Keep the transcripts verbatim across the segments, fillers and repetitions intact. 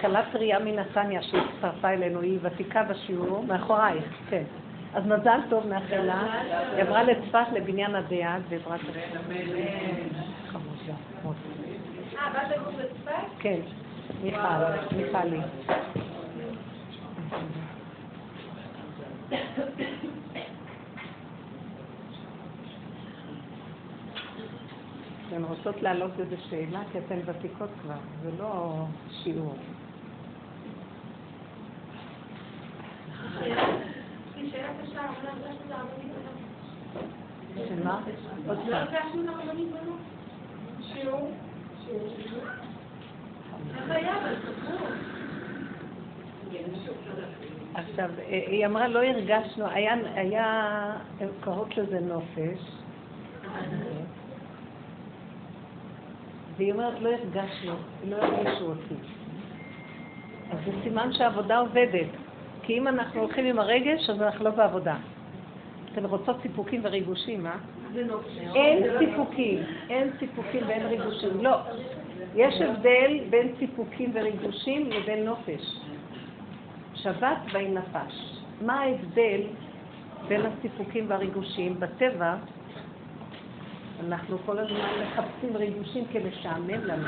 קלה טריה מנתניה שהצטרפה אלינו, היא ותיקה בשיעור, מאחורייך, כן. אז מזל טוב מאחלה, היא עברה לצפת לבניין הדעת ועברה לצפת. חמושה. אה, באת עבור לצפת? כן, מיכל, מיכלי. אתן רוצות להעלות איזו שאלה, כי אתן ותיקות כבר, זה לא שיעור. כי שאלה קשה, אבל לא הרגשנו את הרבנית בנות. שמה? עוד לא הרגשנו את הרבנית בנות? שיעור? שיעור? זה היה, אבל תקור. עכשיו, היא אמרה, לא הרגשנו, היה קרות לזה נופש. והיא אומרת, לא הרגשנו, לא הרגשו אותי. אז זה סימן שהעבודה עובדת. כי אם אנחנו הולכים עם הרגש, אז אנחנו לא בעבודה. אתם רוצות סיפוקים וריגושים, אה? אין סיפוקים, אין סיפוקים ואין ריגושים. לא. יש הבדל בין סיפוקים וריגושים לבין נופש. שבת בין נפש. מה ההבדל בין הסיפוקים והריגושים בטבע? אנחנו כל הזמן מחפשים ריגושים כמשעמם לנו.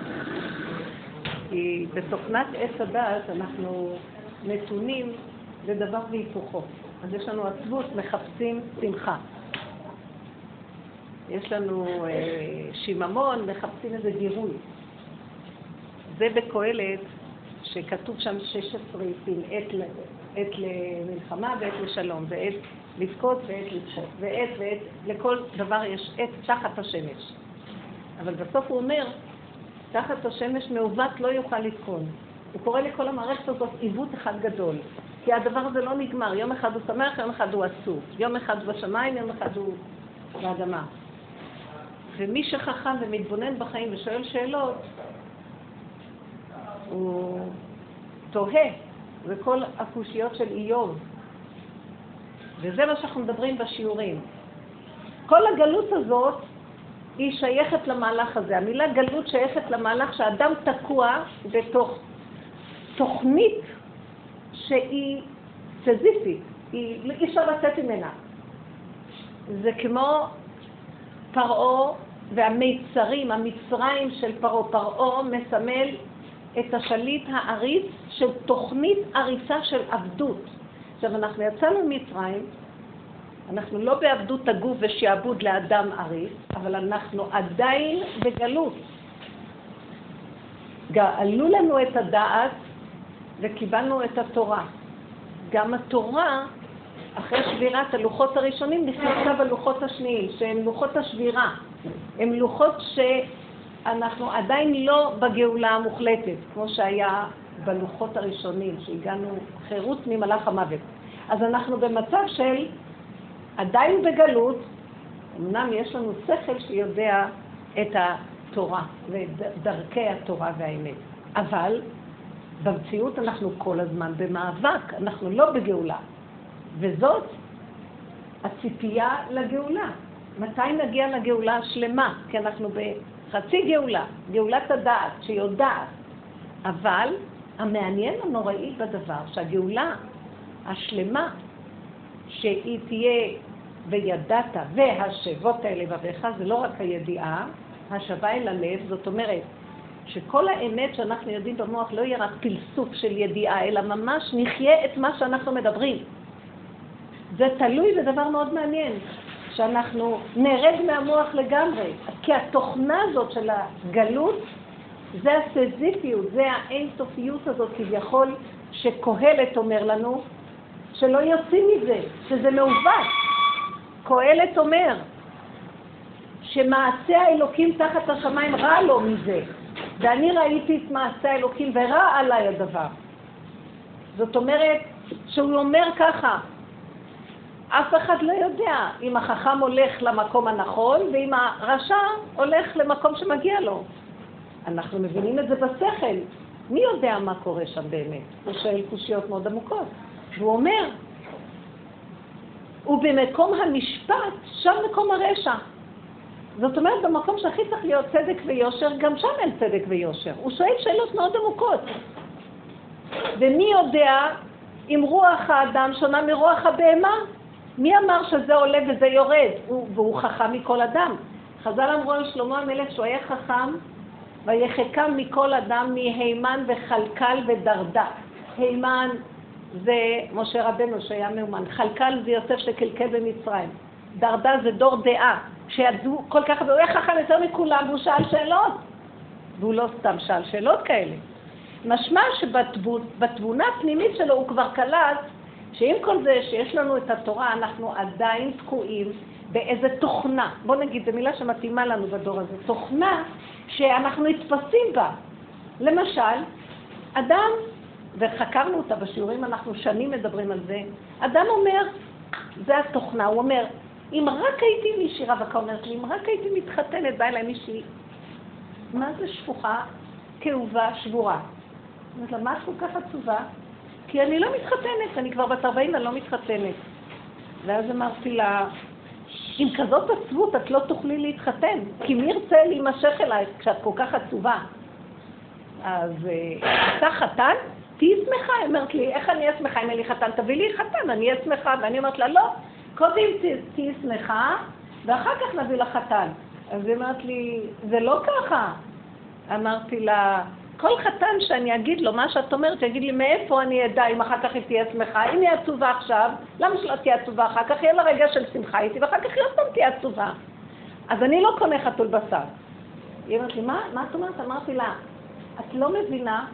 כי בתוכנת עץ הדעת אנחנו נתונים לדבר והיפוכו. אז יש לנו עצבות, מחפשים שמחה. יש לנו אה, שיממון, מחפשים איזה גירוי. זה בקהלת שכתוב שם שש עשרה עתים, עת, עת למלחמה ועת לשלום. זה עת לבכות ועת לבכות, ועת ועת, לכל דבר יש עת תחת השמש. אבל בסוף הוא אומר, תחת השמש מעוות לא יוכל לתקון. הוא קורא לכל המערכת הזאת עיוות אחד גדול, כי הדבר הזה לא נגמר. יום אחד הוא שמח, יום אחד הוא עצוב. יום אחד הוא בשמיים, יום אחד הוא באדמה. ומי שחכם ומתבונן בחיים ושואל שאלות, הוא תוהה בכל הקושיות של איוב. וזה מה שאנחנו מדברים בשיעורים. כל הגלות הזאת היא שייכת למהלך הזה. המילה גלות שייכת למהלך שהאדם תקוע בתוך תוכנית שהיא סזיפית, היא אי אפשר לצאת ממנה. זה כמו פרעה והמיצרים, המצרים של פרעה. פרעה מסמל את השליט העריץ של תוכנית עריצה של עבדות. עכשיו אנחנו יצאנו ממצרים, אנחנו לא בעבדות הגוף ושעבוד לאדם עריץ, אבל אנחנו עדיין בגלות. גאלו לנו את הדעת וקיבלנו את התורה. גם התורה, אחרי שבירת הלוחות הראשונים, נכנסה בלוחות השניים, שהם לוחות השבירה. הם לוחות שאנחנו עדיין לא בגאולה המוחלטת, כמו שהיה בלוחות הראשונים, שהגענו חירות ממלאך המוות. אז אנחנו במצב של עדיין בגלות, אמנם יש לנו שכל שיודע את התורה ודרכי התורה והאמת, אבל במציאות אנחנו כל הזמן במאבק, אנחנו לא בגאולה. וזאת הציפייה לגאולה. מתי נגיע לגאולה השלמה? כי אנחנו בחצי גאולה, גאולת הדעת שיודעת. אבל המעניין הנוראי בדבר שהגאולה השלמה שהיא תהיה וידעת והשבות האלה בבריכה, זה לא רק הידיעה, השבה אל הלב. זאת אומרת שכל האמת שאנחנו יודעים במוח לא יהיה רק פלסוף של ידיעה, אלא ממש נחיה את מה שאנחנו מדברים. זה תלוי בדבר מאוד מעניין, שאנחנו נרד מהמוח לגמרי, כי התוכנה הזאת של הגלות זה הסזיפיות, זה האינסופיות הזאת כביכול שקהלת אומר לנו שלא יוצאים מזה, שזה מעוות. קהלת אומר שמעשה האלוקים תחת השמיים רע לו מזה, ואני ראיתי את מעשה האלוקים ורע עליי הדבר. זאת אומרת שהוא אומר ככה, אף אחד לא יודע אם החכם הולך למקום הנכון ואם הרשע הולך למקום שמגיע לו. אנחנו מבינים את זה בשכל. מי יודע מה קורה שם באמת? הוא שואל קושיות מאוד עמוקות. והוא אומר, ובמקום המשפט, שם מקום הרשע. זאת אומרת, במקום שהכי צריך להיות צדק ויושר, גם שם אין צדק ויושר. הוא שואל שאלות מאוד עמוקות. ומי יודע אם רוח האדם שונה מרוח הבהמה? מי אמר שזה עולה וזה יורד? הוא, והוא חכם מכל אדם. חז"ל אמרו על שלמה המלך שהוא היה חכם, ויחכם מכל אדם מהימן וחלקל ודרדק. הימן זה משה רבנו שהיה מאומן, חלקל זה יוסף שקלקל במצרים, דרדה זה דור דעה, שידעו כל כך, והוא היה חכם יותר מכולם והוא שאל שאלות, והוא לא סתם שאל שאלות כאלה. משמע שבתבונה הפנימית שלו הוא כבר קלט, שעם כל זה שיש לנו את התורה אנחנו עדיין תקועים באיזה תוכנה, בוא נגיד, זו מילה שמתאימה לנו בדור הזה, תוכנה שאנחנו התפסים בה. למשל, אדם, וחקרנו אותה בשיעורים, אנחנו שנים מדברים על זה, אדם אומר, זה התוכנה, הוא אומר, אם רק הייתי מישהי, רווקה אומרת לי, אם רק הייתי מתחתנת, בא אליי מישהי, מה זה שפוחה, כאובה, שבורה? אומרת לה, מה את כל כך עצובה? כי אני לא מתחתנת, אני כבר בת ארבעים, אני לא מתחתנת. ואז אמרתי לה, עם כזאת עצבות את לא תוכלי להתחתן, כי מי ירצה להימשך אליי כשאת כל כך עצובה? אז אתה חתן? תהי שמחה. היא אומרת לי, איך אני אשמחה אם אין לי חתן? תביא לי חתן, אני אשמחה. ואני אומרת לה, לא, קודם תהי שמחה ואחר כך נביא לה חתן. אז היא אומרת לי, זה לא ככה. אמרתי לה, כל חתן שאני אגיד לו מה שאת אומרת, יגיד לי מאיפה אני אדע אם אחר כך היא תהיה שמחה. אם היא עצובה עכשיו, למה שלא תהיה עצובה? אחר כך יהיה לה רגע של שמחה איתי, ואחר כך היא עוד פעם תהיה עצובה. אז אני לא קונה חתול בשר. היא אומרת לי, מה, מה את אומרת? אמרתי לה, את לא מבינה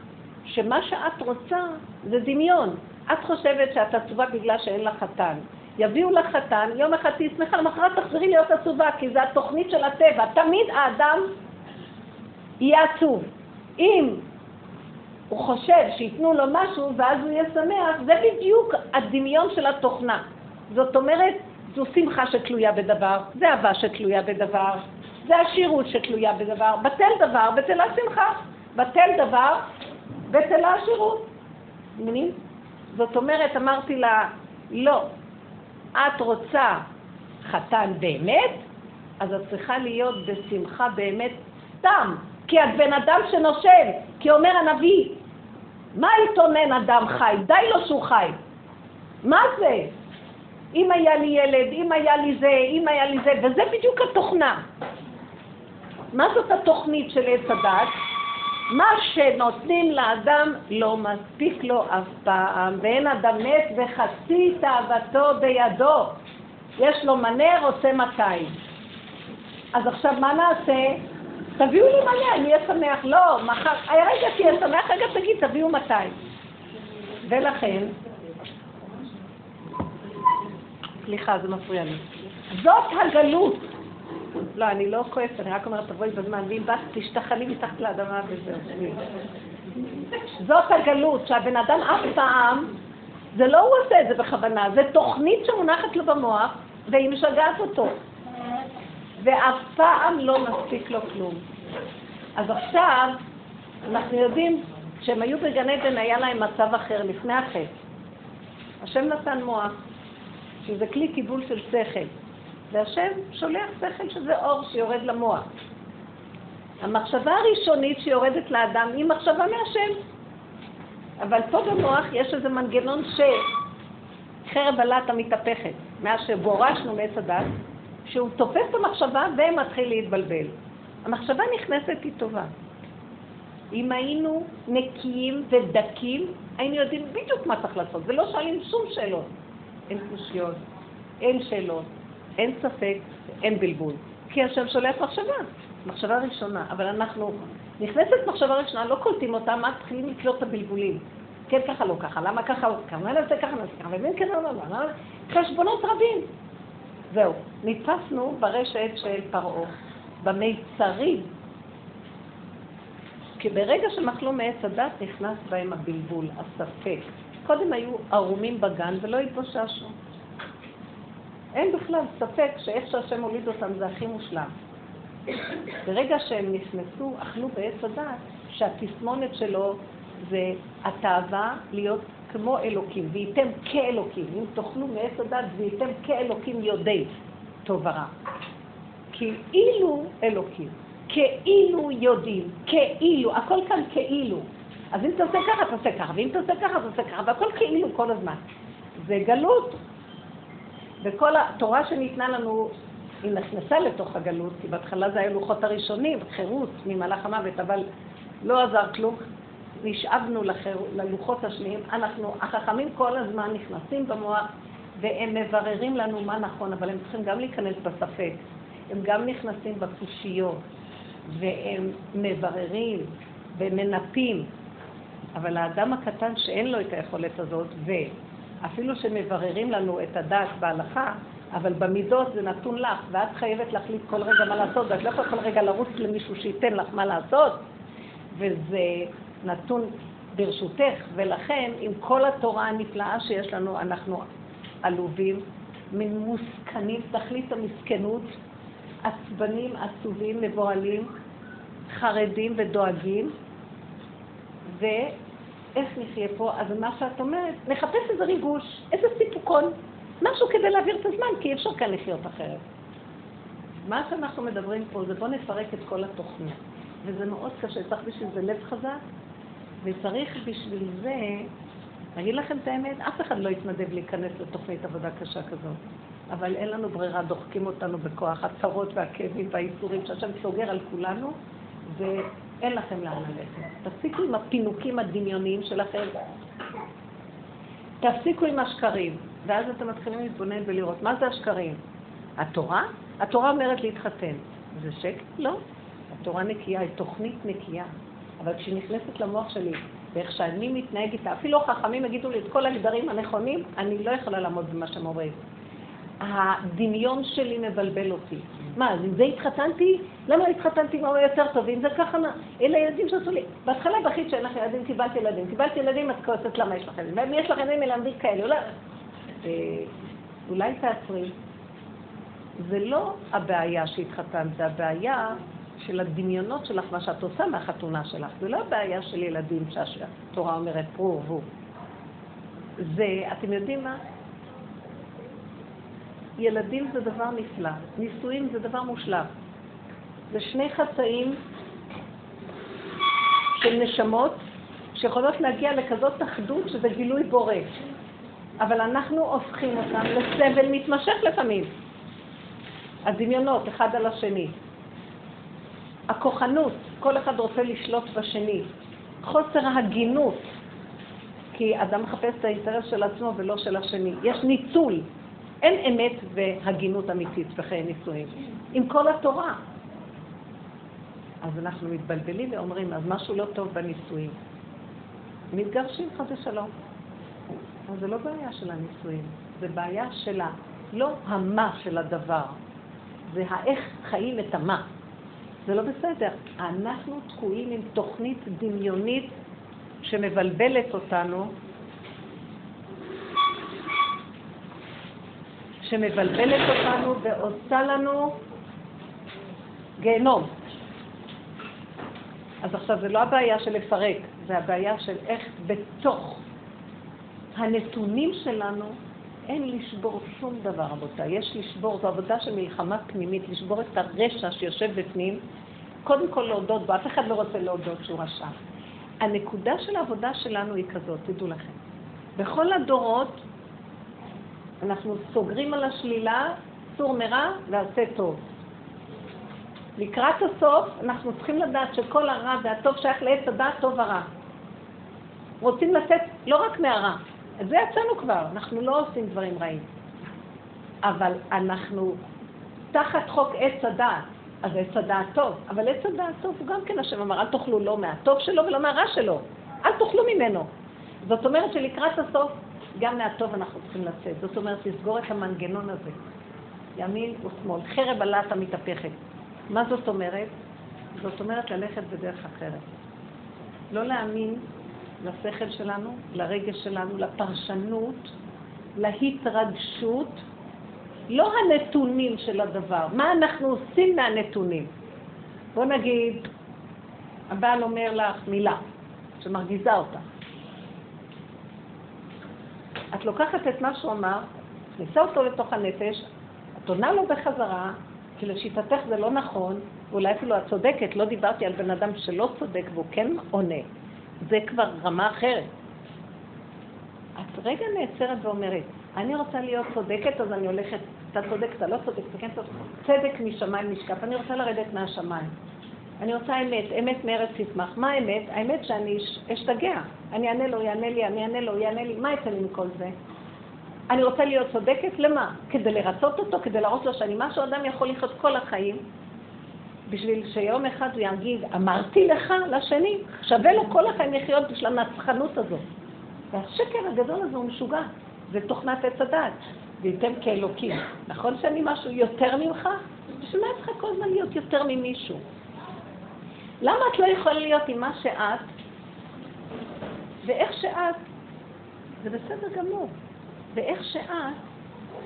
שמה שאת רוצה זה דמיון. את חושבת שאת עצובה בגלל שאין לה חתן. יביאו לה חתן, יום אחד תהיה שמחה, למחרת תחזרי להיות עצובה, כי זה התוכנית של הטבע. תמיד האדם יהיה עצוב. אם הוא חושב שיתנו לו משהו ואז הוא יהיה שמח, זה בדיוק הדמיון של התוכנה. זאת אומרת, זו שמחה שתלויה בדבר, זה אהבה שתלויה בדבר, זה השירות שתלויה בדבר, בטל דבר, בטלה שמחה, בטל דבר, בטלה השירות. מבינים? זאת אומרת, אמרתי לה, לא, את רוצה חתן באמת, אז את צריכה להיות בשמחה באמת סתם. כי את בן אדם שנושם, כי אומר הנביא, מה יתונן אדם חי? די לו שהוא חי. מה זה? אם היה לי ילד, אם היה לי זה, אם היה לי זה, וזה בדיוק התוכנה. מה זאת התוכנית של עץ הדת? מה שנותנים לאדם לא מספיק לו אף פעם, ואין אדם מת וחצי תאוותו בידו. יש לו מנה, רוצה מאתיים. אז עכשיו מה נעשה? תביאו לי מלא, אני אהיה שמח, לא, מחר, רגע תהיה שמח, רגע תגיד, תביאו מאתיים. ולכן, סליחה, זה מפריע לי. זאת הגלות. לא, אני לא כועסת, אני רק אומרת, תבואי בזמן, ואם באת, תשתחלי מתחת לאדמה וזהו. זאת הגלות, שהבן אדם אף פעם, זה לא הוא עושה את זה בכוונה, זה תוכנית שמונחת לו במוח, והיא משגעת אותו. ואף פעם לא מספיק לו כלום. אז עכשיו, אנחנו יודעים שהם היו בגן עדן, היה להם מצב אחר לפני החטא. השם נתן מוח, שזה כלי קיבול של שכל, והשם שולח שכל שזה אור שיורד למוח. המחשבה הראשונית שיורדת לאדם היא מחשבה מהשם. אבל פה במוח יש איזה מנגנון שחרב הלטה מתהפכת, מאז שבורשנו מעץ הדת, שהוא תופס את המחשבה ומתחיל להתבלבל. המחשבה נכנסת היא טובה. אם היינו נקיים ודקים, היינו יודעים בדיוק מה צריך לעשות, ולא שואלים שום שאלות. אין קושיות, אין שאלות, אין ספק, אין בלבול. כי השם שולח מחשבה, מחשבה ראשונה. אבל אנחנו נכנסת מחשבה ראשונה, לא קולטים אותה, מה מתחילים לקלוט את הבלבולים. כן ככה, לא ככה, למה ככה, כמה נעשה ככה, נעשה ככה, ובין ככה, לא, לא, לא, חשבונות רבים. זהו, נתפסנו ברשת של פרעה, במיצרים, כי ברגע שמחלו מעץ הדת נכנס בהם הבלבול, הספק. קודם היו ערומים בגן ולא התבוששו. אין בכלל ספק שאיך שהשם הוליד אותם זה הכי מושלם. ברגע שהם נכנסו, אכלו בעץ הדת, שהתסמונת שלו זה התאווה להיות כמו אלוקים, ואיתם כאלוקים. אם תאכלו מעץ הדת ואיתם כאלוקים יודעי טוב ורע. כאילו אלוקים, כאילו יודעים, כאילו, הכל כאן כאילו. אז אם אתה עושה ככה, אתה עושה ככה, ואם אתה עושה ככה, אתה עושה ככה, והכל כאילו כל הזמן. זה גלות. וכל התורה שניתנה לנו, היא נכנסה לתוך הגלות, כי בהתחלה זה היה לוחות הראשונים, חירות ממהלך המוות, אבל לא עזר כלום. נשאבנו לחיר, ללוחות השניים. אנחנו, החכמים כל הזמן נכנסים במוח, והם מבררים לנו מה נכון, אבל הם צריכים גם להיכנס בספק. הם גם נכנסים בקושיות, והם מבררים ומנפים. אבל האדם הקטן שאין לו את היכולת הזאת, ואפילו שמבררים לנו את הדעת בהלכה, אבל במידות זה נתון לך, ואת חייבת להחליט כל רגע מה לעשות, ואת לא יכולה כל רגע לרוץ למישהו שייתן לך מה לעשות, וזה נתון ברשותך, ולכן עם כל התורה הנפלאה שיש לנו, אנחנו עלובים, מוסכנים, תכלית המסכנות, עצבנים, עצובים, מבוהלים, חרדים ודואגים, ואיך נחיה פה? אז מה שאת אומרת, נחפש איזה ריגוש, איזה סיפוקון, משהו כדי להעביר את הזמן, כי אפשר כאן לחיות אחרת. מה שאנחנו מדברים פה זה בוא נפרק את כל התוכנית, וזה מאוד קשה, צריך בשביל זה לב חזק, וצריך בשביל זה, אגיד לכם את האמת, אף אחד לא יתנדב להיכנס לתוכנית עבודה קשה כזאת, אבל אין לנו ברירה, דוחקים אותנו בכוח, הצרות והכאבים והאיסורים שהשם סוגר על כולנו, ואין לכם לאן ללכת. תפסיקו עם הפינוקים הדמיוניים שלכם, תפסיקו עם השקרים, ואז אתם מתחילים להתבונן ולראות, מה זה השקרים? התורה? התורה אומרת להתחתן. זה שקר? לא. התורה נקייה, היא תוכנית נקייה. אבל כשנכנסת למוח שלי, ואיך שאני מתנהג איתה, אפילו חכמים יגידו לי את כל הגדרים הנכונים, אני לא יכולה לעמוד במה שמורה. הדמיון שלי מבלבל אותי. מה, אז אם זה התחתנתי? למה התחתנתי מה הוא יותר טוב? אם זה ככה, אלה ילדים שעשו לי. בהתחלה בכית שאין לך ילדים, קיבלתי ילדים. קיבלתי ילדים, את כועסת למה יש לך ילדים. ואם יש לך ילדים, מלמדים כאלה. אולי, אולי תעצרי. זה לא הבעיה שהתחתן, זה הבעיה של הדמיונות שלך, מה שאת עושה מהחתונה שלך. זה לא הבעיה של ילדים שהתורה אומרת פרו ורבו. זה, אתם יודעים מה? ילדים זה דבר נפלא, נישואים זה דבר מושלם. זה שני חצאים של נשמות שיכולות להגיע לכזאת אחדות שזה גילוי בורא. אבל אנחנו הופכים אותם לסבל מתמשך לפעמים. הדמיונות אחד על השני. הכוחנות, כל אחד רוצה לשלוט בשני. חוסר ההגינות, כי אדם מחפש את האינטרס של עצמו ולא של השני. יש ניצול. אין אמת והגינות אמיתית בחיי נישואים. עם כל התורה. אז אנחנו מתבלבלים ואומרים, אז משהו לא טוב בנישואים. מתגרשים חזה שלום. אבל זה לא בעיה של הנישואים. זה בעיה של ה... לא המה של הדבר. זה האיך חיים את המה. זה לא בסדר. אנחנו תקועים עם תוכנית דמיונית שמבלבלת אותנו, שמבלבלת אותנו ועושה לנו גיהנום. אז עכשיו זה לא הבעיה של לפרק, זה הבעיה של איך בתוך הנתונים שלנו אין לשבור שום דבר, רבותה. יש לשבור, זו עבודה של מלחמה פנימית, לשבור את הרשע שיושב בפנים, קודם כל להודות בו, אף אחד לא רוצה להודות שהוא רשע. הנקודה של העבודה שלנו היא כזאת, תדעו לכם. בכל הדורות, אנחנו סוגרים על השלילה, סור מרע ועשה טוב. לקראת הסוף, אנחנו צריכים לדעת שכל הרע והטוב שייך לעץ הדעת טוב ורע. רוצים לצאת לא רק מהרע, את זה יצאנו כבר, אנחנו לא עושים דברים רעים. אבל אנחנו תחת חוק עץ הדעת, אז עץ הדעת טוב. אבל עץ הדעת טוב הוא גם כן השם אמר, אל תאכלו לא מהטוב שלו ולא מהרע שלו. אל תאכלו ממנו. זאת אומרת שלקראת הסוף, גם מהטוב אנחנו צריכים לצאת. זאת אומרת, לסגור את המנגנון הזה. ימין ושמאל, חרב הלעת המתהפכת. מה זאת אומרת? זאת אומרת ללכת בדרך אחרת. לא להאמין לשכל שלנו, לרגש שלנו, לפרשנות, להתרגשות, לא הנתונים של הדבר. מה אנחנו עושים מהנתונים? בוא נגיד, הבעל אומר לך מילה שמרגיזה אותה. את לוקחת את מה שהוא אמר, תכניסה אותו לתוך הנפש, את עונה לו בחזרה, כי לשיטתך זה לא נכון, ואולי אפילו את צודקת, לא דיברתי על בן אדם שלא צודק והוא כן עונה. זה כבר רמה אחרת. את רגע נעצרת ואומרת, אני רוצה להיות צודקת, אז אני הולכת, אתה צודק, אתה לא צודק, אתה כן צודק, צדק משמיים משקף, אני רוצה לרדת מהשמיים. אני רוצה אמת, אמת מארץ תשמח. מה האמת? האמת שאני אשתגע. אני אענה לו, יענה לי, אני אענה לו, יענה לי. מה יצא לי מכל זה? אני רוצה להיות צודקת, למה? כדי לרצות אותו, כדי להראות לו שאני משהו, אדם יכול לחיות כל החיים, בשביל שיום אחד הוא יגיד, אמרתי לך לשני, שווה לו כל החיים לחיות בשביל הנצחנות הזאת. והשקר הגדול הזה הוא משוגע, זה תוכנת עץ הדעת. ואתם כאלוקים, נכון שאני משהו יותר ממך? בשביל מה צריך כל הזמן להיות יותר ממישהו? למה את לא יכולה להיות עם מה שאת, ואיך שאת, זה בסדר גמור. ואיך שאת,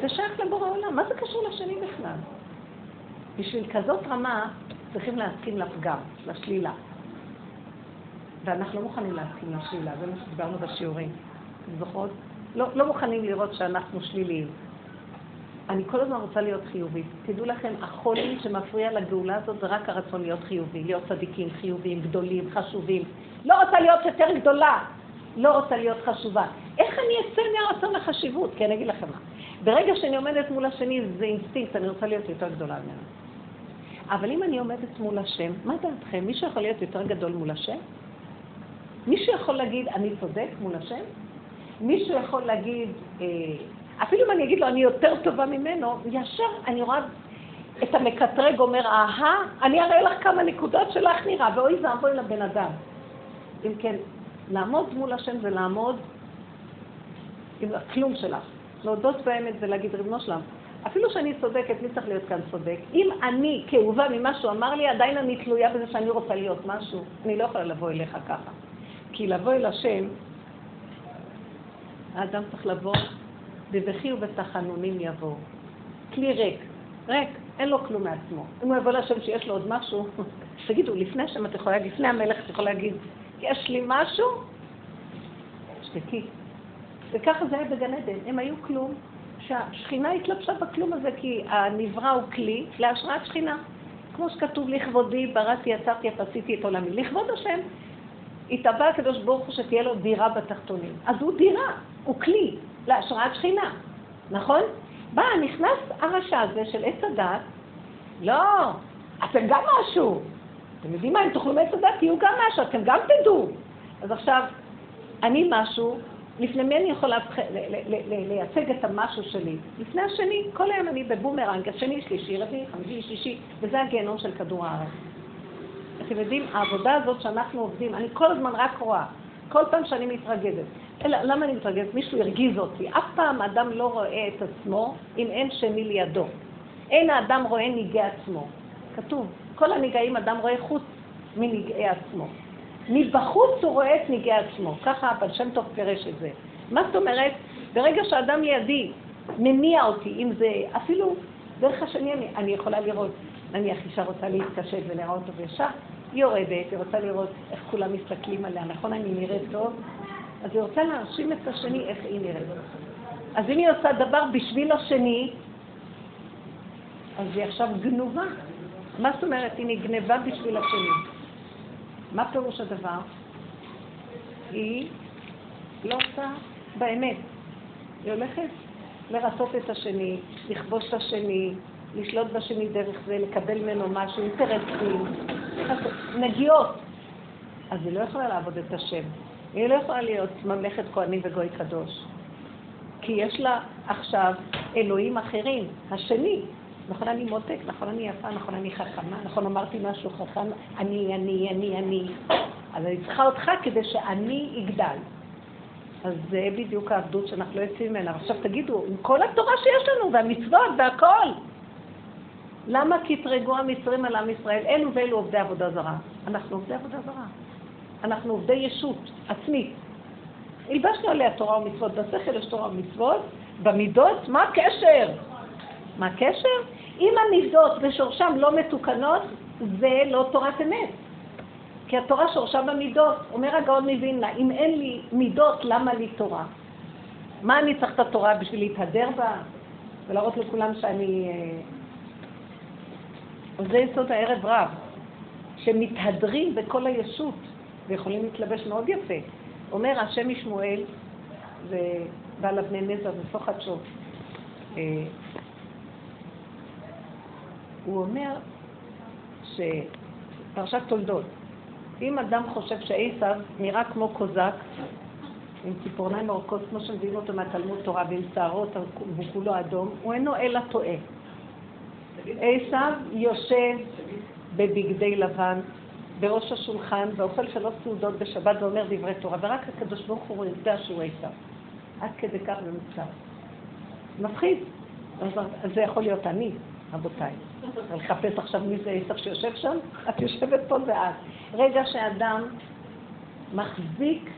זה שייך לבורא העולם. מה זה קשור לשני בכלל? בשביל כזאת רמה צריכים להסכים לפגם, לשלילה. ואנחנו לא מוכנים להסכים לשלילה, זה מה שדיברנו בשיעורים. זוכרות? לא, לא מוכנים לראות שאנחנו שליליים. אני כל הזמן רוצה להיות חיובית. תדעו לכם, החולי שמפריע לגאולה הזאת זה רק הרצון להיות חיובי, להיות צדיקים, חיוביים, גדולים, חשובים. לא רוצה להיות יותר גדולה, לא רוצה להיות חשובה. איך אני אצא מהרצון לחשיבות? כי אני אגיד לכם מה. ברגע שאני עומדת מול השני זה אינסטינקט, אני רוצה להיות יותר גדולה ממנו. אבל אם אני עומדת מול השם, מה דעתכם? מישהו יכול להיות יותר גדול מול השם? מישהו יכול להגיד אני צודק מול השם? מישהו יכול להגיד... אה, אפילו אם אני אגיד לו, אני יותר טובה ממנו, ישר אני רואה את המקטרג אומר, אהה, אני אראה לך כמה נקודות שלך נראה, ואוי זה אבוי לבן אדם. אם כן, לעמוד מול השם זה לעמוד עם הכלום שלך. להודות באמת זה להגיד ריבונו שלם. אפילו שאני צודקת, מי צריך להיות כאן צודק? אם אני כאובה ממה שהוא אמר לי, עדיין אני תלויה בזה שאני רוצה להיות משהו. אני לא יכולה לבוא אליך ככה. כי לבוא אל השם, האדם צריך לבוא... בבכי ובתחנונים יבוא. כלי ריק, ריק, אין לו כלום מעצמו. אם הוא יבוא לשם שיש לו עוד משהו, תגידו, לפני השם אתה יכול להגיד, לפני המלך אתה יכול להגיד, יש לי משהו? שתקי. וככה זה היה בגן עדן, הם היו כלום, שהשכינה התלבשה בכלום הזה, כי הנברא הוא כלי להשראת שכינה. כמו שכתוב, לכבודי, בראתי, יצרתי, עשיתי את עולמי. לכבוד השם, התאבע הקדוש ברוך הוא שתהיה לו דירה בתחתונים. אז הוא דירה, הוא כלי. להשראת שכינה, נכון? בא, נכנס הרשע הזה של עץ הדת, לא, אתם גם משהו. אתם יודעים מה, אם תוכלו מעץ הדת, תהיו גם משהו, אתם גם תדעו. אז עכשיו, אני משהו, לפני מי אני יכולה לייצג את המשהו שלי? לפני השני, כל היום אני בבומרנג, השני, שלישי, רביעי, חמישי, שישי, וזה הגיהנום של כדור הארץ. אתם יודעים, העבודה הזאת שאנחנו עובדים, אני כל הזמן רק רואה, כל פעם שאני מתרגזת. אלא, למה אני מתרגזת? מישהו הרגיז אותי. אף פעם אדם לא רואה את עצמו אם אין שני לידו. אין האדם רואה ניגע עצמו. כתוב, כל הניגעים אדם רואה חוץ מניגעי עצמו. מבחוץ הוא רואה את ניגעי עצמו. ככה אבל שם טוב פרש את זה. מה זאת אומרת? ברגע שהאדם לידי מניע אותי, אם זה אפילו דרך השני אני, אני יכולה לראות, נניח אישה רוצה להתקשת ולראות אותו וישר, היא יורדת, היא רוצה לראות איך כולם מסתכלים עליה, נכון? אני נראית טוב. אז היא רוצה להרשים את השני איך היא נראית. אז אם היא עושה דבר בשביל השני, אז היא עכשיו גנובה. מה זאת אומרת? היא נגנבה בשביל השני. מה פירוש הדבר? היא לא עושה באמת. היא הולכת לרצות את השני, לכבוש את השני, לשלוט בשני דרך זה, לקבל ממנו משהו, אינטרסים, נגיעות. אז היא לא יכולה לעבוד את השם. היא לא יכולה להיות ממלכת כהנים וגוי קדוש. כי יש לה עכשיו אלוהים אחרים, השני. נכון אני מותק, נכון אני יפה, נכון אני חכמה, נכון אמרתי משהו חכם, אני, אני, אני, אני. אז אני צריכה אותך כדי שאני אגדל. אז זה בדיוק העבדות שאנחנו לא יוצאים ממנה. עכשיו תגידו, עם כל התורה שיש לנו והמצוות והכל. למה כי תרגו המצרים על עם ישראל? אלו ואלו עובדי עבודה זרה. אנחנו עובדי עבודה זרה. אנחנו עובדי ישות עצמית. הלבשנו עליה תורה ומצוות, בשכל יש תורה ומצוות, במידות, מה הקשר? מה הקשר? אם המידות בשורשם לא מתוקנות, זה לא תורת אמת. כי התורה שורשה במידות. אומר הגאון מווילנה, אם אין לי מידות, למה לי תורה? מה אני צריך את התורה בשביל להתהדר בה? ולהראות לכולם שאני... זה יסוד הערב רב, שמתהדרים בכל הישות, ויכולים להתלבש מאוד יפה. אומר השם ישמואל, זה בעל אבני נזר וסוח חדשות. הוא אומר שפרשת תולדות, אם אדם חושב שעשיו נראה כמו קוזק, עם ציפורניים ארוכות, כמו שמביאים אותו מהתלמוד תורה, ועם שערות, הוא כולו אדום, הוא אינו אלא טועה. עשיו יושב בבגדי לבן, בראש השולחן, ואוכל שלוש סעודות בשבת ואומר דברי תורה, ורק הקדוש ברוך הוא יודע שהוא עשיו. עד כדי כך ומצב. מפחיד. אז זה יכול להיות אני, רבותיי. לחפש עכשיו מי זה עשיו שיושב שם? את יושבת פה ואת. רגע שאדם מחזיק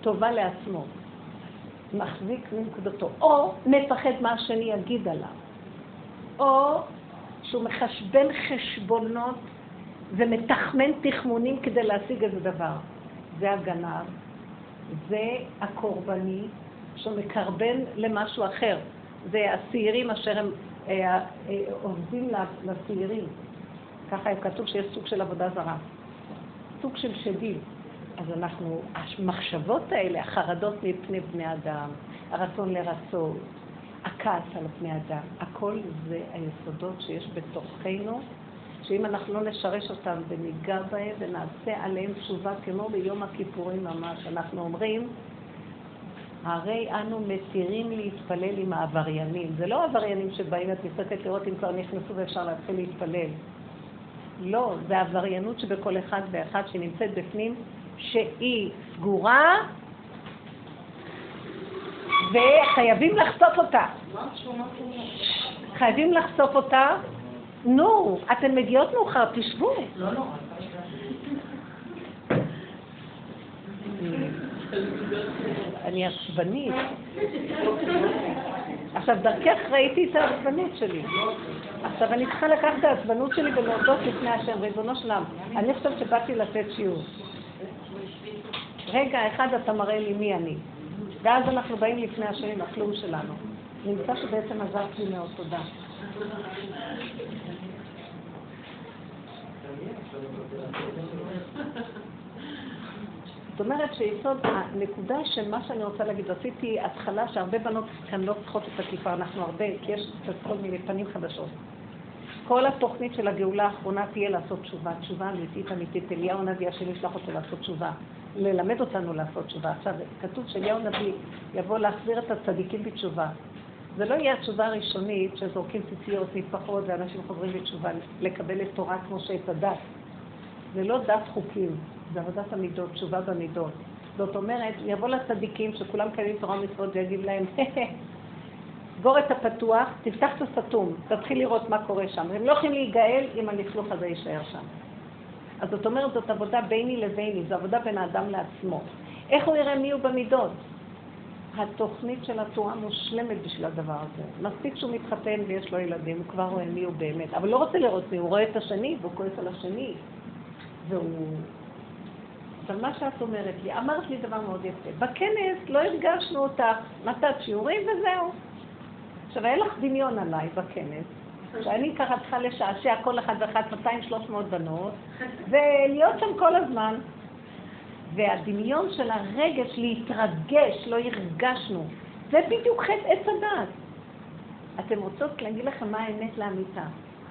טובה לעצמו, מחזיק מנקודתו, או מפחד מה השני יגיד עליו, או שהוא מחשבן חשבונות ומתחמן תחמונים כדי להשיג איזה דבר. זה הגנב, זה הקורבני שמקרבן למשהו אחר, זה הסעירים אשר הם אה, אה, עובדים לסעירים, ככה כתוב שיש סוג של עבודה זרה, סוג של שדים. אז אנחנו, המחשבות האלה, החרדות מפני בני אדם, הרצון לרצות, הכעס על בני אדם, הכל זה היסודות שיש בתוכנו, שאם אנחנו לא נשרש אותם וניגע בהם ונעשה עליהם תשובה כמו ביום הכיפורים ממש, אנחנו אומרים, הרי אנו מתירים להתפלל עם העבריינים. זה לא העבריינים שבאים, את מסתכלת לראות אם כבר נכנסו ואפשר להתחיל להתפלל. לא, זה העבריינות שבכל אחד ואחד שנמצאת בפנים, שהיא סגורה וחייבים לחשוף אותה. חייבים לחשוף אותה. נו, אתן מגיעות מאוחר, תשבו. לא, לא. אני עצבנית. עכשיו, דרכך ראיתי את העצבנות שלי. עכשיו, אני צריכה לקחת את העצבנות שלי ולהודות לפני השם, ריבונו של עולם. אני חושבת שבאתי לתת שיעור. רגע אחד אתה מראה לי מי אני, ואז אנחנו באים לפני השני לכלום שלנו. נמצא שבעצם עזרתי מאוד, תודה. זאת אומרת שיסוד, הנקודה שמה שאני רוצה להגיד, עשיתי התחלה שהרבה בנות כאן לא צריכות את הכיפה, אנחנו הרבה, כי יש כל מיני פנים חדשות. כל התוכנית של הגאולה האחרונה תהיה לעשות תשובה, תשובה אמיתית אמיתית. אליהו הנביא השני שלח אותו לעשות תשובה, ללמד אותנו לעשות תשובה. עכשיו, כתוב שאליהו הנביא יבוא להחזיר את הצדיקים בתשובה. זה לא יהיה התשובה הראשונית שזורקים ציציות, נפחות, ואנשים חוזרים בתשובה לקבל את תורה כמו שאת הדת. זה לא דת חוקים, זה עבודת המידות, תשובה במידות. זאת אומרת, יבוא לצדיקים שכולם קיימים תורה ומצוות ויגיד להם, סגור את הפתוח, תפתח את הסתום, תתחיל לראות מה קורה שם. הם לא יכולים להיגאל אם הנפלוך הזה יישאר שם. אז זאת אומרת, זאת עבודה ביני לביני, זו עבודה בין האדם לעצמו. איך הוא יראה מי הוא במידות? התוכנית של התורה מושלמת בשביל הדבר הזה. מספיק שהוא מתחתן ויש לו ילדים, הוא כבר רואה מי הוא באמת. אבל לא רוצה לראות מי, הוא רואה את השני והוא כועס על השני. והוא... אבל מה שאת אומרת לי, אמרת לי דבר מאוד יפה. בכנס לא הרגשנו אותך, נתת שיעורים וזהו. עכשיו, היה לך דמיון עליי בכנס, שאני ככה צריכה לשעשע כל אחד ואחד, מאתיים שלוש מאות בנות, ולהיות שם כל הזמן. והדמיון של הרגש להתרגש, לא הרגשנו. זה בדיוק חטא עץ הדעת. אתם רוצות להגיד לכם מה האמת לאמיתה.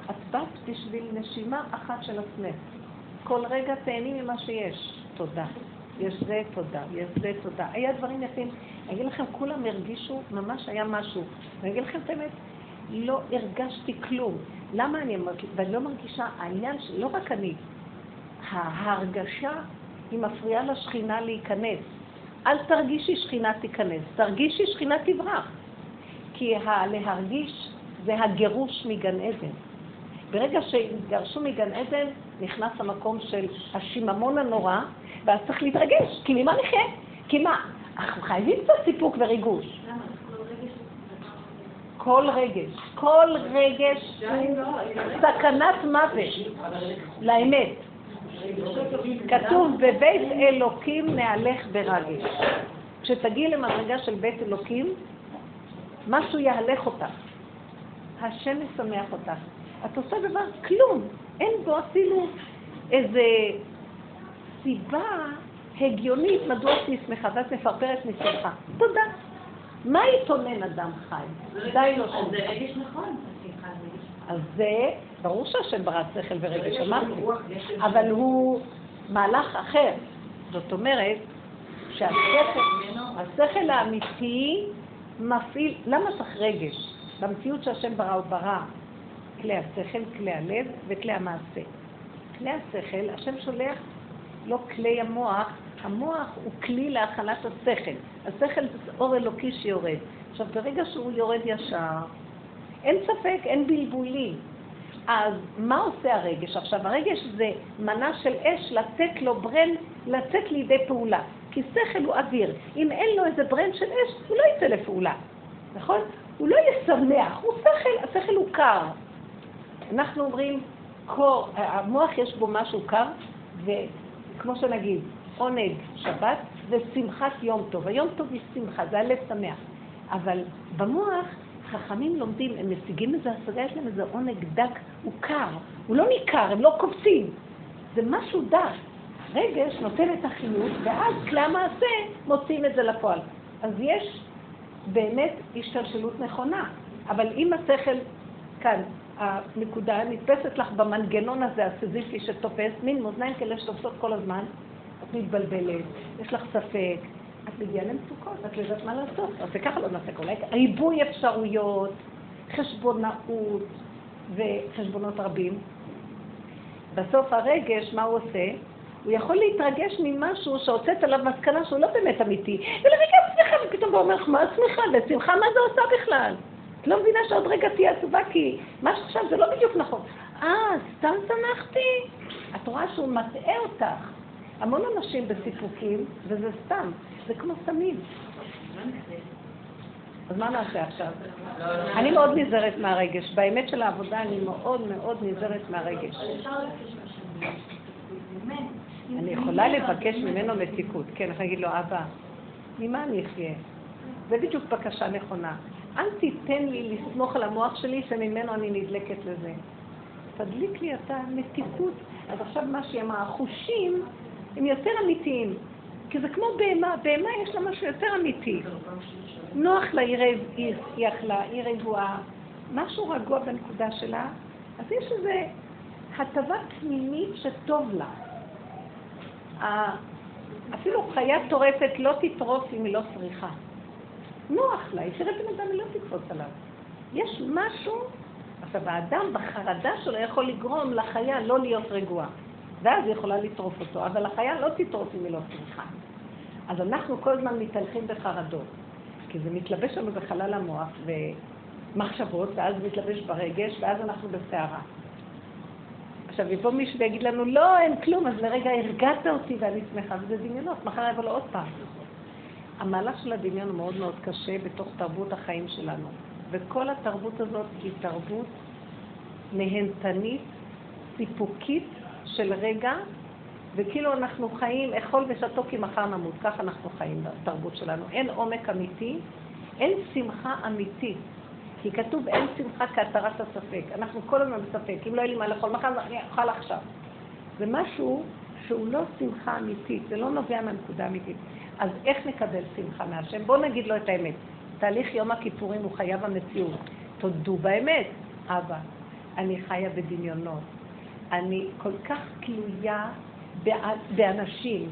את באת בשביל נשימה אחת של עצמך. כל רגע תהני ממה שיש. תודה. יש זה תודה, יש זה תודה. היה דברים יפים. אני אגיד לכם, כולם הרגישו, ממש היה משהו. אני אגיד לכם את האמת, לא הרגשתי כלום. למה אני לא מרגישה? העניין, לא רק אני, ההרגשה היא מפריעה לשכינה להיכנס. אל תרגישי שכינה תיכנס, תרגישי שכינה תברח. כי להרגיש זה הגירוש מגן עדן. ברגע שהתגרשו מגן עדן, נכנס המקום של השיממון הנורא, ואז צריך להתרגש, כי ממה נחיה? כי מה? אנחנו חייבים קצת סיפוק וריגוש. כל רגש, כל רגש סכנת מוות לאמת. כתוב בבית אלוקים נהלך ברגש. כשתגיע למדרגה של בית אלוקים, משהו יהלך אותך. השם משמח אותך. את עושה דבר כלום, אין בו אפילו איזה סיבה הגיונית מדוע שהיא שמחה, ואת מפרפרת משמחה. תודה. מה יתונן אדם חי? די לא שם. זה רגש נכון. אז זה, ברור שהשם ברא שכל ורגש, אמרתי. אבל הוא מהלך אחר. זאת אומרת, שהשכל האמיתי מפעיל, למה צריך רגש? במציאות שהשם ברא הוא ברא כלי השכל, כלי הלב וכלי המעשה. כלי השכל, השם שולח לא כלי המוח, המוח הוא כלי להכלת השכל. השכל זה אור אלוקי שיורד. עכשיו ברגע שהוא יורד ישר, אין ספק, אין בלבולי. אז מה עושה הרגש? עכשיו הרגש זה מנה של אש לתת לו ברן, לתת לידי פעולה. כי שכל הוא אוויר. אם אין לו איזה ברן של אש, הוא לא יצא לפעולה. נכון? הוא לא ישמח, הוא שכל, השכל הוא קר. אנחנו אומרים, קור, המוח יש בו משהו קר, וכמו שנגיד, עונג שבת ושמחת יום טוב. היום טוב יש שמחה, זה הלב שמח. אבל במוח, חכמים לומדים, הם משיגים איזה השגה, יש להם איזה עונג דק, הוא קר. הוא לא ניכר, הם לא קופצים. זה משהו דק. הרגש נותן את החיות, ואז למה זה מוצאים את זה לפועל. אז יש באמת השתלשלות נכונה. אבל אם השכל כאן, הנקודה נתפסת לך במנגנון הזה, הסזיפי שתופס, מין מאזניים כאלה שתופסות כל הזמן, את מתבלבלת, יש לך ספק, את מגיעה למצוקות, את לא יודעת מה לעשות, אז זה ככה לא נעשה כל כך, ריבוי אפשרויות, חשבונאות וחשבונות רבים. בסוף הרגש, מה הוא עושה? הוא יכול להתרגש ממשהו שהוצאת עליו מסקנה שהוא לא באמת אמיתי, ולרגע עצמך, ופתאום הוא אומר לך, מה עצמך? ושמחה, מה זה עושה בכלל? את לא מבינה שעוד רגע תהיה עצובה, כי מה שעכשיו זה לא בדיוק נכון. אה, סתם שמחתי. את רואה שהוא מטעה אותך. המון אנשים בסיפוקים, וזה סתם. זה כמו סמים. אז מה נעשה עכשיו? אני מאוד נזהרת מהרגש. באמת של העבודה אני מאוד מאוד נזהרת מהרגש. אני יכולה לבקש ממנו מתיקות. כן, אני אגיד לו, אבא, ממה אני אחיה? זה בדיוק בקשה נכונה. אל תיתן לי לסמוך על המוח שלי שממנו אני נדלקת לזה. תדליק לי אתה מתיקות. אז עכשיו מה שהם החושים הם יותר אמיתיים. כי זה כמו בהמה, בהמה יש לה משהו יותר אמיתי. נוח לה, היא אכלה, היא רגועה. משהו רגוע בנקודה שלה, אז יש איזו הטבה פנימית שטוב לה. אפילו חיה טורפת לא תטרוף אם היא לא צריכה. נוח לה, ישרת עם אדם ולא תקפוץ עליו. יש משהו, עכשיו האדם בחרדה שלו יכול לגרום לחיה לא להיות רגועה, ואז היא יכולה לטרוף אותו, אבל החיה לא תטרוף אם היא לא צריכה. אז אנחנו כל הזמן מתהלכים בחרדות, כי זה מתלבש לנו בחלל המוח ומחשבות, ואז מתלבש ברגש, ואז אנחנו בסערה. עכשיו יבוא מישהו ויגיד לנו, לא, אין כלום, אז לרגע הרגעת אותי ואני שמחה, וזה דמיונות, מחר יבוא לו עוד פעם. המהלך של הדמיון הוא מאוד מאוד קשה בתוך תרבות החיים שלנו. וכל התרבות הזאת היא תרבות נהנתנית, סיפוקית של רגע, וכאילו אנחנו חיים אכול ושתו כי מחר נמות. כך אנחנו חיים בתרבות שלנו. אין עומק אמיתי, אין שמחה אמיתית. כי כתוב אין שמחה כהתרת הספק. אנחנו כל הזמן בספק. אם לא יהיה לי מה לאכול מחר, אני אוכל עכשיו. זה משהו שהוא לא שמחה אמיתית, זה לא נובע מהנקודה אמיתית. אז איך נקבל שמחה מהשם? בוא נגיד לו את האמת. תהליך יום הכיפורים הוא חייב המציאות. תודו באמת. אבא, אני חיה בדמיונות. אני כל כך תלויה באנשים.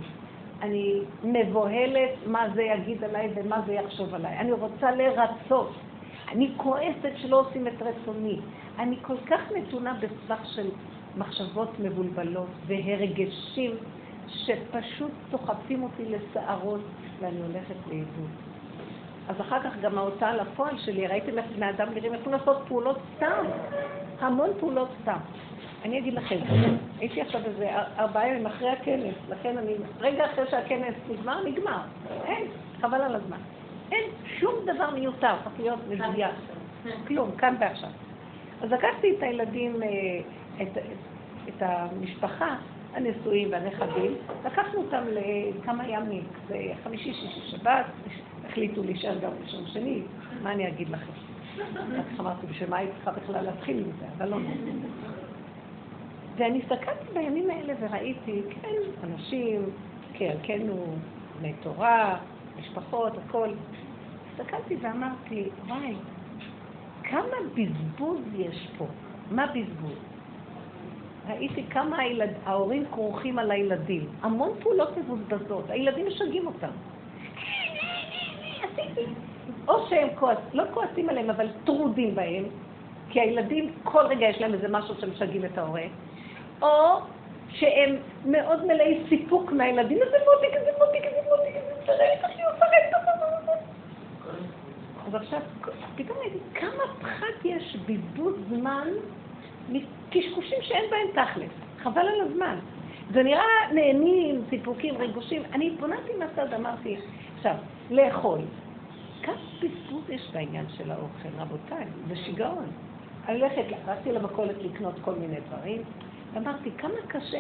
אני מבוהלת מה זה יגיד עליי ומה זה יחשוב עליי. אני רוצה לרצות. אני כועסת שלא עושים את רצוני. אני כל כך נתונה בסבך של מחשבות מבולבלות והרגשים שפשוט תוחפים אותי לסערות ואני הולכת לעידוד. אז אחר כך גם ההוצאה לפועל שלי, ראיתם איך בני אדם נראים, יכולים לעשות פעולות סתם, המון פעולות סתם. אני אגיד לכם, הייתי עכשיו איזה ארבעה ימים אחרי הכנס, לכן אני, רגע אחרי שהכנס נגמר, נגמר. אין, חבל על הזמן. אין שום דבר מיותר, חפויות מזויית. כלום, כאן ועכשיו. אז לקחתי את הילדים, את, את, את המשפחה, הנשואים והנכדים, לקחנו אותם לכמה ימים, זה חמישי, שישי, שבת, החליטו להישאר גם ראשון שני, מה אני אגיד לכם? אז אמרתי, בשביל מה היא צריכה בכלל להתחיל עם זה, אבל לא נכון. ואני הסתכלתי בימים האלה וראיתי, כן, אנשים, כן, כן, בני תורה, משפחות, הכל. הסתכלתי ואמרתי, וואי, כמה בזבוז יש פה. מה בזבוז? ראיתי כמה הילד, ההורים כורכים על הילדים. המון פעולות מבוזבזות, הילדים משגעים אותם. או שהם כועס, לא כועסים עליהם, אבל טרודים בהם, כי הילדים כל רגע יש להם איזה משהו שמשגעים את ההורה, או שהם מאוד מלאי סיפוק מהילדים, איזה מותיק, איזה מותיק, איזה מותיק, איזה שרק, איך היא עושה להם? אז עכשיו, פתאום הייתי, כמה פחת יש בזבוז זמן מקשקושים שאין בהם תכלס, חבל על הזמן. זה נראה נהנים, סיפוקים, רגושים, אני פונתי מהצד, אמרתי, עכשיו, לאכול. כמה בזבוז יש בעניין של האוכל, רבותיי, זה שיגעון. אני הלכת, רצתי למכולת לקנות כל מיני דברים, ואמרתי, כמה קשה,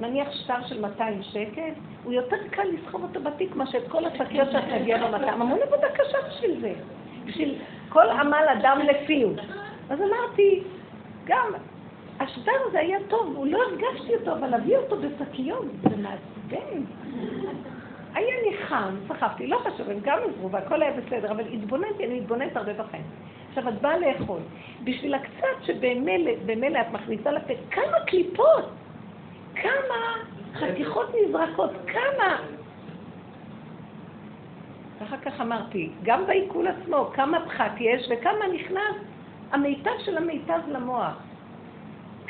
נניח שטר של מאתיים שקל, הוא יותר קל לסחוב אותו בתיק מה שאת כל השקיות שאת מגיעה במתן. המון עבודה קשה בשביל זה, בשביל כל עמל אדם לפיו. אז אמרתי, גם, השטר הזה היה טוב, הוא לא הרגשתי אותו, אבל להביא אותו בשקיות, זה מעצבן. היה ניחם, סחפתי, לא חשוב, הם גם עזרו, והכל היה בסדר, אבל התבוננתי, אני מתבוננת הרבה בכם. עכשיו, את באה לאכול, בשביל הקצת שבאמלה את מכניסה לפה, כמה קליפות, כמה חתיכות נזרקות, כמה. ואחר כך אמרתי, גם בעיכול עצמו, כמה פחת יש וכמה נכנס המיטב של המיטב למוח.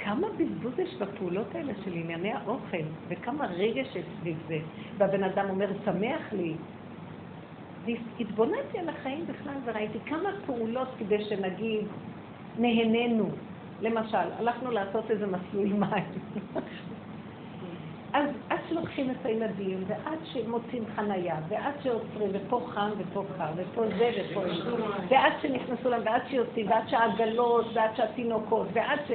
כמה בזבוז יש בפעולות האלה של ענייני האוכל, וכמה רגש יש סביב זה, והבן אדם אומר, שמח לי. והתבוננתי על החיים בכלל וראיתי כמה פעולות כדי שנגיד, נהננו. למשל, הלכנו לעשות איזה מסלול מים. אז עד שלוקחים את הילדים, ועד שמוצאים חנייה, ועד שעוצרים, ופה חם, ופה קר, ופה זה, ופה זה, ועד שנכנסו להם, ועד שיוצאים, ועד שהעגלות, ועד שהתינוקות, ועד ש...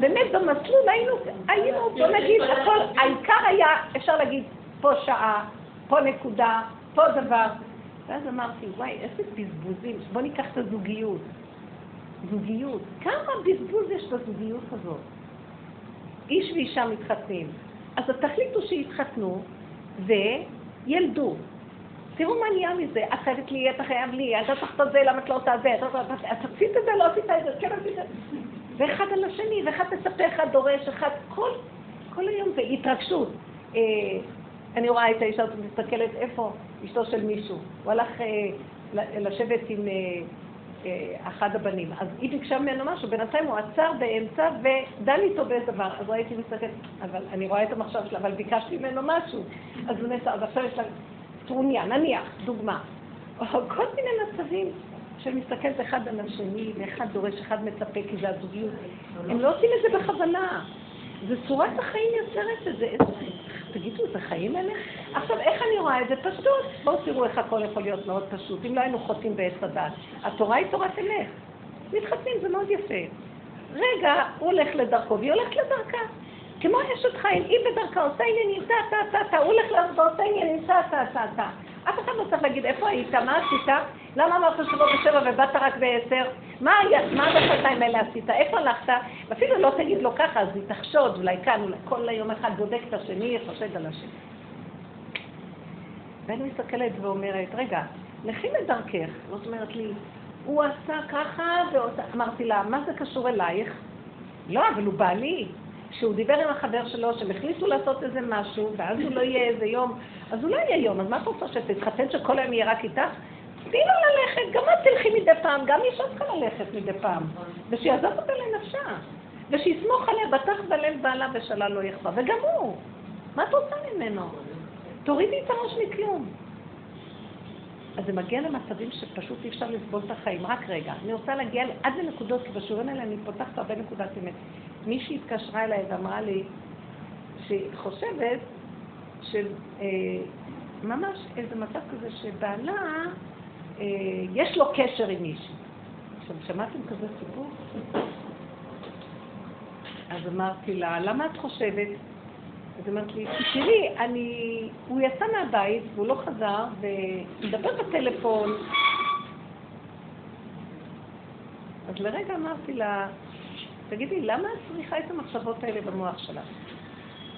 באמת במסלול היינו, היינו, בוא נגיד, הכל, העיקר היה, אפשר להגיד, פה שעה, פה נקודה, פה דבר. ואז אמרתי, וואי, איזה בזבוזים, בוא ניקח את הזוגיות. זוגיות, כמה בזבוז יש בזוגיות הזאת? איש ואישה מתחתנים. אז תחליטו שהתחתנו וילדו. תראו מה נהיה מזה, את חייבת לי, אתה חייב לי, אתה צריך את זה, למה את לא עושה זה, אתה עשית את זה, לא עשית את זה, כן עשית את זה. ואחד על השני, ואחד מספר, אחד דורש, אחד, כל, כל היום זה התרגשות. אה, אני רואה את האישה, את מסתכלת איפה אשתו של מישהו. הוא הלך אה, לשבת עם אה, אה, אחד הבנים, אז היא ביקשה ממנו משהו, בינתיים הוא עצר באמצע ודן איתו באיזה דבר, אז ראיתי מסתכלת, אבל אני רואה את המחשב שלה, אבל ביקשתי ממנו משהו, אז הוא נסע, אז עכשיו יש לה טרוניה, נניח, דוגמה, או כל מיני מצבים שמסתכלת אחד על השני, ואחד דורש, אחד מצפה, כי זה הזוגיות, הם לא עושים את זה בכוונה, זה צורת החיים יוצרת את זה, תגידו, זה חיים האלה? עכשיו, איך אני רואה את זה? פשוט. בואו תראו איך הכל יכול להיות מאוד פשוט, אם לא היינו חוטאים בעץ הדת. התורה היא תורת אמת. מתחתנים, זה מאוד יפה. רגע, הוא הולך לדרכו, והיא הולכת לדרכה. כמו אשת חיים, היא בדרכה, עושה עניינים, תה, תה, תה, תה, הוא הולך לעבוד, עושה עניינים, תה, תה, תה, תה. אף אחד לא צריך להגיד, איפה היית? מה עשית? למה אמרת שבוע בשבע ובאת רק בעשר? מה בשעתיים האלה עשית? איפה הלכת? אפילו לא תגיד לו ככה, אז היא תחשוד, אולי כאן, אולי כל היום אחד בודק את השני, חושד על השני. ואני מסתכלת ואומרת, רגע, לכי לדרכך. זאת אומרת לי, הוא עשה ככה, ואמרתי לה, מה זה קשור אלייך? לא, אבל הוא בעלי. כשהוא דיבר עם החבר שלו, שהם החליטו לעשות איזה משהו, ואז הוא לא יהיה איזה יום, אז הוא לא יהיה יום, אז מה אתה רוצה שתתחתן שכל היום יהיה רק איתך? תהי לו ללכת, גם את תלכי מדי פעם, גם אישה צריכה ללכת מדי פעם, ושיעזוב אותה לנפשה, ושיסמוך עליה, בטח בלב בעלה ושלה לא יחפה, וגם הוא, מה את רוצה ממנו? תורידי את הראש מכלום. אז זה מגיע למצבים שפשוט אי אפשר לסבול את החיים, רק רגע, אני רוצה להגיע עד לנקודות, כי בשורן האלה אני פותחת הרבה נקודת אמת. מישהי התקשרה אליי ואמרה לי שחושבת שממש איזה מצב כזה שבעלה יש לו קשר עם מישהו. עכשיו, שמעתם כזה סיפור? אז אמרתי לה, למה את חושבת? אז אמרתי לי, תראי, אני... הוא יצא מהבית והוא לא חזר ומדבר בטלפון. אז לרגע אמרתי לה, תגידי, למה את צריכה את המחשבות האלה במוח שלך?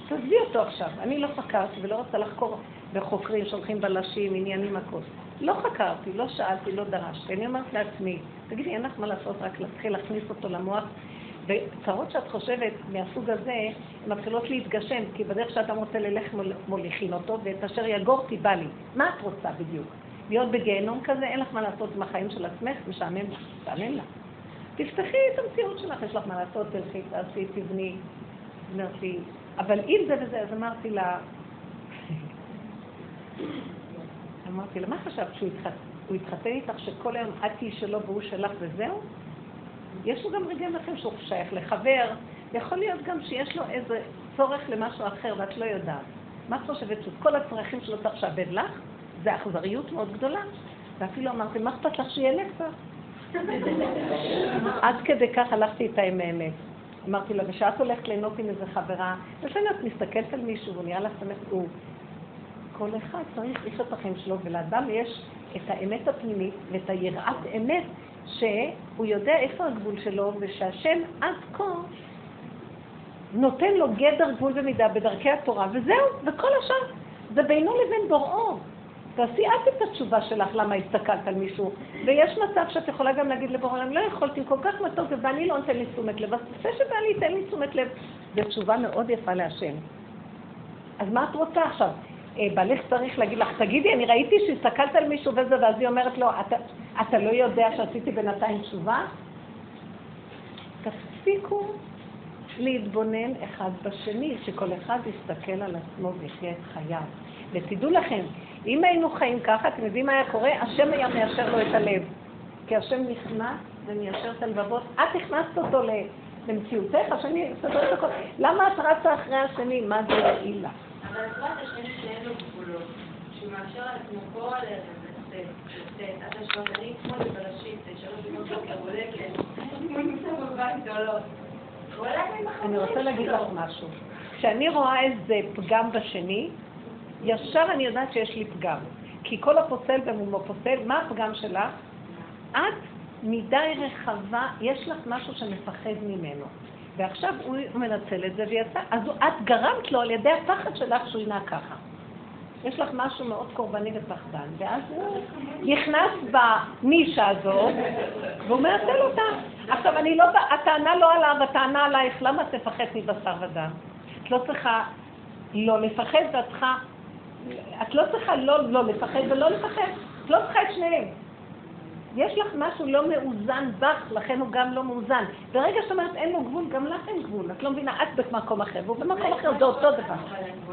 תזבי אותו עכשיו. אני לא חקרתי ולא רוצה לחקור בחוקרים, שולחים בלשים, עניינים הכל. לא חקרתי, לא שאלתי, לא דרשתי. אני אומרת לעצמי, תגידי, אין לך מה לעשות, רק להתחיל להכניס אותו למוח. וצרות שאת חושבת מהסוג הזה, הן מתחילות להתגשם, כי בדרך שאתה רוצה ללך מוליכים אותו, ואת אשר יגורתי בא לי. מה את רוצה בדיוק? להיות בגיהנום כזה, אין לך מה לעשות עם החיים של עצמך, משעמם לך, משעמם לך. תפתחי את המציאות שלך, יש לך מה לעשות, תלכי, תעשי, תבני, תבני. אבל אם זה וזה, אז אמרתי לה, אמרתי לה, מה חשבת שהוא התחתן איתך שכל היום את היא שלו והוא שלך וזהו? יש לו גם רגעים לכם שהוא שייך לחבר, יכול להיות גם שיש לו איזה צורך למשהו אחר ואת לא יודעת. מה את חושבת שכל הצרכים שלו צריך שעבד לך? זו אכזריות מאוד גדולה. ואפילו אמרתי, מה אכפת לך שיהיה לך? עד כדי כך הלכתי איתה עם האמת. אמרתי לה, ושאת הולכת ליהנות עם איזו חברה, לפעמים את מסתכלת על מישהו, הוא נראה לך סמך, הוא... כל אחד צריך איש את החיים שלו, ולאדם יש את האמת הפנימית ואת היראת אמת, שהוא יודע איפה הגבול שלו, ושהשם עד כה נותן לו גדר גבול ומידה בדרכי התורה, וזהו, וכל השאר זה בינו לבין בוראו. תעשי את את התשובה שלך למה הסתכלת על מישהו, ויש מצב שאת יכולה גם להגיד לבורא עולם, לא יכולתי, כל כך מתוק ובעלי לא נותן לי תשומת לב, אז תעשה שבעלי תן לי תשומת לב, זו תשובה מאוד יפה להשם. אז מה את רוצה עכשיו? בעלך צריך להגיד לך, תגידי, אני ראיתי שהסתכלת על מישהו וזה, ואז היא אומרת לו, אתה, אתה לא יודע שעשיתי בינתיים תשובה? תפסיקו להתבונן אחד בשני, שכל אחד יסתכל על עצמו ויחיה את חייו. ותדעו לכם, אם היינו חיים ככה, אתם יודעים מה היה קורה? השם היה מיישר לו את הלב. כי השם נכנס ומיישר את הלבבות. את הכנסת אותו למציאותך, השם יסתדר את הכל. למה את רצה אחרי השני? מה זה יעיל לך? אבל הפרט השני שאין לו גבולות, שהוא מאפשר על עצמו כל ערב, לצאת, לצאת, עד השבט, אני כמו לבלשית, שלוש בינות בוקר, הולכת, כמו נמצא בבית גדולות. אני רוצה להגיד לך משהו. כשאני רואה איזה פגם בשני, ישר אני יודעת שיש לי פגם. כי כל הפוסל במומו פוסל, מה הפגם שלך? את מדי רחבה, יש לך משהו שמפחד ממנו. ועכשיו הוא מנצל את זה ויצא, אז את גרמת לו על ידי הפחד שלך שהוא ינע ככה. יש לך משהו מאוד קורבני ופחדן, ואז הוא נכנס בנישה הזו, והוא מנצל אותה. עכשיו, אני לא, הטענה לא עליו, הטענה עלייך, למה את מפחדת מבשר ודם? את לא צריכה לא לפחד, ואת צריכה, את לא צריכה לא, לא לפחד ולא לפחד, את לא צריכה את שניהם. יש לך משהו לא מאוזן בך, לכן הוא גם לא מאוזן. ברגע שאת אומרת אין לו גבול, גם לך אין גבול. את לא מבינה, את במקום אחר, והוא במקום אחר, זה אותו דבר. הוא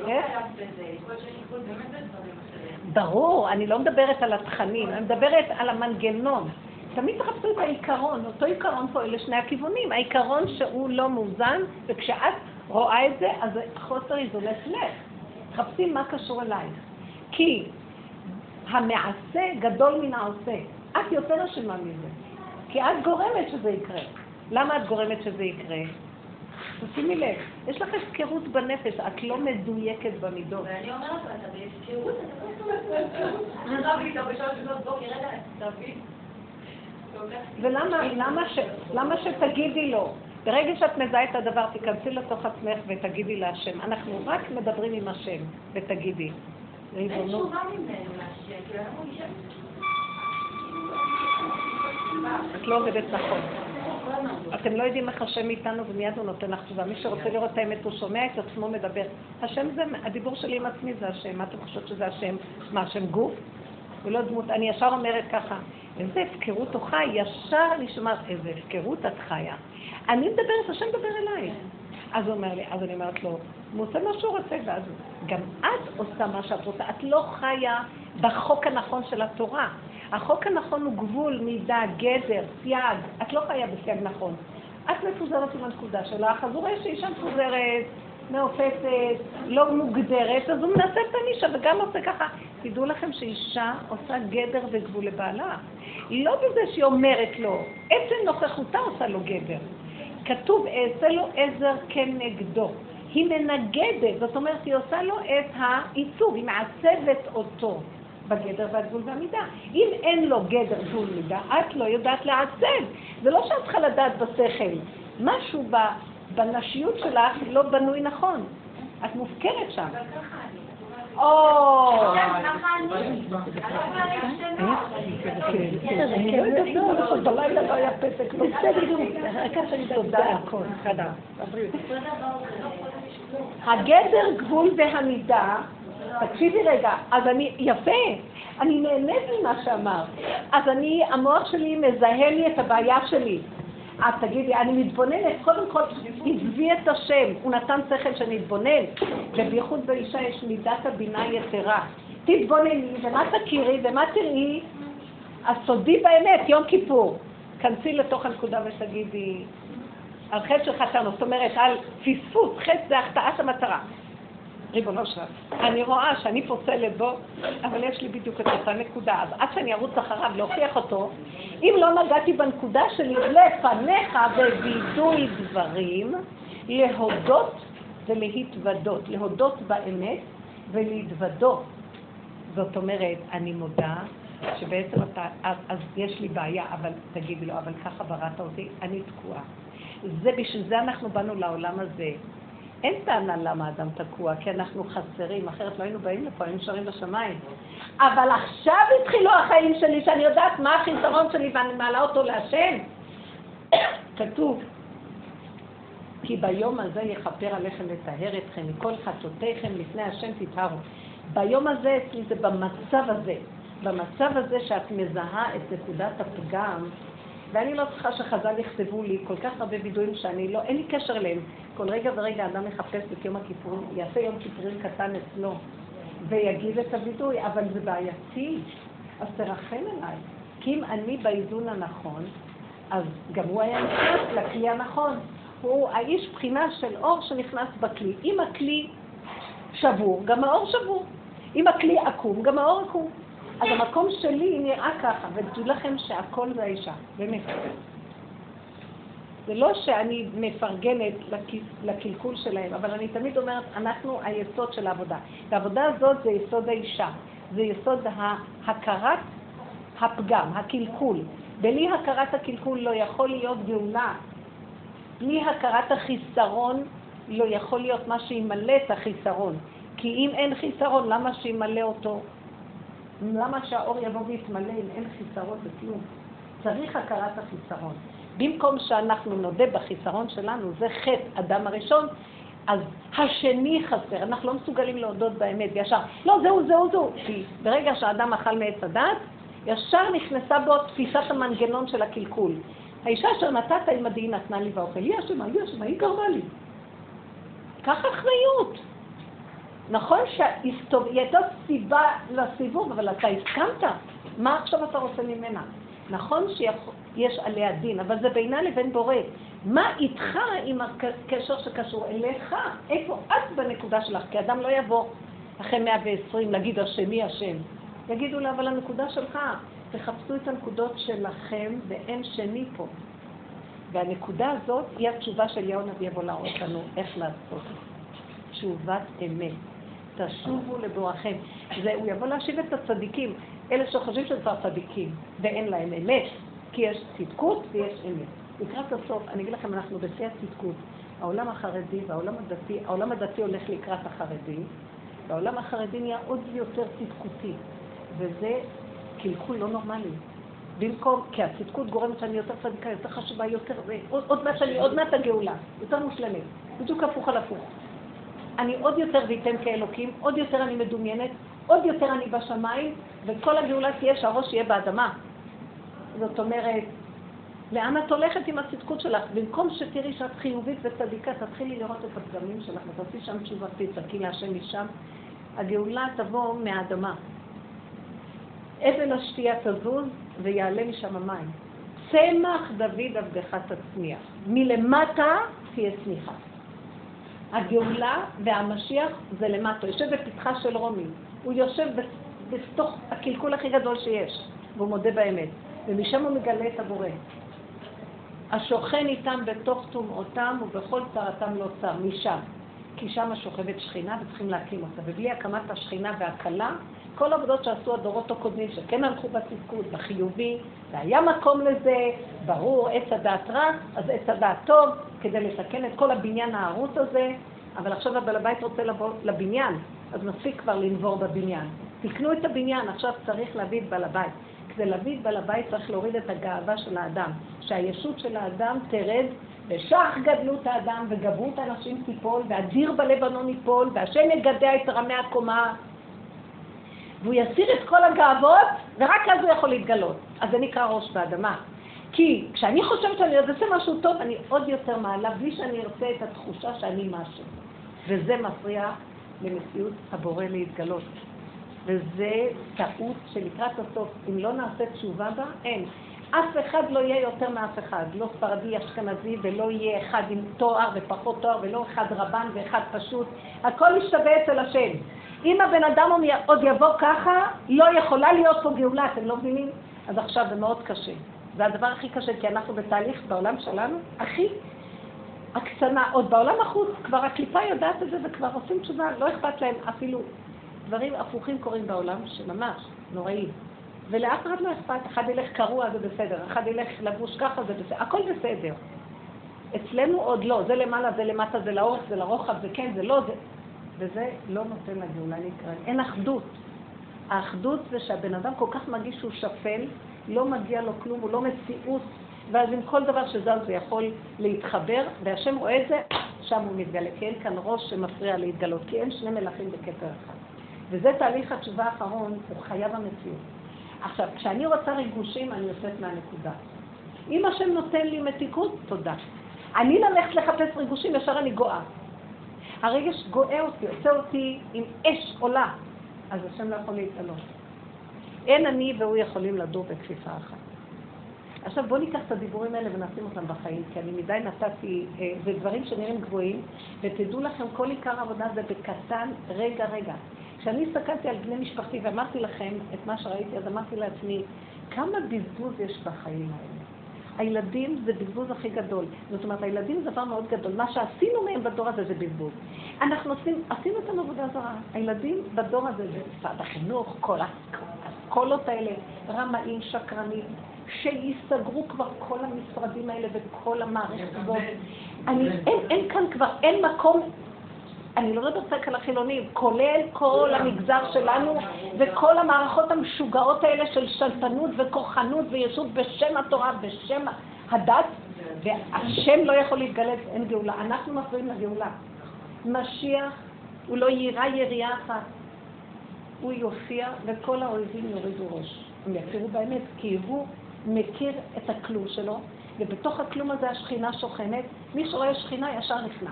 לא חייב בזה, יכול להיות שיש גבול באמת בדברים אחרים. ברור, אני לא מדברת על התכנים, אני מדברת על המנגנון. תמיד תחפשו את העיקרון, אותו עיקרון פועל לשני הכיוונים. העיקרון שהוא לא מאוזן, וכשאת רואה את זה, אז חוסר איזון אצלך. תחפשי מה קשור אלייך. כי המעשה גדול מן העושה. את יותר אשמה מזה, כי את גורמת שזה יקרה. למה את גורמת שזה יקרה? תשימי לב, יש לך הפקרות בנפש, את לא מדויקת במידות. ואני אומרת לך, אתה בהפקרות, אתה לא בהפקרות. אני רב לי טוב, בשעות שנות בוקר, רגע, תביא. ולמה שתגידי לו? ברגע שאת מזהה את הדבר, תיכנסי לתוך עצמך ותגידי להשם. אנחנו רק מדברים עם השם ותגידי. אין שורה ממנו להשם, כי אנחנו נשאר. את לא עובדת נכון. אתם לא יודעים איך השם איתנו ומיד הוא נותן לך תשובה. מי שרוצה לראות את האמת הוא שומע את עצמו מדבר. השם זה, הדיבור שלי עם עצמי זה השם. מה אתם חושבים שזה השם? מה השם גוף? הוא לא דמות. אני ישר אומרת ככה, איזה הפקרות הוא חי, ישר אני שומעת איזה הפקרות את חיה. אני מדברת, השם מדבר אליי. אז הוא אומר לי, אז אני אומרת לו, הוא עושה מה שהוא רוצה ואז גם את עושה מה שאת רוצה. את לא חיה בחוק הנכון של התורה. החוק הנכון הוא גבול, מידה, גדר, סייג. את לא חיה בסייג נכון. את מפוזרת עם הנקודה שלך, אז הוא רואה שאישה מפוזרת, מעופסת, לא מוגדרת, אז הוא מנסה את הנישה וגם עושה ככה. תדעו לכם שאישה עושה גדר וגבול לבעלה. היא לא בזה שהיא אומרת לו, עצם נוכחותה עושה לו גדר. כתוב, עשה לו עזר כנגדו. היא מנגדת, זאת אומרת, היא עושה לו את האיסור, היא מעצבת אותו. בגדר והגבול והמידה. אם אין לו גדר גבול מידה, את לא יודעת לעצב. זה לא שאת צריכה לדעת בשכל. משהו בנשיות שלך לא בנוי נכון. את מופקרת שם. אבל ככה אני. או... ככה אני. אני לא יודעת לעשות בלילה לא היה פסק. תודה הכל. תודה. הגדר גבול והמידה, תקשיבי רגע, אז אני, יפה, אני נהנית ממה שאמר, אז אני, המוח שלי מזהה לי את הבעיה שלי. אז תגידי, אני מתבוננת, קודם כל, תזבי את השם, הוא נתן שכל שנתבונן, ובייחוד באישה יש מידת הבינה יתרה. תתבונני, ומה תכירי, ומה תראי, אז תודי באמת, יום כיפור, כנסי לתוך הנקודה ותגידי, על חטא של חטאנו, זאת אומרת, על פספוס, חטא זה החטאת המטרה. ריבונו של עולם, אני רואה שאני פוסלת בו, אבל יש לי בדיוק את אותה נקודה, אז עד שאני ארוץ אחריו להוכיח אותו, אם לא נגעתי בנקודה שלי לפניך בבידוי דברים, להודות ולהתוודות, להודות באמת ולהתוודות. זאת אומרת, אני מודה שבעצם אתה, אז, אז יש לי בעיה, אבל תגידי לו, אבל ככה בראת אותי, אני תקועה. זה בשביל זה אנחנו באנו לעולם הזה. אין טענה למה האדם תקוע, כי אנחנו חסרים, אחרת לא היינו באים לפה, היינו שרים לשמיים. אבל עכשיו התחילו החיים שלי, שאני יודעת מה החיסרון שלי ואני מעלה אותו להשם. כתוב, כי ביום הזה יכפר עליכם לטהר אתכם, מכל חטאותיכם לפני השם תטהרו. ביום הזה אצלי זה במצב הזה, במצב הזה שאת מזהה את נקודת הפגם, ואני לא צריכה שחז"ל יכתבו לי כל כך הרבה וידועים שאני לא, אין לי קשר אליהם. כל רגע ורגע אדם מחפש את יום הכיפורים, יעשה יום כיפורים קטן אצלו, ויגיד את הוידוי, אבל זה בעייתי. אז תרחם אליי, כי אם אני באיזון הנכון, אז גם הוא היה נכנס לכלי הנכון. הוא האיש בחינה של אור שנכנס בכלי. אם הכלי שבור, גם האור שבור. אם הכלי עקום, גם האור עקום. אז המקום שלי נראה ככה, ותדעו לכם שהכל זה האישה, באמת. זה לא שאני מפרגנת לקלקול שלהם, אבל אני תמיד אומרת, אנחנו היסוד של העבודה. העבודה הזאת זה יסוד האישה, זה יסוד ההכרת הפגם, הקלקול. בלי הכרת הקלקול לא יכול להיות גאולה. בלי הכרת החיסרון לא יכול להיות מה שימלא את החיסרון. כי אם אין חיסרון, למה שימלא אותו? למה שהאור יבוא ויתמלא אם אין חיסרון בכלום? צריך הכרת החיסרון. במקום שאנחנו נודה בחיסרון שלנו, זה חטא אדם הראשון, אז השני חסר. אנחנו לא מסוגלים להודות באמת, ישר, לא, זהו, זהו, זהו. כי ברגע שהאדם אכל מעץ הדת, ישר נכנסה בו תפיסת המנגנון של הקלקול. האישה שנתת עם ידי נתנה לי והאוכל, היא אשמה, היא אשמה, היא גרמה לי. כך אחריות. נכון שהייתה סיבה לסיבוב, אבל אתה הסכמת. מה עכשיו אתה רוצה ממנה? נכון שיש עליה דין, אבל זה בינה לבין בורא. מה איתך עם הקשר שקשור אליך? איפה את בנקודה שלך? כי אדם לא יבוא אחרי מאה ועשרים להגיד השם, מי השם? יגידו לה, אבל הנקודה שלך. תחפשו את הנקודות שלכם ואין שני פה. והנקודה הזאת היא התשובה של יהודה ויבוא להראות לנו איך לעשות. תשובת אמת. תשובו לבואכם. הוא יבוא להשיב את הצדיקים, אלה שחושבים שהם כבר צדיקים, ואין להם אמת, כי יש צדקות ויש אמת. לקראת הסוף, אני אגיד לכם, אנחנו בשיא הצדקות. העולם החרדי והעולם הדתי, העולם הדתי הולך לקראת החרדי, והעולם החרדי נהיה עוד יותר צדקותי, וזה קלקול לא נורמלי. במקום, כי הצדקות גורמת שאני יותר צדיקה, יותר חשובה, יותר, עוד מעט שאני, עוד מעט הגאולה, יותר מושלמת, בדיוק הפוך על הפוך. אני עוד יותר ויתן כאלוקים, עוד יותר אני מדומיינת, עוד יותר אני בשמיים, וכל הגאולה תהיה שהראש יהיה באדמה. זאת אומרת, לאן את הולכת עם הצדקות שלך? במקום שתראי שאת חיובית וצדיקה, תתחילי לראות את הפגמים שלך, ותעשי שם תשובה, תצעקי להשם משם. הגאולה תבוא מהאדמה. אבן השתייה תזוז ויעלה משם המים. צמח דוד עבדך תצמיח. מלמטה תהיה צמיחה. הגאולה והמשיח זה למטה, יושב בפתחה של רומי, הוא יושב בתוך הקלקול הכי גדול שיש, והוא מודה באמת, ומשם הוא מגלה את הבורא. השוכן איתם בתוך תומעותם ובכל צרתם לא צר, משם. כי שם שוכבת שכינה וצריכים להקים אותה. ובלי הקמת השכינה והקלה, כל העבודות שעשו הדורות הקודמים, שכן הלכו בתפקוד, בחיובי, והיה מקום לזה, ברור, עץ הדעת רע, אז עץ הדעת טוב, כדי לתקן את כל הבניין הערוץ הזה, אבל עכשיו הבעל הבית רוצה לבוא לבניין, אז נפסיק כבר לנבור בבניין. תקנו את הבניין, עכשיו צריך להביא את בעל הבית. כדי להביא את בעל הבית צריך להוריד את הגאווה של האדם, שהישות של האדם תרד, ושך גדלות האדם וגברות האנשים תיפול, והדיר בלבנון ייפול, והשם יגדע את רמי הקומה, והוא יסיר את כל הגאוות, ורק אז הוא יכול להתגלות. אז זה נקרא ראש באדמה. כי כשאני חושבת שאני עושה משהו טוב, אני עוד יותר מעלה, בלי שאני ארצה את התחושה שאני משהו. וזה מפריע למציאות הבורא להתגלות. וזה טעות שלקראת הסוף, אם לא נעשה תשובה בה, אין. אף אחד לא יהיה יותר מאף אחד. לא ספרדי, אשכנזי, ולא יהיה אחד עם תואר ופחות תואר, ולא אחד רבן ואחד פשוט. הכל משתווה אצל השם. אם הבן אדם עוד יבוא ככה, לא יכולה להיות פה גאולה, אתם לא מבינים? אז עכשיו זה מאוד קשה. זה הדבר הכי קשה, כי אנחנו בתהליך בעולם שלנו, הכי הקצנה, עוד בעולם החוץ, כבר הקליפה יודעת את זה וכבר עושים תשובה, לא אכפת להם אפילו. דברים הפוכים קורים בעולם שממש נוראים. ולאף אחד לא אכפת, אחד ילך קרוע זה בסדר, אחד ילך לבוש ככה זה בסדר, הכל בסדר. אצלנו עוד לא, זה למעלה, זה למטה, זה לאורך, זה לרוחב, זה כן, זה לא, זה... וזה לא נותן לגאולה נקרא. אין אחדות. האחדות זה שהבן אדם כל כך מגיש שהוא שפל, לא מגיע לו כלום, הוא לא מציאות, ואז עם כל דבר שזז זה יכול להתחבר, והשם רואה את זה, שם הוא מתגלה, כי אין כאן ראש שמפריע להתגלות, כי אין שני מלאכים בקטע אחד. וזה תהליך התשובה האחרון, הוא חייב המציאות. עכשיו, כשאני רוצה ריגושים, אני יוצאת מהנקודה. אם השם נותן לי מתיקות, תודה. אני ללכת לחפש ריגושים, ישר אני גואה. הרגש גואה אותי, עושה אותי עם אש עולה, אז השם לא יכול להתעלות. אין אני והוא יכולים לדור בכפיפה אחת. עכשיו בואו ניקח את הדיבורים האלה ונשים אותם בחיים, כי אני מדי נתתי, זה דברים שנראים גבוהים, ותדעו לכם כל עיקר עבודה זה בקטן, רגע רגע. כשאני הסתכלתי על בני משפחתי ואמרתי לכם את מה שראיתי, אז אמרתי לעצמי, כמה בזבוז יש בחיים האלה. הילדים זה בזבוז הכי גדול. זאת אומרת, הילדים זה דבר מאוד גדול. מה שעשינו מהם בדור הזה זה בזבוז. אנחנו עושים, עשינו את העבודה זרה. הילדים בדור הזה זה צד החינוך, כל הקולות האלה, רמאים, שקרנים, שיסגרו כבר כל המשרדים האלה וכל המערכת הזאת. אני, אין, אין כאן כבר, אין מקום, אני לא מדברת על החילונים, כולל כל המגזר שלנו וכל המערכות המשוגעות האלה של שלטנות וכוחנות וישות בשם התורה, בשם הדת, והשם לא יכול להתגלת, אין גאולה. אנחנו מפריעים לגאולה. משיח הוא לא יירא יריעה אחת, הוא יופיע וכל האויבים יורידו ראש. הם יכירו באמת, כי הוא מכיר את הכלום שלו, ובתוך הכלום הזה השכינה שוכנת, מי שרואה שכינה ישר נכנע.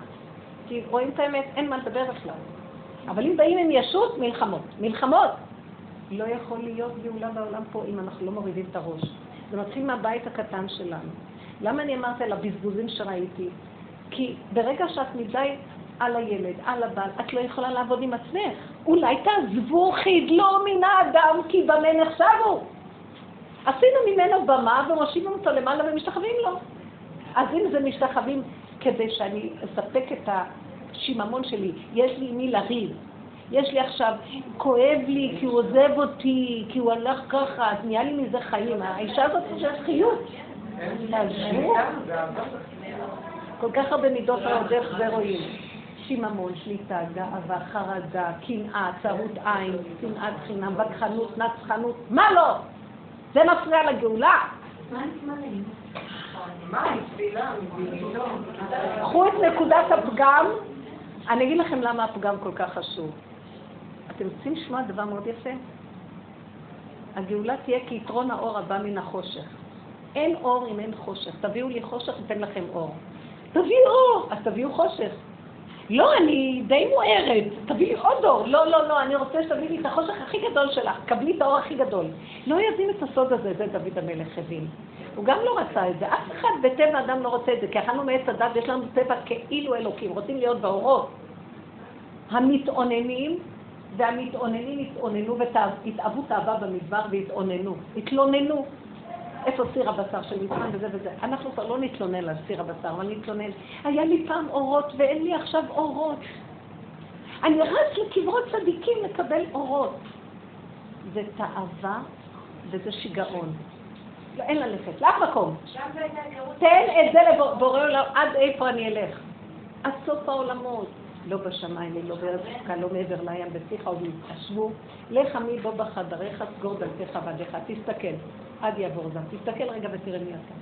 כי רואים את האמת, אין מה לדבר בכלל. אבל אם באים עם ישות, מלחמות. מלחמות! לא יכול להיות גאולה בעולם פה אם אנחנו לא מורידים את הראש. זה מתחיל מהבית הקטן שלנו. למה אני אמרתי על הבזבוזים שראיתי? כי ברגע שאת מדי על הילד, על הבעל, את לא יכולה לעבוד עם עצמך. אולי תעזבו חידלו מן האדם כי במה נחשבו. עשינו ממנו במה וראשינו אותו למעלה ומשתחווים לו. אז אם זה משתחווים, כדי שאני אספק את השיממון שלי, יש לי מי לריב, יש לי עכשיו, כואב לי כי הוא עוזב אותי, כי הוא הלך ככה, אז נהיה לי מזה חיים, האישה הזאת חושבת חיות. תעזבו. כל כך הרבה מידות העודף ורואים. שיממון, שליטה, גאווה, חרדה, קנאה, צרות עין, קנאת חינם, בגחנות, נצחנות, מה לא? זה מפריע לגאולה. מה נשמעים? מה? תפילה, תפילה. קחו את נקודת הפגם. אני אגיד לכם למה הפגם כל כך חשוב. אתם רוצים לשמוע דבר מאוד יפה? הגאולה תהיה כיתרון האור הבא מן החושך. אין אור אם אין חושך. תביאו לי חושך, אתן לכם אור. תביאו אור, אז תביאו חושך. לא, אני די מוארת, תביאי עוד אור. לא, לא, לא, אני רוצה שתביאי לי את החושך הכי גדול שלך, קבלי את האור הכי גדול. לא יודעים את הסוד הזה, זה דוד המלך הבין. הוא גם לא רצה את זה, אף אחד בטבע אדם לא רוצה את זה, כי אכלנו מעץ הדת ויש לנו טבע כאילו אלוקים, רוצים להיות באורות. המתאוננים והמתאוננים התאוננו והתאבו תאווה במדבר והתאוננו, התלוננו. איפה סיר הבשר של מצחן וזה וזה. אנחנו כבר לא נתלונן על סיר הבשר, אבל נתלונן. היה לי פעם אורות ואין לי עכשיו אורות. אני רץ לקברות צדיקים לקבל אורות. זה תאווה וזה שיגעון. לא, אין ללכת, לאף מקום. תן את זה לבורא עולם, עד איפה אני אלך? עד סוף העולמות. לא בשמיים, לא בארץ, לא מעבר לים, בשיחה ובהתחשבו. לך מי בו בחדריך, סגור דלתך ועדיך, תסתכל, עד יעבור זם. תסתכל רגע ותראה מי אתה.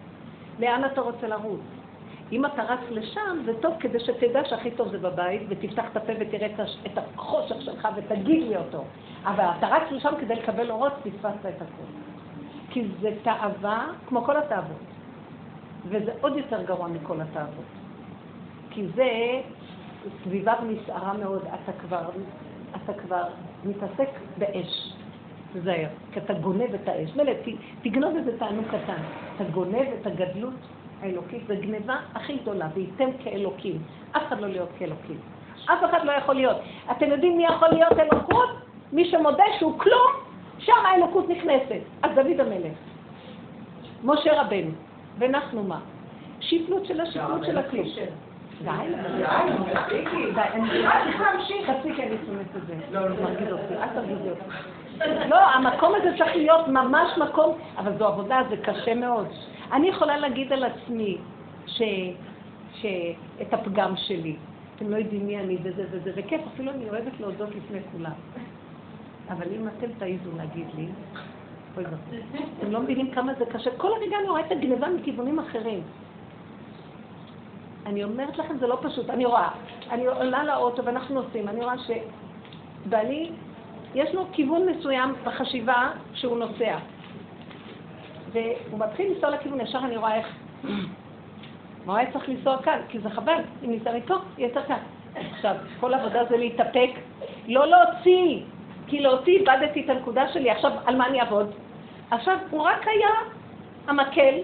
לאן אתה רוצה לרוץ? אם אתה רץ לשם, זה טוב כדי שתדע שהכי טוב זה בבית, ותפתח את הפה ותראה את החושך שלך ותגיד לי אותו. אבל אתה רץ לשם כדי לקבל אורות, תפסת את הכל. כי זה תאווה כמו כל התאוות. וזה עוד יותר גרוע מכל התאוות. כי זה... סביבה מסערה מאוד, אתה כבר, אתה כבר מתעסק באש, זהר, כי אתה גונב את האש. מלא, ת, תגנוב איזה תענוג קטן, אתה גונב את הגדלות האלוקית, זה גניבה הכי גדולה, וייתם כאלוקים, אף אחד לא להיות כאלוקים, אף אחד לא יכול להיות. אתם יודעים מי יכול להיות אלוקות? מי שמודה שהוא כלום, שם האלוקות נכנסת. אז דוד המלך, משה רבנו, ואנחנו מה? שיפלות של השיפלות של הכלום. די, די, די, אני צריך להמשיך, תפסיק אני שומעת את זה. לא, לא, מרגיז אותי, אל תרגיזי אותי. לא, המקום הזה צריך להיות ממש מקום, אבל זו עבודה, זה קשה מאוד. אני יכולה להגיד על עצמי שאת הפגם שלי, אתם לא יודעים מי אני וזה וזה, וכיף, אפילו אני אוהבת להודות לפני כולם. אבל אם אתם תעיזו להגיד לי, אתם לא מבינים כמה זה קשה, כל הרגע אני רואה את הגניבה מכיוונים אחרים. אני אומרת לכם, זה לא פשוט, אני רואה, אני עולה לאוטו ואנחנו נוסעים, אני רואה שבעלי, יש לו כיוון מסוים בחשיבה שהוא נוסע. והוא מתחיל לנסוע לכיוון ישר, אני רואה איך, מה היה צריך לנסוע כאן? כי זה חבל, אם ניסע מפה, יהיה צריך כאן. עכשיו, כל עבודה זה להתאפק, לא להוציא, כי להוציא, איבדתי את הנקודה שלי, עכשיו על מה אני אעבוד? עכשיו, הוא רק היה המקל,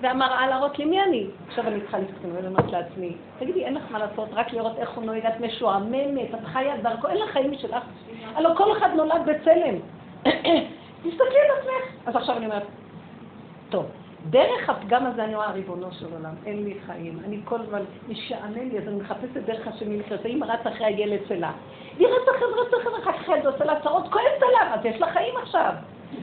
והמראה להראות לי מי אני. עכשיו אני צריכה להסתכנות ולמנות לעצמי. תגידי, אין לך מה לעשות, רק לראות איך הוא נוהג, את משועממת, את חיה דרכו, אין לך חיים שלך. הלא כל אחד נולד בצלם. תסתכלי על עצמך. אז עכשיו אני אומרת, טוב, דרך הפגם הזה אני רואה ריבונו של עולם, אין לי חיים. אני כל הזמן משעמם לי, אז אני מחפשת דרך השני לקראת. אם רץ אחרי הילד שלה, היא רץ אחרי, רץ אחרי, אחרי אחרי, זה עושה לה צרות, כועסת עליו, אז יש לה חיים עכשיו.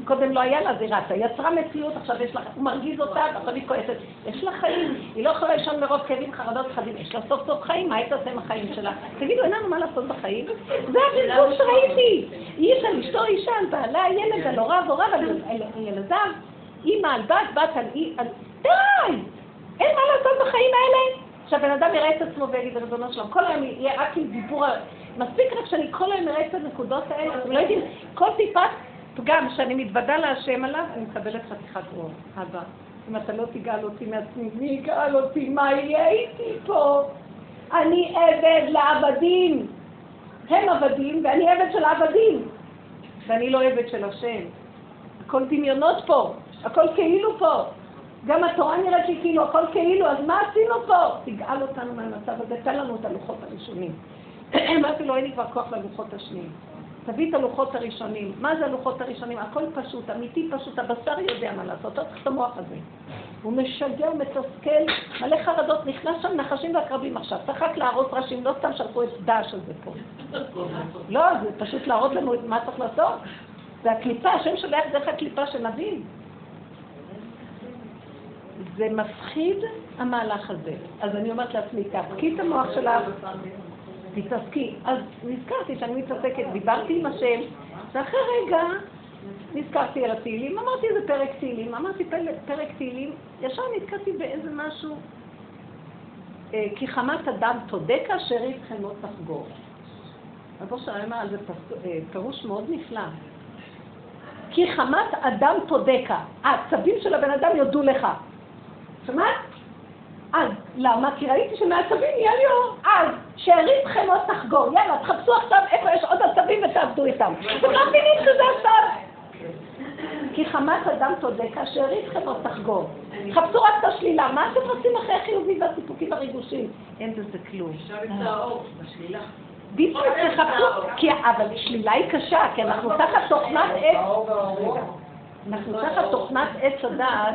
קודם לא היה לה, זה רצה, יצרה מציאות, עכשיו יש לה, הוא מרגיז אותה, עכשיו היא כועסת, יש לה חיים, היא לא יכולה לישון מרוב כאבים, חרדות, חדים, יש לה סוף סוף חיים, מה היית עושה עם החיים שלה? תגידו, אין לנו מה לעשות בחיים? זה הבלבול שראיתי, איש על אשתו, אישה על בעלה, ילד על הוריו, הוריו על ילדיו, אימא על בת, בת על אי, די! אין מה לעשות בחיים האלה? שהבן אדם יראה את עצמו ויגיד רזונו שלו, כל היום יהיה רק עם דיבור, מספיק רק שאני כל היום יראה את הנקודות האלה, אתם לא יודעים, כל טיפת גם שאני מתוודא להשם עליו, אני מקבלת חתיכת רוב. אבא, אם אתה לא תיגאל אותי מעצמי, מי יגאל אותי? מה יהיה איתי פה? אני עבד לעבדים. הם עבדים, ואני עבד של העבדים. ואני לא עבד של השם. הכל דמיונות פה, הכל כאילו פה. גם התורה נראית לי כאילו, הכל כאילו, אז מה עשינו פה? תיגאל אותנו מהמצב הזה, תן לנו את הלוחות הראשונים. אמרתי לו, אין לי כבר כוח ללוחות השניים. תביא את הלוחות הראשונים. מה זה הלוחות הראשונים? הכל פשוט, אמיתי פשוט, הבשר יודע מה לעשות, לא צריך את המוח הזה. הוא משגע, מתסכל, מלא חרדות, נכנס שם נחשים והקרבים עכשיו. צריך רק להרוס ראשים, לא סתם שלחו את דעש הזה פה. לא, זה פשוט להראות לנו מה צריך לעשות. זה הקליפה, השם שולח דרך הקליפה שנבין. זה מפחיד המהלך הזה. אז אני אומרת לעצמי, תפקיד את המוח שלך. תתעסקי. אז נזכרתי שאני מתעסקת, דיברתי עם השם, ואחרי רגע נזכרתי על התהילים, אמרתי איזה פרק תהילים, אמרתי פרק תהילים, ישר נתקעתי באיזה משהו, כי חמת אדם תודה כאשר היא חמות תחגור. הבושר אמר, זה פירוש מאוד נפלא. כי חמת אדם תודקה, העצבים של הבן אדם יודו לך. שמעת? אז, למה? כי ראיתי שמעצבים יהיה לי אור. אז, שערית חמות תחגור, יאללה, תחפשו עכשיו איפה יש עוד עצבים ותעבדו איתם. וכך פינים שזה עכשיו. כי חמת אדם תודקה, שערית חמות תחגור. חפשו רק את השלילה, מה אתם רוצים אחרי החיובים והסיפוקים הריגושים? אין בזה כלום. אפשר את האור, בשלילה. דיפו, תחפשו, אבל שלילה היא קשה, כי אנחנו תחת תוכנת עץ. אנחנו תחת תוכנת עץ הדעת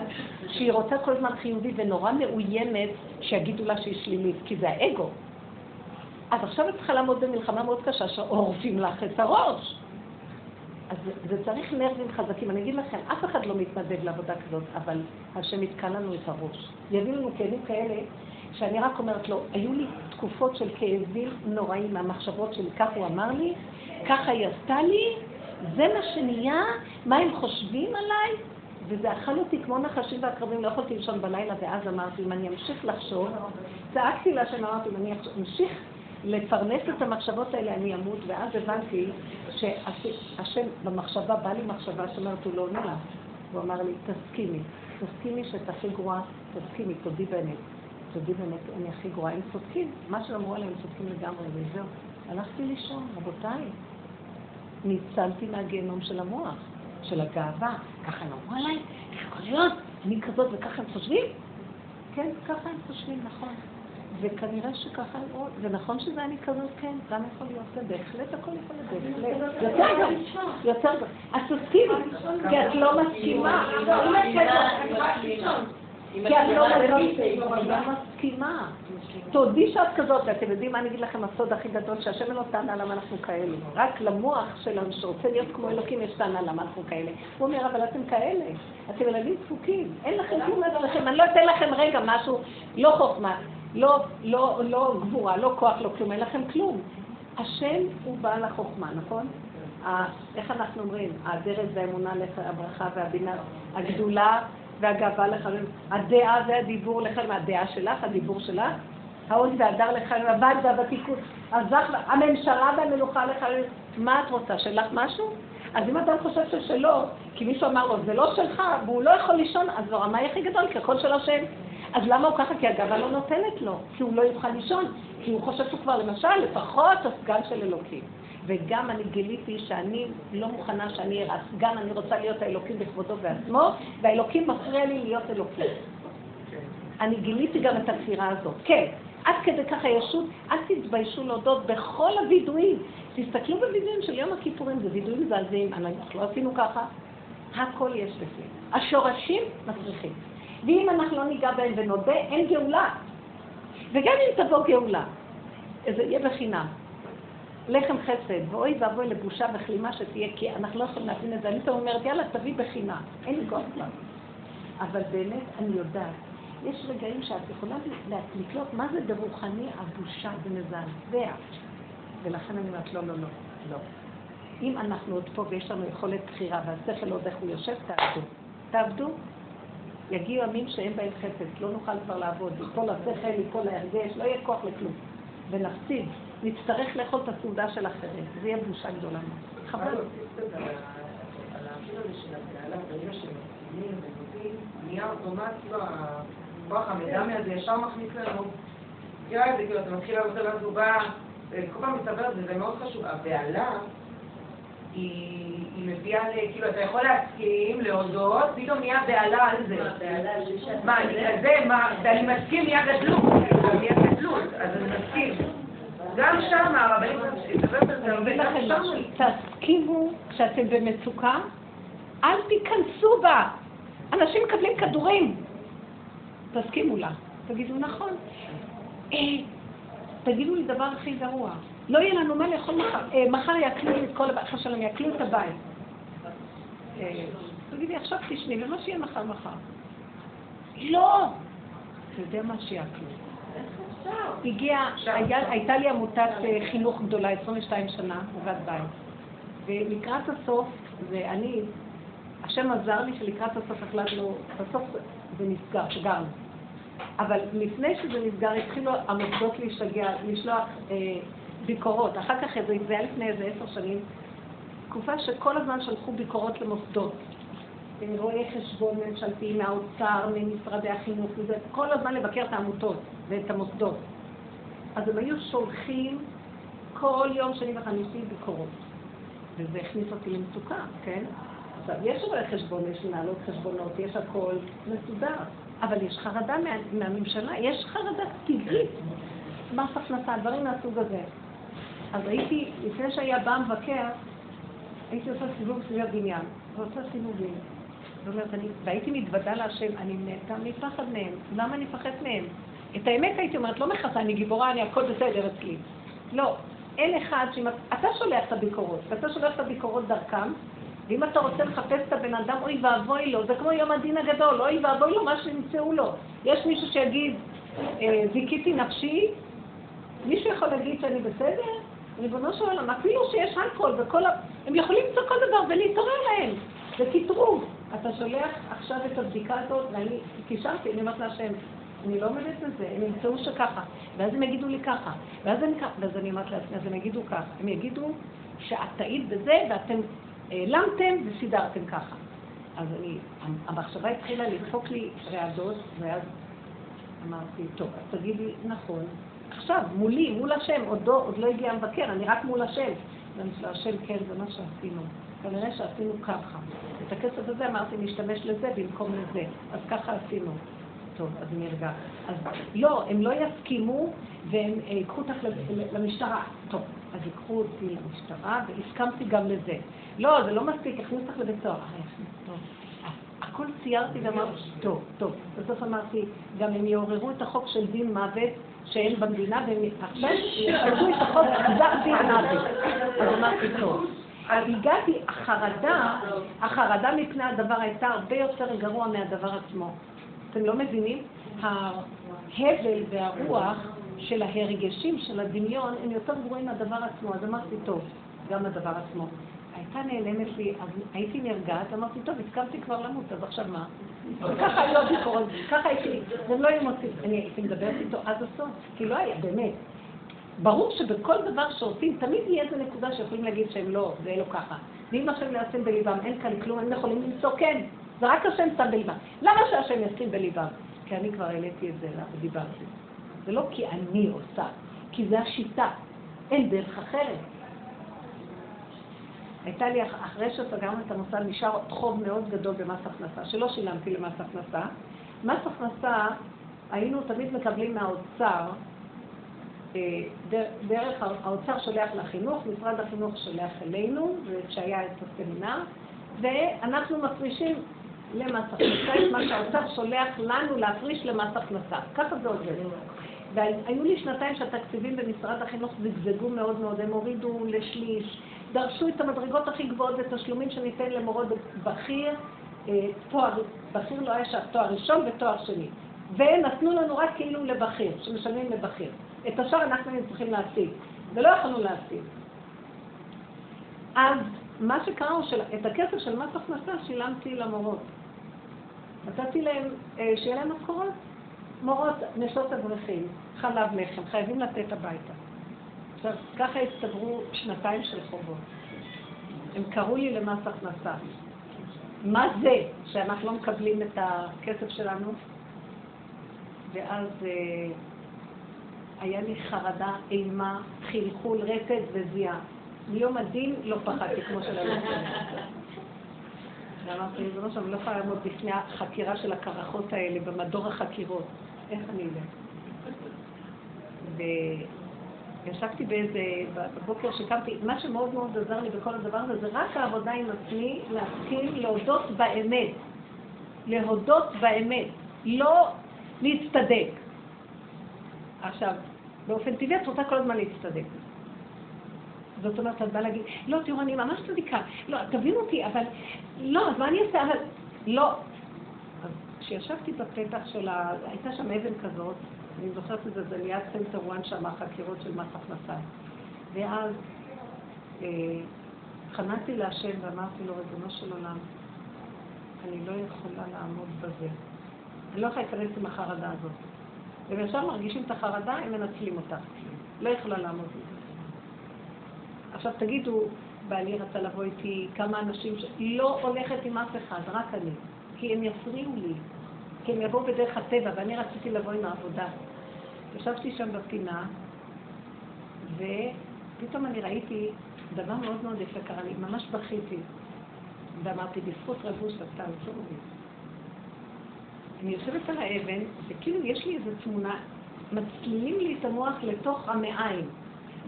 שהיא רוצה כל הזמן חיובי ונורא מאוימת שיגידו לה שהיא שלילית, כי זה האגו. אז עכשיו את צריכה לעמוד במלחמה מאוד קשה שעורפים לך את הראש. אז זה צריך נרבים חזקים. אני אגיד לכם, אף אחד לא מתנדב לעבודה כזאת, אבל השם יתקע לנו את הראש. יביאו לנו כאבים כאלה, שאני רק אומרת לו, היו לי תקופות של כאבים נוראים, המחשבות שלי, כך הוא אמר לי, ככה היא עשתה לי, זה מה שנהיה, מה הם חושבים עליי? וזה אכל אותי כמו נחשים והקרבים, לא יכולתי לישון בלילה, ואז אמרתי, אם אני אמשיך לחשוב, צעקתי לה שאמרתי, אם אני אמשיך לפרנס את המחשבות האלה, אני אמות, ואז הבנתי שהשם במחשבה, בא לי מחשבה, שאומרת, הוא לא עונה לה. הוא אמר לי, תסכימי, תסכימי שאת הכי גרועה, תסכימי, תודי באמת. תודי באמת, אני הכי גרועה, הם צודקים. מה שאמרו עליהם, צודקים לגמרי, וזהו. הלכתי לישון, רבותיי. ניצלתי מהגיהנום של המוח, של הגאווה. ככה הם אמרו עליי, ככה להיות, אני כזאת וככה הם חושבים? כן, ככה הם חושבים, נכון. וכנראה שככה, זה נכון שזה אני כזאת, כן, גם יכול להיות זה, בהחלט הכל יכול להיות זה, יותר גם, יותר גם. אז תסכימי, כי את לא מסכימה. כי את לא מסכימה. תודי שאת כזאת, ואתם יודעים מה אני אגיד לכם, הסוד הכי גדול, שהשם לא טענה למה אנחנו כאלה. רק למוח שלנו שרוצה להיות כמו אלוקים, יש טענה למה אנחנו כאלה. הוא אומר, אבל אתם כאלה, אתם ילדים דפוקים, אין לכם כלום אצלכם, אני לא אתן לכם רגע משהו, לא חוכמה. לא, לא, לא גבורה, לא כוח, לא כלום, אין לכם כלום. השם הוא בעל החוכמה, נכון? איך אנחנו אומרים? הדרך והאמונה, הברכה והבינה, הגדולה והגאווה לחיים, הדעה והדיבור לחיים, הדעה שלך, הדיבור שלך, העון והדר לחיים, הבד והבתיקות, הממשלה והמלוכה לחיים, מה את רוצה? שלך משהו? אז אם אדם חושב ששלו, כי מישהו אמר לו, זה לא שלך, והוא לא יכול לישון, אז זו רמה הכי גדול, כי הכל של השם. אז למה הוא ככה? כי הגאווה לא נותנת לו, כי הוא לא יוכל לישון, כי הוא חושב שהוא כבר למשל לפחות הסגן של אלוקים. וגם אני גיליתי שאני לא מוכנה שאני אראה סגן, אני רוצה להיות האלוקים בכבודו ועצמו, והאלוקים מפריע לי להיות אלוקים. אני גיליתי גם את התפירה הזאת. כן, עד כדי ככה ישות, אל תתביישו להודות בכל הוידועים. תסתכלו בוידועים של יום הכיפורים, זה וידועים זעזעים, אנחנו לא עשינו ככה, הכל יש בפנים. השורשים מצריכים. ואם אנחנו לא ניגע בהם ונודה, אין גאולה. וגם אם תבוא גאולה, זה יהיה בחינם. לחם חסד, ואוי ואבוי לבושה וכלימה שתהיה, כי אנחנו לא יכולים להבין את זה. אני תמיד אומרת, יאללה, תביא בחינם. אין לי גאולה כבר. אבל באמת, אני יודעת, יש רגעים שאת יכולה לקלוט מה זה ברוחני, הבושה ומזעזע. ולכן אני אומרת, לא, לא, לא, לא. אם אנחנו עוד פה ויש לנו יכולת בחירה, והשכל עוד איך הוא יושב, תעבדו. תעבדו. יגיעו ימים שאין בהם חפץ, לא נוכל כבר לעבוד, כל השכל, כל ההרגש, לא יהיה כוח לכלום. ונפסיד, נצטרך לאכול את הסעודה של אחרים, זה יהיה בושה גדולה. חבל. על האפילו הזה של הבדלה, ברגע שמסתימים ונותים, נהיה אוטומט כוח המדע מהזה ישר מכניס לנו. תראה את זה, כאילו, אתה מתחיל לעבוד על הזובה, כל פעם מסתבר את זה, זה מאוד חשוב. הבדלה היא... היא מביאה, כאילו, אתה יכול להסכים, להודות, פתאום נהיה בעלה על זה. מה, זה, מה, ואני מסכים, נהיה גדלות. נהיה גדלות, אז אני מסכים. גם שם, הרבנים, תסכימו כשאתם במצוקה, אל תיכנסו בה. אנשים מקבלים כדורים. תסכימו לה. תגידו, נכון. תגידו לי דבר הכי גרוע. לא יהיה לנו מה לאכול מחר, מחר יאכלו את כל הבית, חשלם יאכלו את הבית. תגידי, עכשיו תשני, ומה שיהיה מחר מחר? לא! אתה יודע מה שיאכלו. הגיעה, הייתה לי עמותת חינוך גדולה, עשרים ושתיים שנה, עובד בית. ולקראת הסוף, ואני, השם עזר לי שלקראת הסוף החלטנו, בסוף זה נסגר, שגרנו. אבל לפני שזה נסגר, התחילו המוסדות להשגע, לשלוח ביקורות. אחר כך זה היה לפני איזה עשר שנים, תקופה שכל הזמן שלחו ביקורות למוסדות. הם רואי חשבון ממשלתי, מהאוצר, ממשרדי החינוך, וזה כל הזמן לבקר את העמותות ואת המוסדות. אז הם היו שולחים כל יום שני וחמישי ביקורות. וזה הכניס אותי למצוקה, כן? עכשיו, יש רואי חשבון, יש מנהלות חשבונות, יש הכל מסודר, אבל יש חרדה מה, מהממשלה, יש חרדה טבעית. מה ספנסה, דברים מהסוג הזה. אז הייתי, לפני שהיה בא מבקר, הייתי עושה סיבוב סביב הבניין, ועושה סיבובים. זאת אומרת, אני, והייתי מתוודה להשם, אני נעתה מפחד מהם. למה אני פחד מהם? את האמת הייתי אומרת, לא מחסה, אני גיבורה, אני הכל בסדר אצלי. לא, אין אחד שאם אתה שולח את הביקורות, אתה שולח את הביקורות דרכם, ואם אתה רוצה לחפש את הבן אדם, אוי ואבוי לו, זה כמו יום הדין הגדול, אוי ואבוי לו, מה שנמצאו לו. יש מישהו שיגיד, זיקיתי נפשי, מישהו יכול להגיד שאני בסדר? ריבונו של עולם, אפילו שיש אלכוהול וכל ה... הם יכולים למצוא כל דבר ולהתעורר להם, זה כתרוב. אתה שולח עכשיו את הבדיקה הזאת, ואני קישרתי, אני אמרת להשם, אני לא עומדת לזה, הם ימצאו שככה, ואז הם יגידו לי ככה, ואז הם, ואז אני אמרת לעצמי, אז הם יגידו ככה, הם יגידו שאת טעית בזה ואתם העלמתם וסידרתם ככה. אז אני, המחשבה התחילה לדפוק לי רעדות, ואז אמרתי, טוב, אז תגידי, נכון, עכשיו, מולי, מול השם, עוד לא, עוד לא הגיע המבקר, אני רק מול השם. ואני אמרתי להשם, כן, זה מה שעשינו. כנראה שעשינו ככה. את הכסף הזה אמרתי, נשתמש לזה במקום לזה. אז ככה עשינו. טוב, אז נרגע. אז לא, הם לא יסכימו, והם יקחו אותך למשטרה. טוב, אז יקחו אותי למשטרה, והסכמתי גם לזה. לא, זה לא מספיק, הכניס אותך לבית סוהר. טוב. הכל ציירתי ואמרתי, טוב, טוב. בסוף אמרתי, גם הם יעוררו את החוק של דין מוות, שאין במדינה, והם מתחשב, יחלקו את החוק, חזרתי ענבי. אז אמרתי טוב. הגעתי, החרדה, החרדה מפני הדבר הייתה הרבה יותר גרוע מהדבר עצמו. אתם לא מבינים? ההבל והרוח של ההרגשים, של הדמיון, הם יותר גרועים מהדבר עצמו. אז אמרתי טוב, גם הדבר עצמו. הייתה נעלמת לי, אז הייתי נרגעת, אמרתי טוב, הסכמתי כבר למות, אז עכשיו מה? וככה היו הביקורות, ככה הייתי, הם לא היו מוצאים, אני הייתי מדברת איתו עד הסוף, כי לא היה, באמת. ברור שבכל דבר שעושים, תמיד יהיה איזה נקודה שיכולים להגיד שהם לא, זה לא ככה. ואם השם לא ישים בליבם, אין כאן כלום, הם יכולים למצוא כן, זה רק השם שם בליבם. למה שהשם ישים בליבם? כי אני כבר העליתי את זה לה, ודיברתי. זה לא כי אני עושה, כי זה השיטה, אין דרך אחרת. הייתה לי, אחרי שסגרנו את המוסד, נשאר חוב מאוד גדול במס הכנסה, שלא שילמתי למס הכנסה. מס הכנסה, היינו תמיד מקבלים מהאוצר, דרך האוצר שולח לחינוך, משרד החינוך שולח אלינו, כשהיה את הסמינר, ואנחנו מפרישים למס הכנסה, את מה שהאוצר שולח לנו להפריש למס הכנסה. ככה זה עובד. והיו לי שנתיים שהתקציבים במשרד החינוך זגזגו מאוד מאוד, הם הורידו לשליש, דרשו את המדרגות הכי גבוהות ותשלומים שניתן למורות בכיר, תואר, בכיר לא היה שם, תואר ראשון ותואר שני. ונתנו לנו רק כאילו לבכיר, שמשלמים לבכיר. את השאר אנחנו צריכים להשיג, ולא יכולנו להשיג. אז מה שקרה, את הכסף של מס הכנסה שילמתי למורות. נתתי להם, שיהיה להם משכורות. מורות, נשות אברכים, חלב לחם, חייבים לתת הביתה. עכשיו, ככה הסתברו שנתיים של חובות. הם קראו לי למס הכנסה. מה זה שאנחנו לא מקבלים את הכסף שלנו? ואז אה, היה לי חרדה, אימה, חלחול, רטט וזיעה. מיום הדין לא פחדתי כמו של הלכם. ואמרתי, זה לא שאני לא יכולה לעמוד בפני החקירה של הקרחות האלה, במדור החקירות. איך אני יודע? וישבתי באיזה, בבוקר שקמתי, מה שמאוד מאוד עזר לי בכל הדבר הזה, זה רק העבודה עם עצמי, להסכים להודות באמת. להודות באמת. לא להצטדק. עכשיו, באופן טבעי את רוצה כל הזמן להצטדק. זאת אומרת, את באה להגיד, לא, תראו, אני ממש צדיקה, לא, תבינו אותי, אבל, לא, אז מה אני אעשה, אבל, לא. אז כשישבתי בפתח של ה... הייתה שם אבן כזאת, אני זוכרת את זה, זה ליד סנטר וואן שם, החקירות של מס הכנסה. ואז אה, חנתי להשם ואמרתי לו, ריבונו של עולם, אני לא יכולה לעמוד בזה. אני לא יכולה להיכנס עם החרדה הזאת. אם ישר מרגישים את החרדה, הם מנצלים אותה. לא יכולה לעמוד בזה. עכשיו תגידו, בעלי רצה לבוא איתי כמה אנשים שלא הולכת עם אף אחד, רק אני, כי הם יפריעו לי, כי הם יבואו בדרך הטבע, ואני רציתי לבוא עם העבודה. ישבתי שם בפינה, ופתאום אני ראיתי דבר מאוד מאוד יפה קרה לי, ממש בכיתי, ואמרתי, בזכות רבוש אתה עזור לי. אני יושבת על האבן, וכאילו יש לי איזו תמונה, מצלילים לי את המוח לתוך המעיים.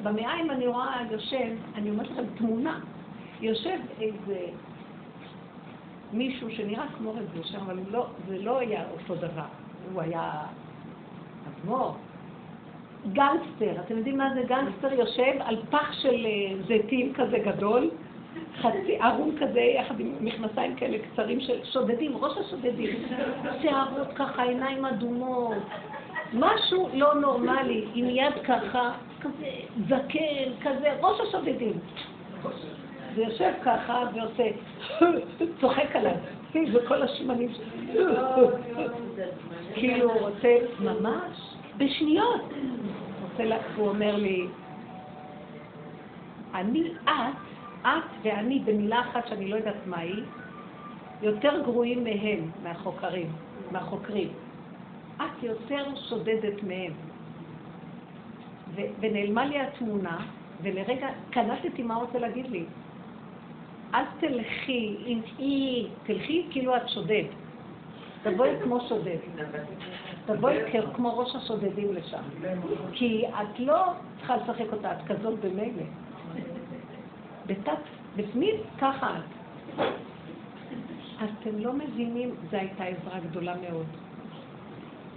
במאיים אני רואה יושב, אני אומרת לכם תמונה, יושב איזה מישהו שנראה כמו רבושר, אבל לא, זה לא היה אותו דבר, הוא היה אדמו"ר, גנגסטר, אתם יודעים מה זה גנגסטר? יושב על פח של זיתים כזה גדול, חצי ארון כזה, יחד עם מכנסיים כאלה קצרים של שודדים, ראש השודדים, שערות ככה, עיניים אדומות, משהו לא נורמלי, עם יד ככה, כזה זקן, כזה, ראש השודדים. זה יושב ככה ועושה, צוחק עליו, וכל השמנים שלו, כאילו הוא רוצה ממש, בשניות. הוא אומר לי, אני את, את ואני במילה אחת שאני לא יודעת מה היא, יותר גרועים מהם, מהחוקרים, מהחוקרים. את יותר שודדת מהם. ונעלמה לי התמונה, ולרגע קנתתי מה רוצה להגיד לי. אל תלכי, אם היא, תלכי כאילו את שודד. תבואי כמו שודד. תבואי כמו ראש השודדים לשם. כי את לא צריכה לשחק אותה, את כזאת במגלה. בתת, בפנים, ככה את. אתם לא מבינים, זו הייתה עזרה גדולה מאוד.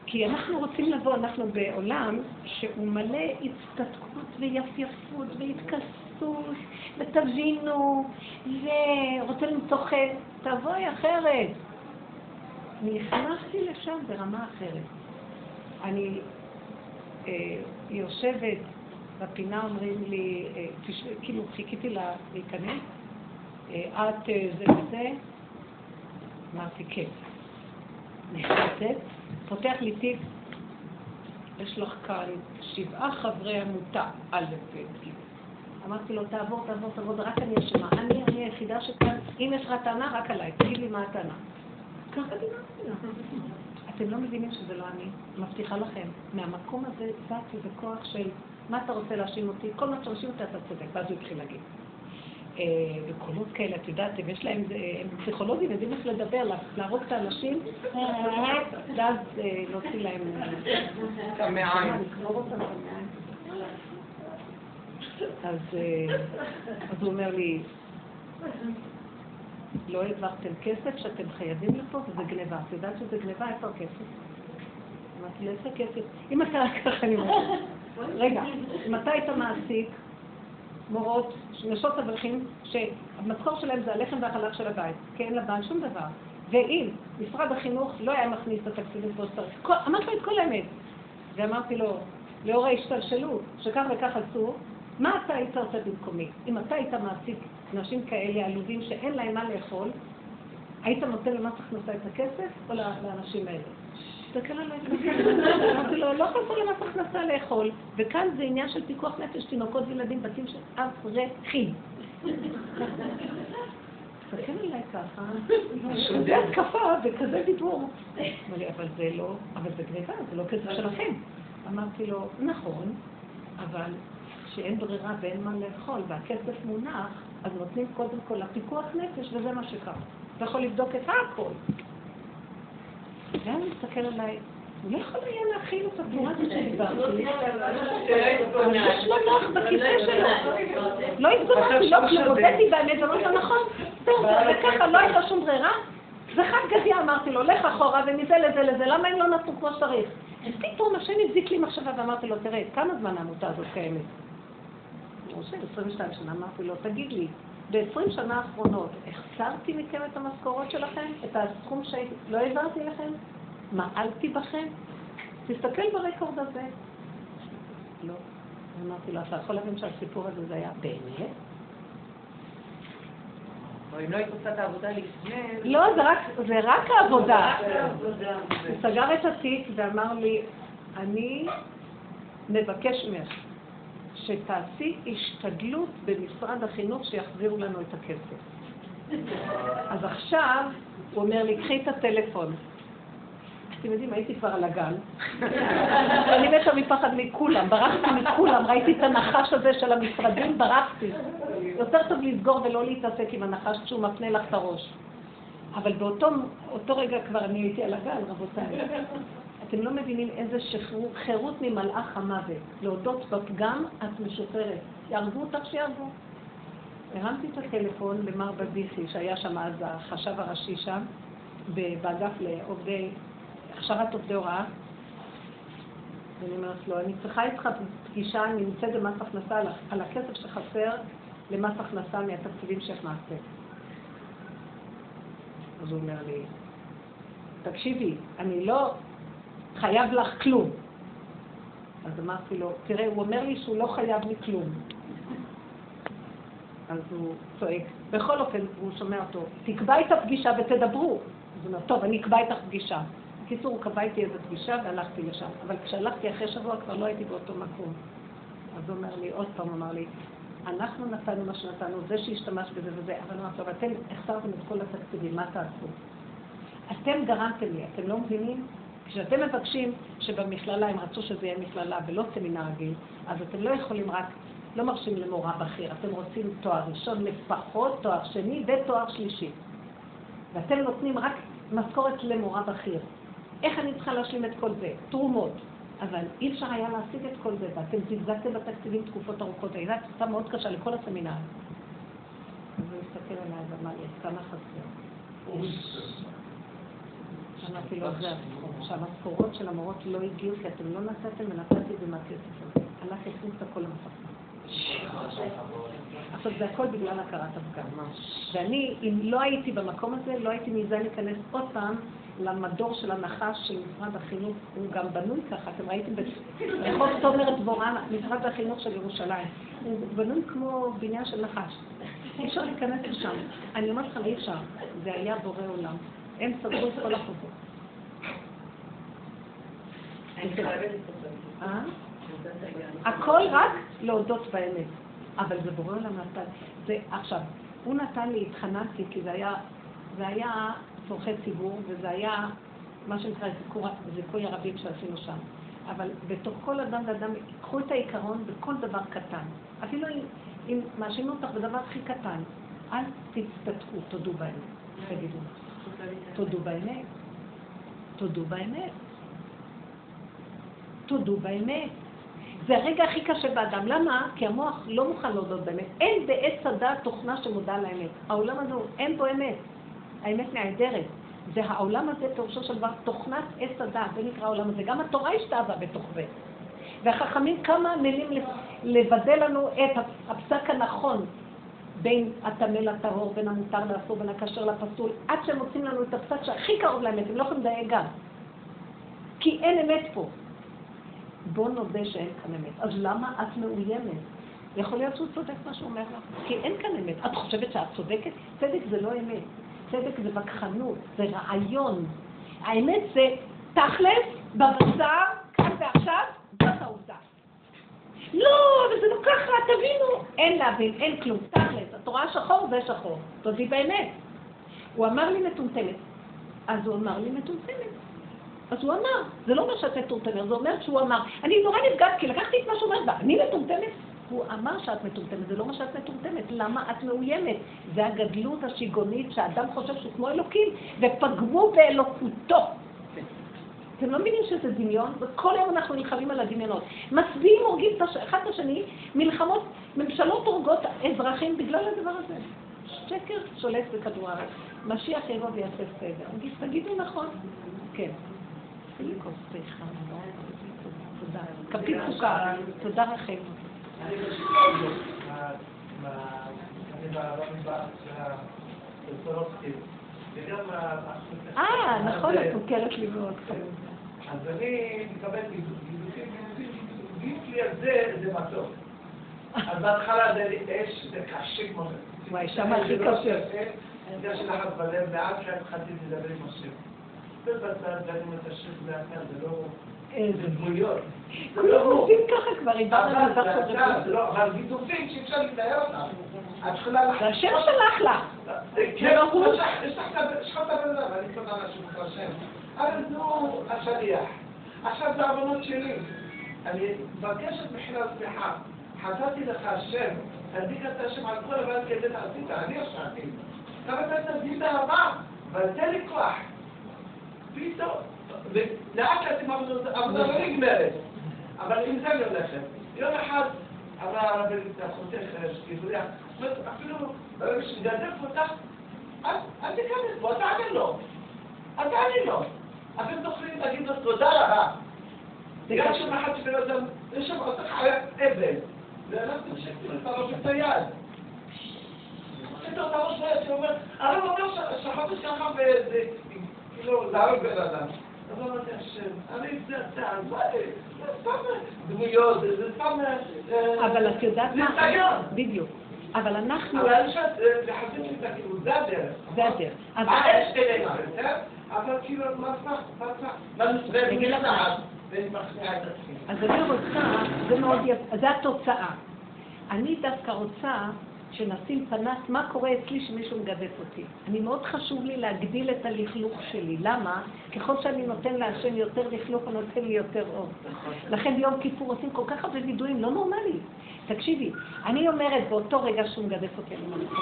כי אנחנו רוצים לבוא, אנחנו בעולם שהוא מלא הצטדקות ויפיפות והתכסות, ותבינו, ורוצה למצוא חן, תבואי אחרת. נכנסתי לשם ברמה אחרת. אני אה, יושבת בפינה, אומרים לי, אה, תש... כאילו חיכיתי לה להיכנס, אה, את אה, זה וזה, אמרתי כן. נכנסת, פותח לי תיק, יש לך כאן שבעה חברי עמותה, א' ב'. אמרתי לו, תעבור, תעבור, תעבור, רק אני אשמה. אני, אני היחידה שכאן, אם יש לך טענה, רק עליי, תגיד לי מה הטענה. ככה דיברתי לה. אתם לא מבינים שזה לא אני, מבטיחה לכם. מהמקום הזה צעתי בכוח של, מה אתה רוצה להאשים אותי? כל מה שרשים אותי, אתה צודק, ואז הוא התחיל להגיד. בקולות כאלה, את יודעת, יש להם פסיכולוגים, יודעים איך לדבר, להרוג את האנשים, ואז נוציא להם כמעיים. אז הוא אומר לי, לא העברתם כסף שאתם חייבים לפה, וזה גניבה. את יודעת שזה גניבה, איפה כסף? אמרתי, איפה כסף? אם אתה ככה אני אומר, רגע, מתי אתה מעסיק? מורות, נשות אברכים, שהמצחור שלהם זה הלחם והחלב של הבית, כי אין לבן שום דבר. ואם משרד החינוך לא היה מכניס את התקציבים כמו שצריך, אמרתי לו את כל האמת. ואמרתי לו, לאור ההשתלשלות, שכך וכך עשו, מה אתה היית עושה במקומי? אם אתה היית מעסיק נשים כאלה עלובים שאין להם מה לאכול, היית נותן למס הכנסה את הכסף או לאנשים האלה? תסתכל עליי, אמרתי לו, לא חסר למס הכנסה לאכול, וכאן זה עניין של פיקוח נפש, תינוקות וילדים, בתים של אברכים. תסתכל עליי ככה, שזה התקפה וכזה דיבור. אבל זה לא, אבל זה גניבה, זה לא כסף שלכם. אמרתי לו, נכון, אבל שאין ברירה ואין מה לאכול, והכסף מונח, אז נותנים קודם כל לפיקוח נפש, וזה מה שקרה. אתה יכול לבדוק את הכל. ואז מסתכל עליי, הוא לא יכול היה להכיל את התמורה הזאת שדיברתי. אבל יש לו נוח בכיסא שלו. לא התגוננתי, לא כשבודדתי באמת, ואומרת לו, נכון, טוב, זה ככה, לא הייתה שום ברירה. וחד גדיה אמרתי לו, לך אחורה ומזה לזה לזה, למה הם לא נתנו כמו שצריך? פתאום השם הזיק לי מחשבה ואמרתי לו, תראה, כמה זמן העמותה הזאת קיימת? הוא עושה עשרים ושתיים שנה, אמרתי לו, תגיד לי, ב-עשרים שנה האחרונות, החזרתי מכם את המשכורות שלכם? את הסכום שלא העברתי לכם? מעלתי בכם? תסתכל ברקורד הזה. לא. אמרתי לו, אתה יכול להבין שהסיפור הזה זה היה באמת? או אם לא היית עושה את העבודה לפני... לא, זה רק העבודה. הוא סגר את התיק ואמר לי, אני מבקש ממך שתעשי השתדלות במשרד החינוך שיחזירו לנו את הכסף. אז עכשיו הוא אומר לי, קחי את הטלפון. אתם יודעים, הייתי כבר על הגל. אני מתה מפחד מכולם, ברחתי מכולם, ראיתי את הנחש הזה של המשרדים, ברחתי. יותר טוב לסגור ולא להתעסק עם הנחש שהוא מפנה לך את הראש. אבל באותו רגע כבר אני הייתי על הגל, רבותיי. אתם לא מבינים איזה חירות ממלאך המוות. להודות בפגם, את משוחררת. יערבו אותך שיערבו. הרמתי את הטלפון למר בזיחי, שהיה שם אז החשב הראשי שם, באגף לעובדי, הכשרת עובדי הוראה, ואני אומרת לו, אני צריכה איתך פגישה, אני נמצאת במס הכנסה על הכסף שחסר למס הכנסה מהתקציבים שהכנסתי. אז הוא אומר לי, תקשיבי, אני לא חייב לך כלום. אז אמרתי לו, תראה, הוא אומר לי שהוא לא חייב לי כלום. אז הוא צועק, בכל אופן הוא שומע אותו, תקבע את הפגישה ותדברו. אז הוא אומר, טוב, אני אקבע איתך פגישה. בקיצור, הוא קבע איתי איזו פגישה והלכתי לשם. אבל כשהלכתי אחרי שבוע כבר לא הייתי באותו מקום. אז הוא אומר לי, עוד פעם אמר לי, אנחנו נתנו מה שנתנו, זה שהשתמש בזה וזה, אבל הוא אמר, אתם החסרתם את כל התקציבים, מה תעשו? אתם גרמתם לי, אתם לא מבינים? כשאתם מבקשים שבמכללה, הם רצו שזה יהיה מכללה ולא סמינר רגיל, אז אתם לא יכולים רק, לא מרשים למורה בכיר, אתם רוצים תואר ראשון לפחות, תואר שני ותואר שלישי. ואתם נותנים רק משכורת למורה בכיר. איך אני צריכה להשלים את כל זה? תרומות. אבל אי אפשר היה להשיג את כל זה, ואתם זיגזגתם בתקציבים תקופות ארוכות. הייתה תקופה מאוד קשה לכל הסמינר. אז הוא הסתכל עליי ואמר לי, כמה חסר. אמרתי לו, זה הסכום. שהמשכורות של המורות לא הגיעו, כי אתם לא נתתם ונתתי במקצת. הלך הכניס את הכל למחסה. עכשיו זה הכל בגלל הכרת הפגמה. ואני, אם לא הייתי במקום הזה, לא הייתי מזה להיכנס עוד פעם למדור של הנחש של משרד החינוך. הוא גם בנוי ככה, אתם ראיתם ברחוב תומר דבורן, משרד החינוך של ירושלים. הוא בנוי כמו בניין של נחש. אי אפשר להיכנס לשם. אני אומרת לך, אי אפשר. זה היה בורא עולם. הם סגרו את כל החובות. אני חייבת לספר. אה? הכל רק להודות באמת, אבל זה בורא עולם נתן. זה עכשיו, הוא נתן לי, התחננתי, כי זה היה, זה היה צורכי ציבור, וזה היה מה שנקרא זיכוי הרבים שעשינו שם. אבל בתוך כל אדם ואדם, קחו את העיקרון בכל דבר קטן. אפילו אם, אם מאשימו אותך בדבר הכי קטן, אל תצטטקו, תודו באמת. תגידו. תודו באמת. תודו באמת. תודו באמת. זה הרגע הכי קשה באדם. למה? כי המוח לא מוכן להודות באמת. אין בעץ הדעת תוכנה שמודע על האמת. העולם הזה, אין בו אמת. האמת נעדרת. זה העולם הזה, תורשו של דבר, תוכנת עץ הדעת. זה נקרא העולם הזה. גם התורה השתאבה בתוך זה. והחכמים כמה מילים לבדל לנו את הפסק הנכון. בין התמל לטהור, בין המותר לאסור, בין הכשר לפסול. עד שהם מוצאים לנו את הפסק שהכי קרוב לאמת. הם לא יכולים לדייק גם. כי אין אמת פה. בוא נודה שאין כאן אמת. אז למה את מאוימת? יכול להיות שהוא צודק מה שאומר לך. כי אין כאן אמת. את חושבת שאת צודקת? צדק זה לא אמת. צדק זה בקחנות, זה רעיון. האמת זה תכלס, בבשר, כאן ועכשיו, זאת העובדה. לא, אבל זה לא ככה, תבינו. אין להבין, אין כלום, תכלס. התורה השחור זה שחור. תודי באמת. הוא אמר לי מטומטמת. אז הוא אמר לי מטומטמת. אז הוא אמר, זה לא אומר שאת מטומטמת, זה אומר שהוא אמר, אני נורא נפגעת כי לקחתי את מה שהוא אומר, אני מטומטמת? הוא אמר שאת מטומטמת, זה לא אומר שאת מטומטמת, למה את מאוימת? זה הגדלות השיגונית שהאדם חושב שהוא כמו אלוקים, ופגמו באלוקותו. אתם לא מבינים שזה דמיון? וכל יום אנחנו נלחמים על הדמיונות. מצביעים הורגים אחד את השני, מלחמות, ממשלות הורגות אזרחים בגלל הדבר הזה. שקר שולט בכדור הארץ. משיח יבוא ויעשה סדר. תגידו נכון? כן. תודה רבה. כפית סוכר. תודה רבה. אני חושב מהספורטים וגם אה, נכון, את מוכרת לי מאוד. אז אני מקבל גידוכים גידוכים לי על זה, זה מתוק. אז בהתחלה זה אש, זה קשה כמו זה. וואי, שם הכי קשה. זה שלחת בלב, ועד שהתחלתי לדבר עם השם. ובצד ואני מתשך מהכן, זה לא... איזה דמויות. כולם עושים ככה כבר, איברה לדעת חודשו. אבל גידופים שאפשר להתאר אותם. את יכולה לך... זה השם שלך לך. זה ברור. יש לך את הבנה, אבל אני תודה משהו לך השם. אבל נו, השליח. עכשיו זה העבונות שלי. אני מבקשת מחילה סליחה. חזרתי לך השם. תזיק את השם על כל הבנת כדי תעשית. אני אשעתי. אבל אתה תזיק אהבה. אבל זה לקוח. פתאום, ולאט אתם עבודה לא נגמרת, אבל אם זה לא לכם, יום אחד אמרה הרבנית אחותך שגידוליה, אפילו ברבי שגדף אותך, אל תקנת בו, תענה לו, תענה לו, אתם תוכלים להגיד לו תודה רבה, נראה שם אחת שבן אדם, יש שם עושה חיית אבן, ואנחנו תמשקתי את הראש את היד. תמשקתי את הראש ביד, שאומר, הרב אומר שחפת שחם וזה, כאילו, להרג בן אדם. אז הוא אומר, השם, אני זה הצעד, זה סתם דמויות, זה סתם... אבל את יודעת מה? זה סיון. בדיוק. אבל אנחנו... אבל אני שאת לחזים את הכיוון, זה הדרך. זה הדרך. האש תראה מה, בסדר? אבל כאילו, מה צמח? מה צמח? מה נצבח? נגיד לך. אז אני רוצה, זה מאוד יפה, זה התוצאה. אני דווקא רוצה שנשים פנס מה קורה אצלי שמישהו מגדף אותי. אני מאוד חשוב לי להגדיל את הלכלוך שלי. למה? ככל שאני נותן להשם יותר לכלוך, הוא נותן לי יותר אור. לכן ביום כיפור עושים כל כך הרבה וידועים, לא נורמלי. תקשיבי, אני אומרת באותו רגע שהוא מגדף אותי, אני מנתן.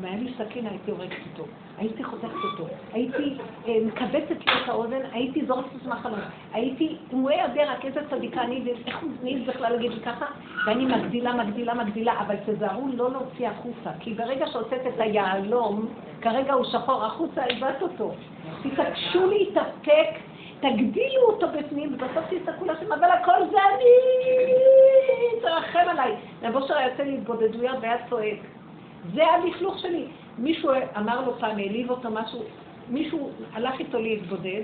אם היה לי סכין, הייתי הורגת אותו, הייתי חותכת אותו, הייתי מקבצת לו את האוזן, הייתי זורקת את מחלות, הייתי, אם הוא יודע רק איזה צדיקה, אני, איך הוא נעיז בכלל להגיד לי ככה, ואני מגדילה, מגדילה, מגדילה, אבל תזהרו לא להוציא החוצה, כי ברגע שהוצאת את היעלום, כרגע הוא שחור, החוצה הלבט אותו. תתעקשו להתאפק, תגדילו אותו בפנים, ובסוף תסתכלו לכם, אבל הכל זה אני, תרחם עליי. לבושר יוצא להתבודדויה והיה צועק. זה הלכלוך שלי. מישהו אמר לו פעם, העליב אותו משהו, מישהו הלך איתו להתבודד,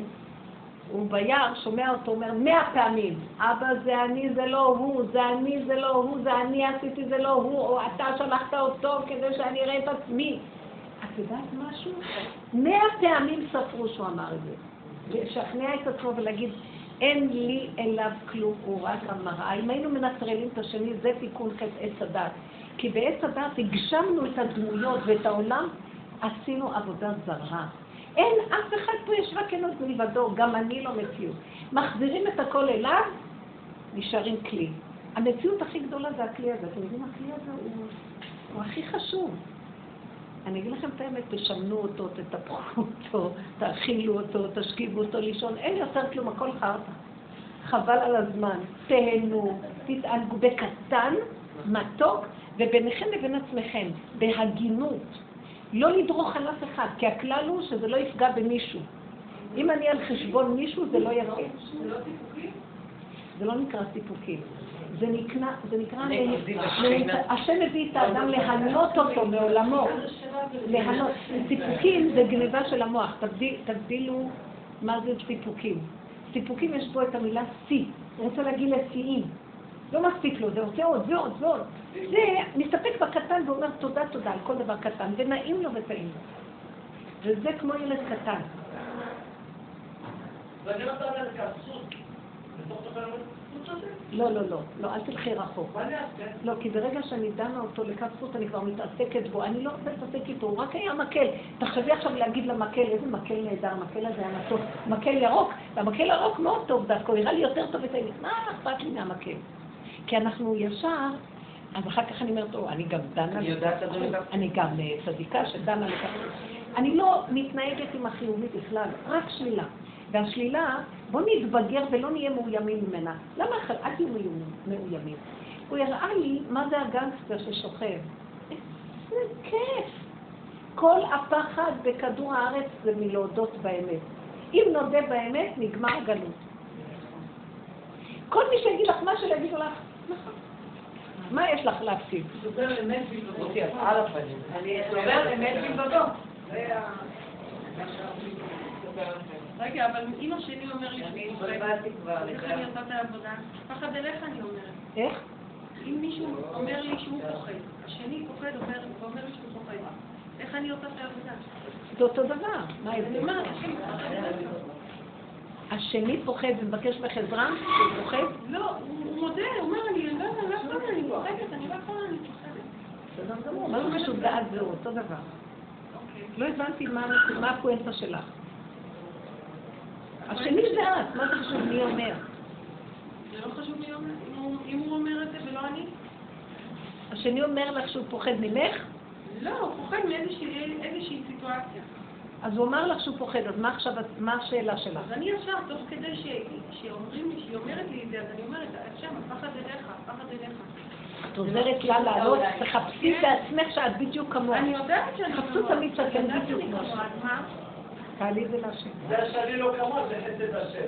הוא ביער, שומע אותו, אומר מאה פעמים, אבא זה אני, זה לא הוא, זה אני, זה לא הוא, זה אני עשיתי, זה לא הוא, או אתה שלחת אותו כדי שאני אראה את עצמי. את יודעת משהו? מאה פעמים ספרו שהוא אמר את זה. לשכנע את עצמו ולהגיד, אין לי אליו כלום, הוא רק המראה. אם היינו מנטרלים את השני, זה תיקון חטא עץ הדת. כי בעץ הדת הגשמנו את הדמויות ואת העולם, עשינו עבודה זרה. אין אף אחד פה, יש רק אינות מלבדו, גם אני לא מציאות. מחזירים את הכל אליו, נשארים כלי. המציאות הכי גדולה זה הכלי הזה. אתם יודעים, הכלי הזה הוא, הוא הכי חשוב. אני אגיד לכם את האמת, תשמנו אותו, תטפחו אותו, תאכילו אותו, תשכיבו אותו לישון, אין יותר כלום, הכל חרטה. חבל על הזמן, תהנו, תתענגו בקטן, מתוק, וביניכם לבין עצמכם, בהגינות, לא לדרוך על אף אחד, כי הכלל הוא שזה לא יפגע במישהו. אם אני על חשבון מישהו, זה לא יראה. זה לא סיפוקים? זה לא נקרא סיפוקים. זה נקרא... השם הביא את האדם להנות אותו מעולמו. להנות. סיפוקים זה גניבה של המוח. תבדילו מה זה סיפוקים. סיפוקים יש בו את המילה סי. הוא רוצה להגיד לסיים. לא מספיק לו, זה עושה עוד, זה עוד, זה עוד. זה מסתפק בקטן ואומר תודה, תודה על כל דבר קטן, ונעים לו וטעים לו. וזה כמו ילד קטן. ואני לא תעלה לקרסות, בתוך תוכל המלכות? לא, לא, לא, לא, אל תלכי רחוק. מה אני אעשה? לא, כי ברגע שאני דנה אותו לקרסות, אני כבר מתעסקת בו, אני לא רוצה להתעסק איתו, הוא רק היה מקל. תחשבי עכשיו להגיד למקל, איזה מקל נהדר, המקל הזה היה נטוב, מקל ירוק, והמקל ירוק מאוד טוב דווקא, הראה לי יותר טוב את האמת, מה אכפת לי מהמקל? כי אנחנו ישר, אז אחר כך אני אומרת, או, אני גם דנה, אני גם צדיקה שדנה לקחת. אני לא מתנהגת עם החיובית בכלל, רק שלילה. והשלילה, בוא נתבגר ולא נהיה מאוימים ממנה. למה אחר? אל תהיו מאוימים. הוא הראה לי מה זה הגנגסטר ששוכב. זה כיף. כל הפחד בכדור הארץ זה מלהודות באמת. אם נודה באמת, נגמר הגלות. כל מי שיגיד לך מה שלהגיד לך, מה יש לך להפסיד? סובר אמת בלבדו. אני סובר אמת בלבדו. זה ה... רגע, אבל אמא שלי אומר לי, אני התבלבלתי כבר. איך אני עושה את העבודה? פחד אליך אני אומרת. איך? אם מישהו אומר לי שהוא פוחד, השני פוחד ואומר לי שהוא פוחד, איך אני עושה את העבודה? זה אותו דבר. מה זה? אני אומרת, השני פוחד אליך. השני פוחד ומבקש ממך עזרה? הוא פוחד? לא, הוא מודה, הוא אומר, אני לא יכולה, אני פוחדת, אני לא יכולה, אני פוחדת. בסדר גמור, מה זה משהו דעת זהו, אותו דבר. לא הבנתי מה הפואנטה שלך. השני זה את, מה זה חשוב מי אומר? זה לא חשוב מי אומר, אם הוא אומר את זה ולא אני. השני אומר לך שהוא פוחד ממך? לא, הוא פוחד מאיזושהי סיטואציה. אז הוא אמר לך שהוא פוחד, אז מה עכשיו, מה השאלה שלך? אז אני עכשיו, תוך כדי שאומרים לי, שהיא אומרת לי את זה, אז אני אומרת, עכשיו, הפחד אליך, הפחד אליך. את עוזרת לה לעלות, תחפשי את עצמך שאת בדיוק כמוה. אני יודעת שאני כמוה. חפשו תמיד שאתם בדיוק כמוה. מה? תעלי זה להשם. זה השני לא כמוה, זה חסד השם.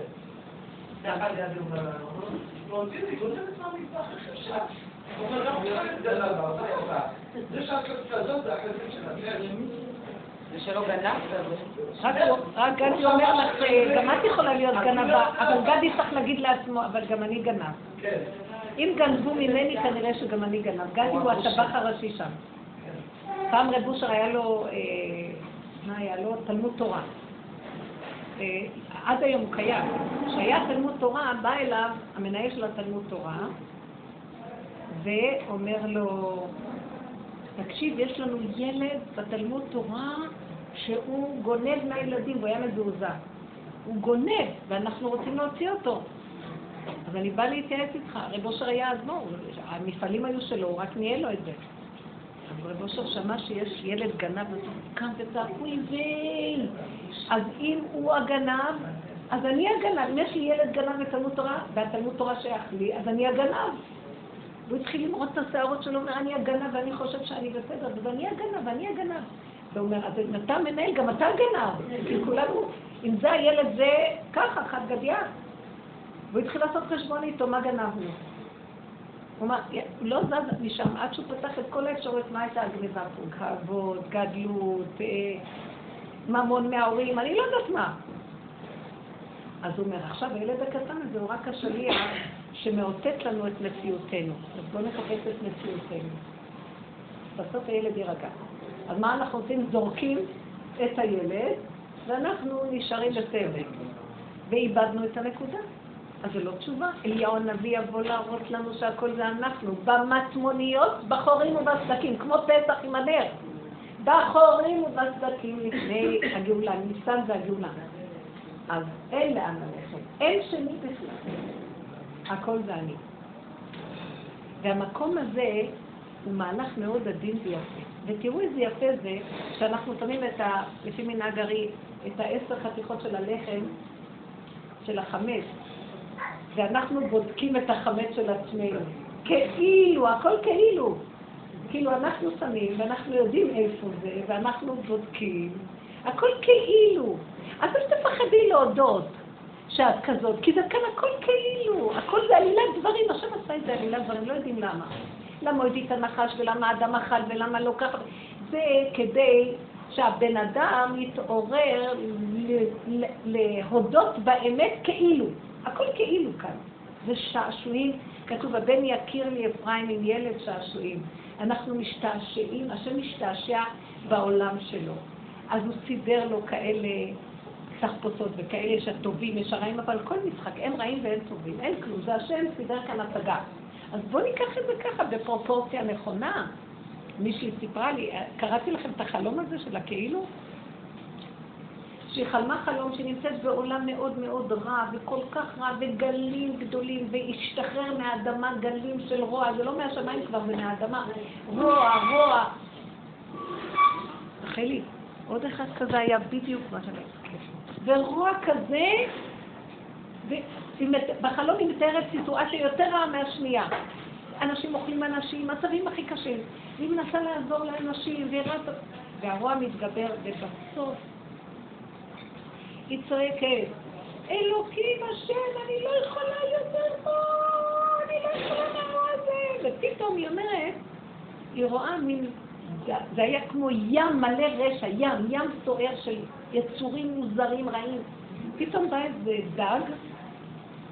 זה שלא גנבת, רק גדי אומר לך, גם את יכולה להיות גנבה, אבל גדי צריך להגיד לעצמו, אבל גם אני גנב. כן. אם גנבו ממני, כנראה שגם אני גנב. גדי הוא הטבח הראשי שם. פעם רב אושר היה לו, מה היה לו? תלמוד תורה. עד היום הוא קיים. כשהיה תלמוד תורה, בא אליו המנהל של התלמוד תורה, ואומר לו, תקשיב, יש לנו ילד בתלמוד תורה שהוא גונב מהילדים, והוא היה מזעוזע. הוא גונב, ואנחנו רוצים להוציא אותו. אז אני באה להתייעץ איתך. רב אושר היה אז בואו, המפעלים היו שלו, רק נהיה לו את זה. אז רב אושר שמע שיש ילד גנב, אז הוא קם וצעקו איבן. אז אם הוא הגנב, אז אני הגנב. אם יש לי ילד גנב בתלמוד תורה, והתלמוד תורה שייך לי, אז אני הגנב. והוא התחיל למרות את השערות שלו, אומר, אני הגנב ואני חושב שאני בסדר, ואני הגנב, ואני הגנב. והוא אומר, אז אתה מנהל, גם אתה הגנב. כי כולנו, אם זה הילד זה ככה, חד גדיה. והוא התחיל לעשות חשבון איתו, מה גנבנו? הוא אומר, לא זז משם, עד שהוא פתח את כל האפשרות, מה הייתה הגניבה פה? גאוות, גדלות, ממון מההורים, אני לא יודעת מה. אז הוא אומר, עכשיו הילד הקטן הזה הוא רק השליח, שמעוטט לנו את מציאותנו. אז בואו נחפש את מציאותנו. בסוף הילד יירגע. אז מה אנחנו עושים? זורקים את הילד, ואנחנו נשארים לסבל. ואיבדנו את הנקודה. אז זה לא תשובה. אליהו הנביא יבוא להראות לנו שהכל זה אנחנו. במטמוניות, בחורים ובסדקים, כמו פסח עם הנר. בחורים ובסדקים לפני הגאולה. ניסן זה הגאולה. אז אין לאן הלכת. אין שני בכלל. הכל זה אני. והמקום הזה הוא מהלך מאוד עדין ויפה. ותראו איזה יפה זה שאנחנו שמים את ה... לפי מנהג ארי, את העשר חתיכות של הלחם, של החמץ, ואנחנו בודקים את החמץ של עצמנו. כאילו, הכל כאילו. כאילו אנחנו שמים ואנחנו יודעים איפה זה, ואנחנו בודקים. הכל כאילו. אז אל תפחדי להודות. שאת כזאת, כי זה כאן הכל כאילו, הכל זה עלילת דברים, עכשיו עשה את זה עלילת דברים, לא יודעים למה. למה הוא הביא את הנחש ולמה האדם אכל ולמה לא ככה. זה כדי שהבן אדם יתעורר להודות באמת כאילו, הכל כאילו כאן. זה שעשועים, כתוב, הבן יכיר לי אפרים עם ילד שעשועים. אנחנו משתעשעים, השם משתעשע בעולם שלו. אז הוא סידר לו כאלה, תחפוצות וכאלה יש הטובים, יש הרעים, אבל כל משחק, אין רעים ואין טובים, אין כלום, זה השם סידר כאן הפגע. אז בואו ניקח את זה ככה בפרופורציה נכונה. מישהי סיפרה לי, קראתי לכם את החלום הזה שלה כאילו? שהיא חלמה חלום שנמצאת בעולם מאוד מאוד רע וכל כך רע וגלים גדולים והשתחרר מהאדמה גלים של רוע, זה לא מהשמיים כבר, זה מהאדמה. רוע, רוע. אחלי, עוד אחד כזה היה בדיוק מה שאני... ורוע כזה, בחלום היא מתארת סיטואציה יותר רעה מהשנייה. אנשים אוכלים אנשים, מצבים הכי קשים. והיא מנסה לעזור לאנשים, והרוע מתגבר, ובסוף היא צועקת, אלוקים השם, אני לא יכולה יותר פה, אני לא יכולה מהרוע הזה. ופתאום היא אומרת, היא רואה מין... זה היה כמו ים מלא רשע, ים, ים סוער של יצורים מוזרים רעים. פתאום בא איזה דג,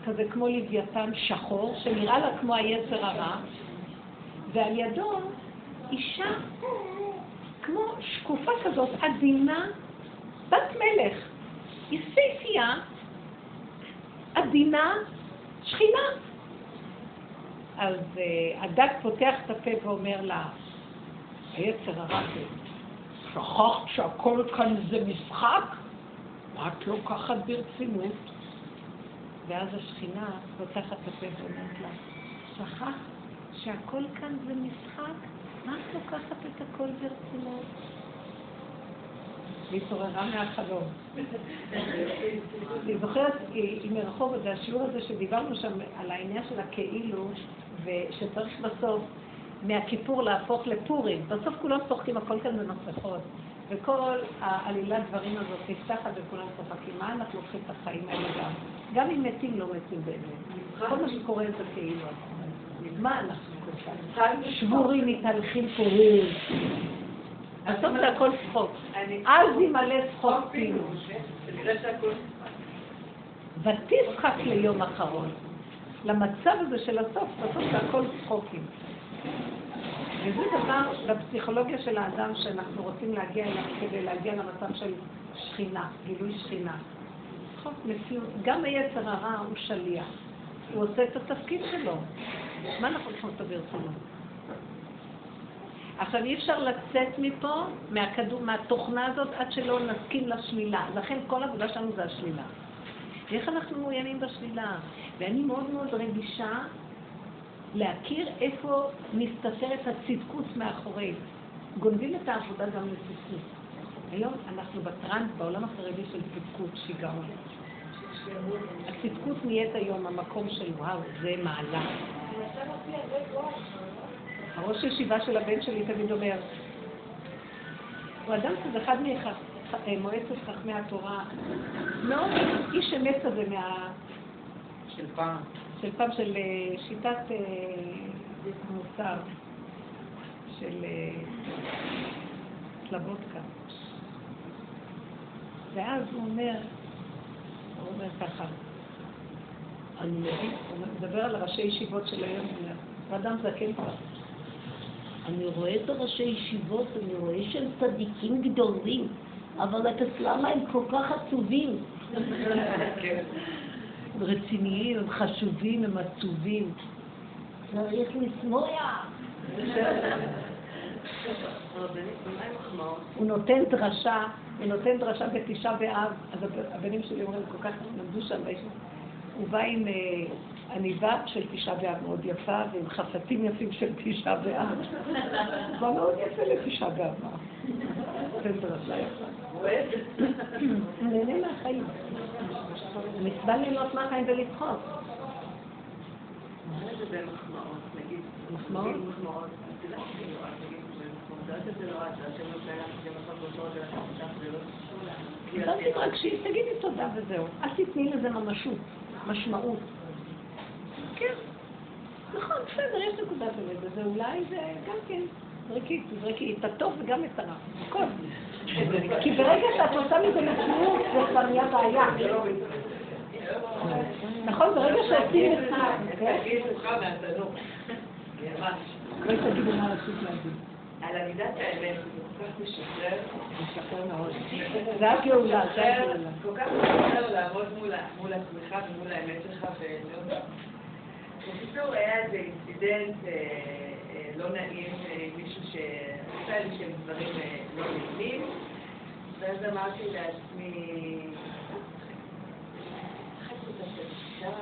כזה כמו לוויתן שחור, שנראה לה כמו היצר הרע, ועל ידו אישה כמו שקופה כזאת, עדינה, בת מלך, יפהפייה, עדינה, שכינה. אז הדג פותח את הפה ואומר לה, היצר הרע, שכחת שהכל כאן זה משחק? את לוקחת ברצינות. ואז השכינה פותחת הפה ואומרת לה, שכחת שהכל כאן זה משחק? מה את לוקחת את הכל ברצינות? והיא התעוררה מהחלום. אני זוכרת עם הרחוב הזה, השיעור הזה שדיברנו שם על העניין של הכאילו, ושצריך בסוף מהכיפור להפוך לפורים. בסוף כולם צוחקים, הכל כאן זה מסכות. וכל העלילת דברים הזאת נפתחת וכולם צוחקים, מה אנחנו לוקחים את החיים האלה גם? גם אם מתים לא מתים באמת. כל מה שקורה זה כאילו. מה אנחנו קוראים? שבורים, מתהלכים פורים. עשו את הכל שחוק. אז ימלא שחוק פינו. ותשחק ליום אחרון. למצב הזה של הסוף, בסוף זה הכל שחוקים. וזה דבר בפסיכולוגיה של האדם שאנחנו רוצים להגיע אליו כדי להגיע למצב של שכינה, גילוי שכינה. גם היצר הרע הוא שליח, הוא עושה את התפקיד שלו. מה אנחנו הולכים אותו ברצונות? עכשיו אי אפשר לצאת מפה, מהתוכנה הזאת, עד שלא נסכים לשלילה. לכן כל העבודה שלנו זה השלילה. איך אנחנו מעוניינים בשלילה? ואני מאוד מאוד רגישה להכיר איפה מסתתרת הצדקות מאחורי. גונבים את העבודה גם לצדקות. היום אנחנו בטרנד, בעולם החרדי של צדקות, שיגעון. הצדקות נהיית היום המקום של וואו, זה מעלה. הראש ישיבה של הבן שלי תמיד אומר, הוא אדם כזה אחד מאחד. מועצת חכמי התורה, מאוד איש אמץ הזה מה... של פעם. של פעם, של שיטת מוסר, של סלבודקה. ואז הוא אומר, הוא אומר ככה, אני מדבר על ראשי ישיבות של היום, ואדם זקן כבר. אני רואה את הראשי ישיבות, אני רואה שהם צדיקים גדולים. אבל את אצלם הם כל כך עצובים. הם רציניים, הם חשובים, הם עצובים. צריך לסמויה. הוא נותן דרשה, הוא נותן דרשה בתשעה באב, אז הבנים שלי אומרים, כל כך נמדו שם. הוא בא עם עניבה של תשעה באב מאוד יפה, ועם חפצים יפים של תשעה באב. זה מאוד יפה לתשעה באב. נותן דרשה יפה. נהנה מהחיים. המצווה לראות מהחיים ולצחוק. מה זה בין מחמאות? נגיד, מחמאות? מחמאות. אתה לא רואה, נגיד, מחמאות. אתה לא רואה, אתה לא רואה, אתה לא רואה, אתה לא רואה. רק שהיא תגידי תודה וזהו. אל תתני לזה ממשות, משמעות. כן. נכון, בסדר, יש נקודה כזאת. וזה אולי זה גם כן. תזרקי, תזרקי, את הטוב וגם את הרע. הכל. כי ברגע שאת עושה מזה משמעות, זה כבר נהיה בעיה. נכון, ברגע שעושים את זה. תגיד לך מהתנוך. לא תגידו מה לעשות להגיד. על עמידת האמת, כל כך משחרר. משחרר מאוד. זה היה גאולה, זה היה גאולה. כל כך משחרר לעבוד מול עצמך ומול האמת שלך ולא... בקיצור, היה איזה אינסידנט... לא נעים מישהו שעושה לי שהם דברים לא נעימים, ואז אמרתי לעצמי, חייבת אותה תשעה,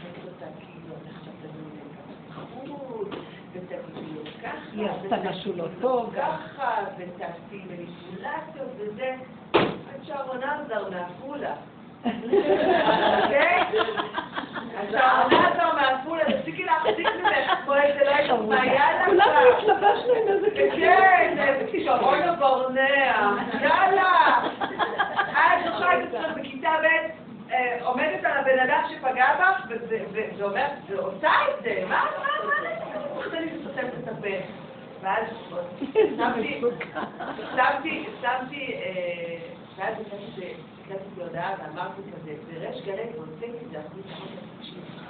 חייבת אותה כאילו, עכשיו תמיד תחרות, ותגידי לו ככה, היא עשתה משהו לא טוב, ככה, ותעשי מניפולציות וזה, עד שהרונה זר מעפולה. אוקיי? אז העונה הזו מהפולה, תפסיקי להחזיק ממך, בואי זה לא יתאו ביד. כולנו התלבשנו עם איזה ככה. כן, איזה כישרון הברנע. יאללה! את יכולה לצלת בכיתה בית, עומדת על הבן אדם שפגע בך, ואומרת, זה עושה את זה, מה? מה? מה? תחתה לי לסתם את הפה. ואז שמתי, שמתי, שמתי, ואז נתתי ש... קלטתי הודעה ואמרתי כזה, בראש גלי והוצאתי דעתי את השם שלך.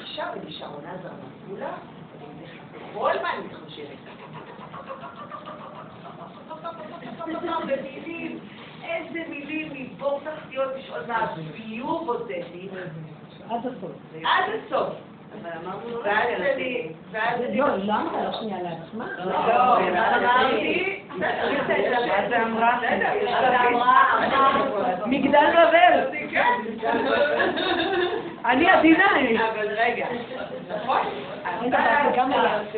עכשיו אני שערונה זרמה כולה, ואני חושבת, כל מה אני חושבת. ומילים, איזה מילים מבור תחתיות לשאול מה, ביוב הוצאתי. עד הסוף. עד הסוף. אבל אמרנו לא להצטלי. לא, לא אמרת על השנייה לעצמה. לא, אמרתי. אז אמרה, אמרה, מגדל בבל. אני עדיני. אבל רגע, נכון?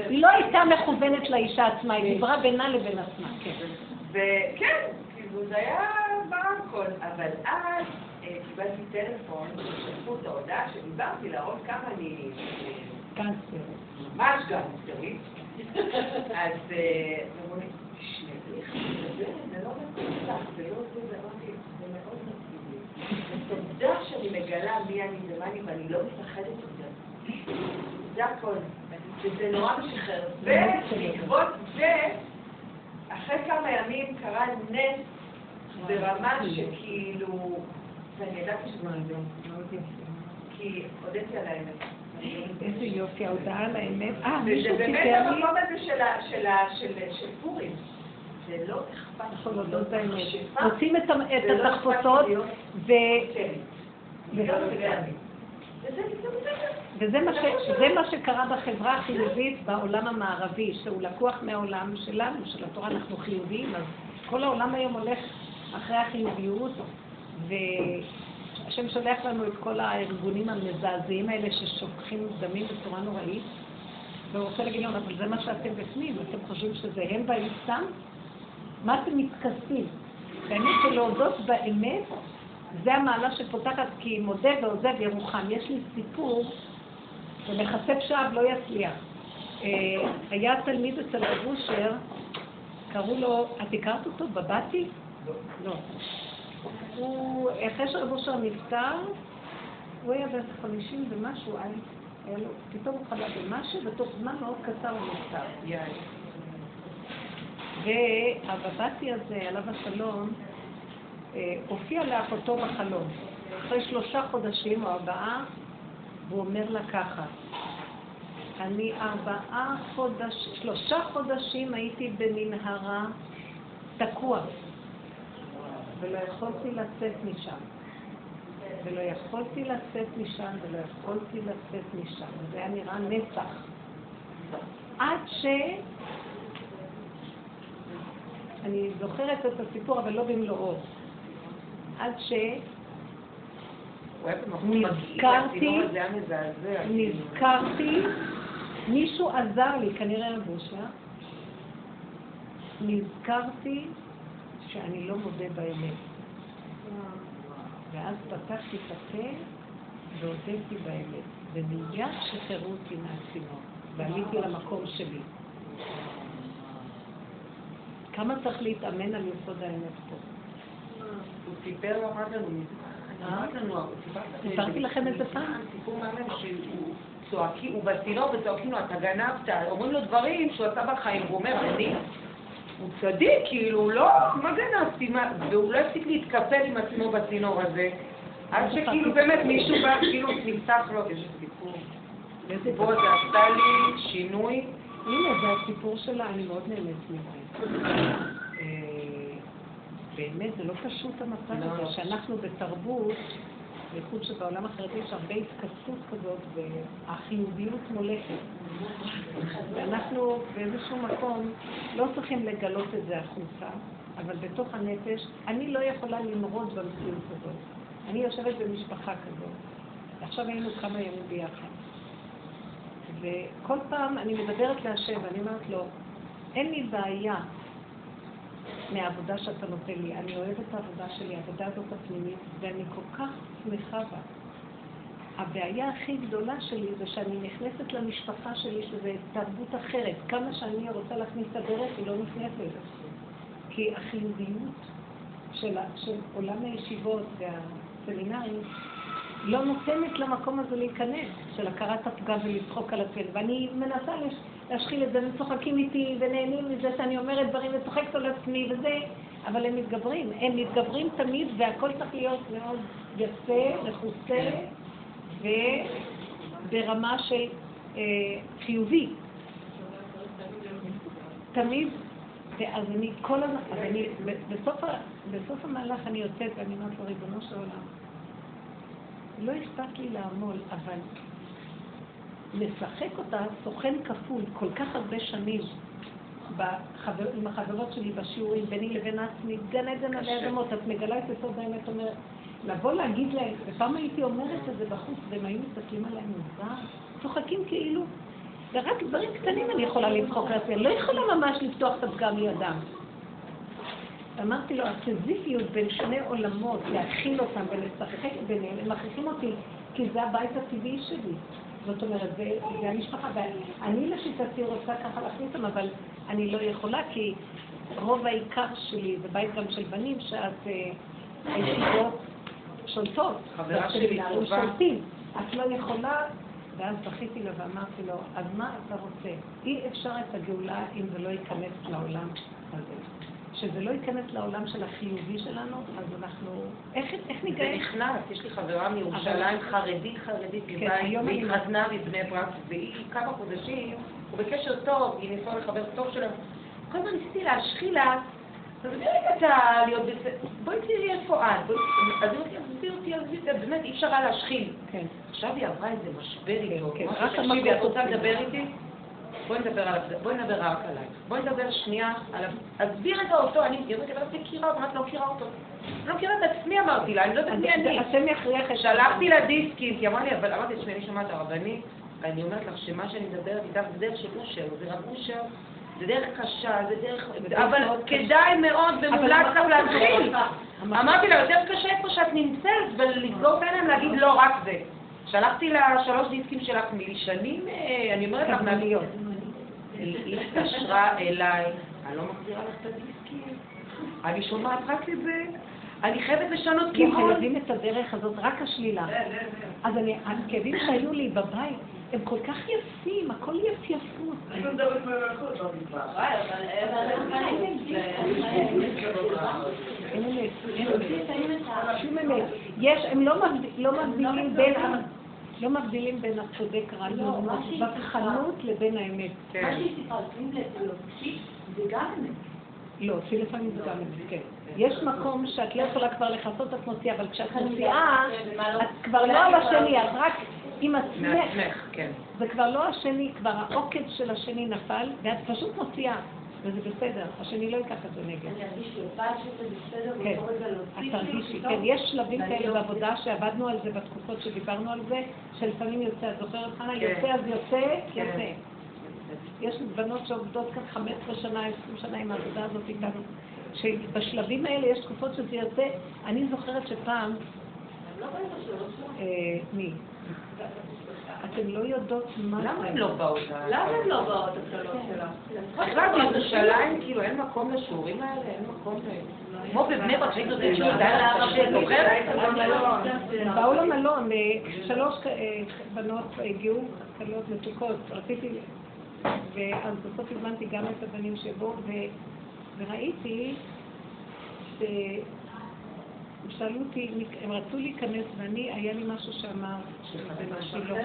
היא לא הייתה מכוונת לאישה עצמה, היא דיברה בינה לבין עצמה. וכן, כאילו זה היה ברקול, אבל אז קיבלתי טלפון, ששפו את ההודעה שדיברתי להראות כמה אני... גנסטרית. ממש גנסטרית. אז... תשמעי, איך זה? בי אני דמני ואני לא מפחדת את זה. זה הכל. שזה נורא משחרר. ובעקבות זה, אחרי כמה ימים קרה נס ברמה שכאילו... ואני ידעתי שזה נדון. כי עודתי על האמת. איזה יופי, ההודעה על האמת. וזה באמת המקום הזה של פורים. זה לא אכפת. אנחנו נודות באמת. רוצים את התחפושות ו... וזה מה שקרה בחברה החילובית בעולם המערבי, שהוא לקוח מהעולם שלנו, של התורה. אנחנו חיוביים, אז כל העולם היום הולך אחרי החיוביות, והשם שולח לנו את כל הארגונים המזעזעים האלה ששופכים דמים בצורה נוראית, והוא רוצה להגיד לנו, אבל זה מה שאתם בפנים, אתם חושבים שזה הם באים סתם? מה אתם מתכסים? באמת שלהודות באמת, זה המעלה שפותחת, כי מודה ועוזב ירוחם. יש לי סיפור שמחשף שעב לא יצליח. היה תלמיד אצל הגושר, קראו לו, את הכרת אותו? בבתי? לא. הוא, אחרי שהגושר נפטר, הוא היה בת חמישים ומשהו, היה לו, פתאום הוא חלה במשהו, בתוך זמן מאוד קצר הוא נפטר. והבבתי הזה, עליו השלום, הופיע לאחותו בחלום אחרי שלושה חודשים או ארבעה, והוא אומר לה ככה: אני ארבעה חודשים, שלושה חודשים הייתי במנהרה תקוע ולא יכולתי לצאת משם ולא יכולתי לצאת משם ולא יכולתי לצאת משם. זה היה נראה נצח, עד ש... אני זוכרת את הסיפור אבל לא במלואו, עד שנזכרתי, נזכרתי, מישהו עזר לי, כנראה הבושה, נזכרתי שאני לא מודה באמת. ואז פתחתי את הפה והודיתי באמת, ומיד שחררו אותי מהצינור, ועליתי למקום שלי. כמה צריך להתאמן על יסוד האמת פה? הוא סיפר ואמר לנו, אמרת לנו, סיפרתי לכם איזה פעם? סיפור מאמן שהוא בסינור וצועקים לו, אתה גנבת, אומרים לו דברים שהוא עשה בחיים, הוא אומר, אני, הוא צדיק, כאילו, לא, מה גנבתי? והוא לא הפסיק להתקפל עם עצמו בסינור הזה, עד שכאילו באמת מישהו בא, כאילו נפתח לו, יש סיפור. בוא, זה עשה לי שינוי. הנה, זה הסיפור שלה, אני מאוד נהנית מזה. באמת, זה לא פשוט המצב הזה, שאנחנו בתרבות, בייחוד שבעולם החרדי יש הרבה התכסות כזאת, והחיוביות מולכת. ואנחנו באיזשהו מקום לא צריכים לגלות את זה החוצה, אבל בתוך הנפש, אני לא יכולה למרוד במציאות כזאת. אני יושבת במשפחה כזאת, עכשיו היינו כמה ימים ביחד. וכל פעם אני מדברת להשם, אני אומרת לו, אין לי בעיה מהעבודה שאתה נותן לי, אני אוהבת את העבודה שלי, העבודה הזאת הפנימית, ואני כל כך שמחה בה. הבעיה הכי גדולה שלי זה שאני נכנסת למשפחה שלי, שזה תרבות אחרת. כמה שאני רוצה להכניס את הדרך, היא לא נכנסת. כי החיוביות של, של עולם הישיבות והסמינרים לא נותנת למקום הזה להיכנס, של הכרת הפגע ולצחוק על הפן. ואני מנסה לש... להשחיל את זה, וצוחקים איתי ונהנים מזה שאני אומרת דברים וצוחקת על עצמי וזה, אבל הם מתגברים, הם מתגברים תמיד, והכל צריך להיות מאוד יפה, לחוסה וברמה של אה, חיובי. תמיד, אז אני כל הזמן, בסוף, בסוף המהלך אני יוצאת ואני אומרת לו, ריבונו של עולם, לא אכפת לי לעמול, אבל לשחק אותה סוכן כפול כל כך הרבה שנים בחבר, עם החברות שלי בשיעורים ביני לבין עצמי, גנה גנה לאדמות, את מגלה את הסוד האמת, אומרת לבוא להגיד להם, ופעם הייתי אומרת את זה בחוץ והם היו מסתכלים עליי מוזר, צוחקים כאילו, ורק דברים קטנים אני יכולה לצחוק לעצמי, לא יכולה ממש לפתוח את הפגם מידם. אמרתי לו, הסיזיפיות בין שני עולמות, להכיל אותם ולשחק ביניהם, הם מכריחים אותי, כי זה הבית הטבעי שלי. זאת אומרת, זה, זה המשפחה, ואני לשיטתי רוצה ככה להכניסם, אבל אני לא יכולה, כי רוב העיקר שלי, זה בית גם של בנים, שאז הישיבות שולטות. חברה שלי טובה. את לא יכולה, ואז בכיתי לה ואמרתי לו, אז מה אתה רוצה? אי אפשר את הגאולה אם זה לא ייכנס לעולם הזה. שזה לא ייכנס לעולם של החיובי שלנו, אז אנחנו... איך ניגע? זה נכנס, יש לי חברה מירושלים חרדית חרדית לבית, והיא חזנה מבני ברק, והיא כמה חודשים, ובקשר טוב, היא ניסה לחבר טוב שלנו. כל הזמן ניסיתי להשחיל לה, אז באמת אתה להיות בסדר, בואי תראי איפה את, אז היא אותי, אז באמת אי אפשר היה להשחיל. עכשיו היא עברה איזה משבר איתו, תקשיבי, את רוצה לדבר איתי? בואי נדבר עליו, בואי נדבר רק עליי, בואי נדבר שנייה עליו, אסביר את האותו, אני יודעת, אבל את מכירה, אמרת לא מכירה אותו. לא מכירה את עצמי, אמרתי לה, אני לא יודעת מי אני. השם יכריח, שלחתי לה דיסקים, כי אמרתי, אבל אמרתי, שמי, אני שומעת הרבני, ואני אומרת לך שמה שאני מדברת איתך זה דרך של אושר, זה רב אושר, זה דרך קשה, זה דרך... אבל כדאי מאוד במולד לך להתחיל. אמרתי לה, יותר קשה איפה שאת נמצאת, ולסגור ביניהם להגיד לא רק זה. שלחתי לה שלוש דיסקים שלך מלישנים, אני אומרת לך נעליות. היא התקשרה אליי, אני לא מחזירה לך את הדיסקים, אני שומעת רק את זה, אני חייבת לשנות כיוון. הם חייבים את הדרך הזאת, רק השלילה. אז הכאבים שהיו לי בבית, הם כל כך יפים, הכל יפ יפות. אני לא מדברת מלכות, לא מדברת. אבל אין אמת. אין אמת. יש, הם לא מבדילים בין הצודק רעיון, בחנות לבין האמת. מה שהתפרסים לפלוקסית זה גם אמת. לא, לפעמים זה גם אמת, כן. יש מקום שאת לא יכולה כבר לחסות את מוציאה, אבל כשאת מוציאה, את כבר לא על השני, את רק... עם עצמך, זה כבר לא השני, כבר העוקד של השני נפל, ואת פשוט מוציאה, וזה בסדר, השני לא ייקח את זה נגד. אני ארגיש יופה שזה בסדר, ולא רגע להוציא. את תרגישי, כן, יש שלבים כאלה בעבודה שעבדנו על זה בתקופות שדיברנו על זה, שלפעמים יוצא, את זוכרת חנה, יוצא אז יוצא, יוצא. יש בנות שעובדות כאן חמש עשרה שנה, עשרים שנה עם העבודה הזאת איתנו, שבשלבים האלה יש תקופות שזה יוצא, אני זוכרת שפעם... הם לא רואים את השלב אתם לא יודעות מה... למה הם לא באות? למה הם לא באות השאלות שלה? בכלל בירושלים כאילו אין מקום לשיעורים האלה, אין מקום... כמו בבני ברק שהיא זאת שעודה לערב שזוכרת? באו למלון, שלוש בנות הגיעו, קלות מתוקות, רציתי... ואז בסוף הזמנתי גם את הבנים שבו, וראיתי ש... הם שאלו אותי, הם רצו להיכנס ואני, היה לי משהו שאמר שזה משהו לא.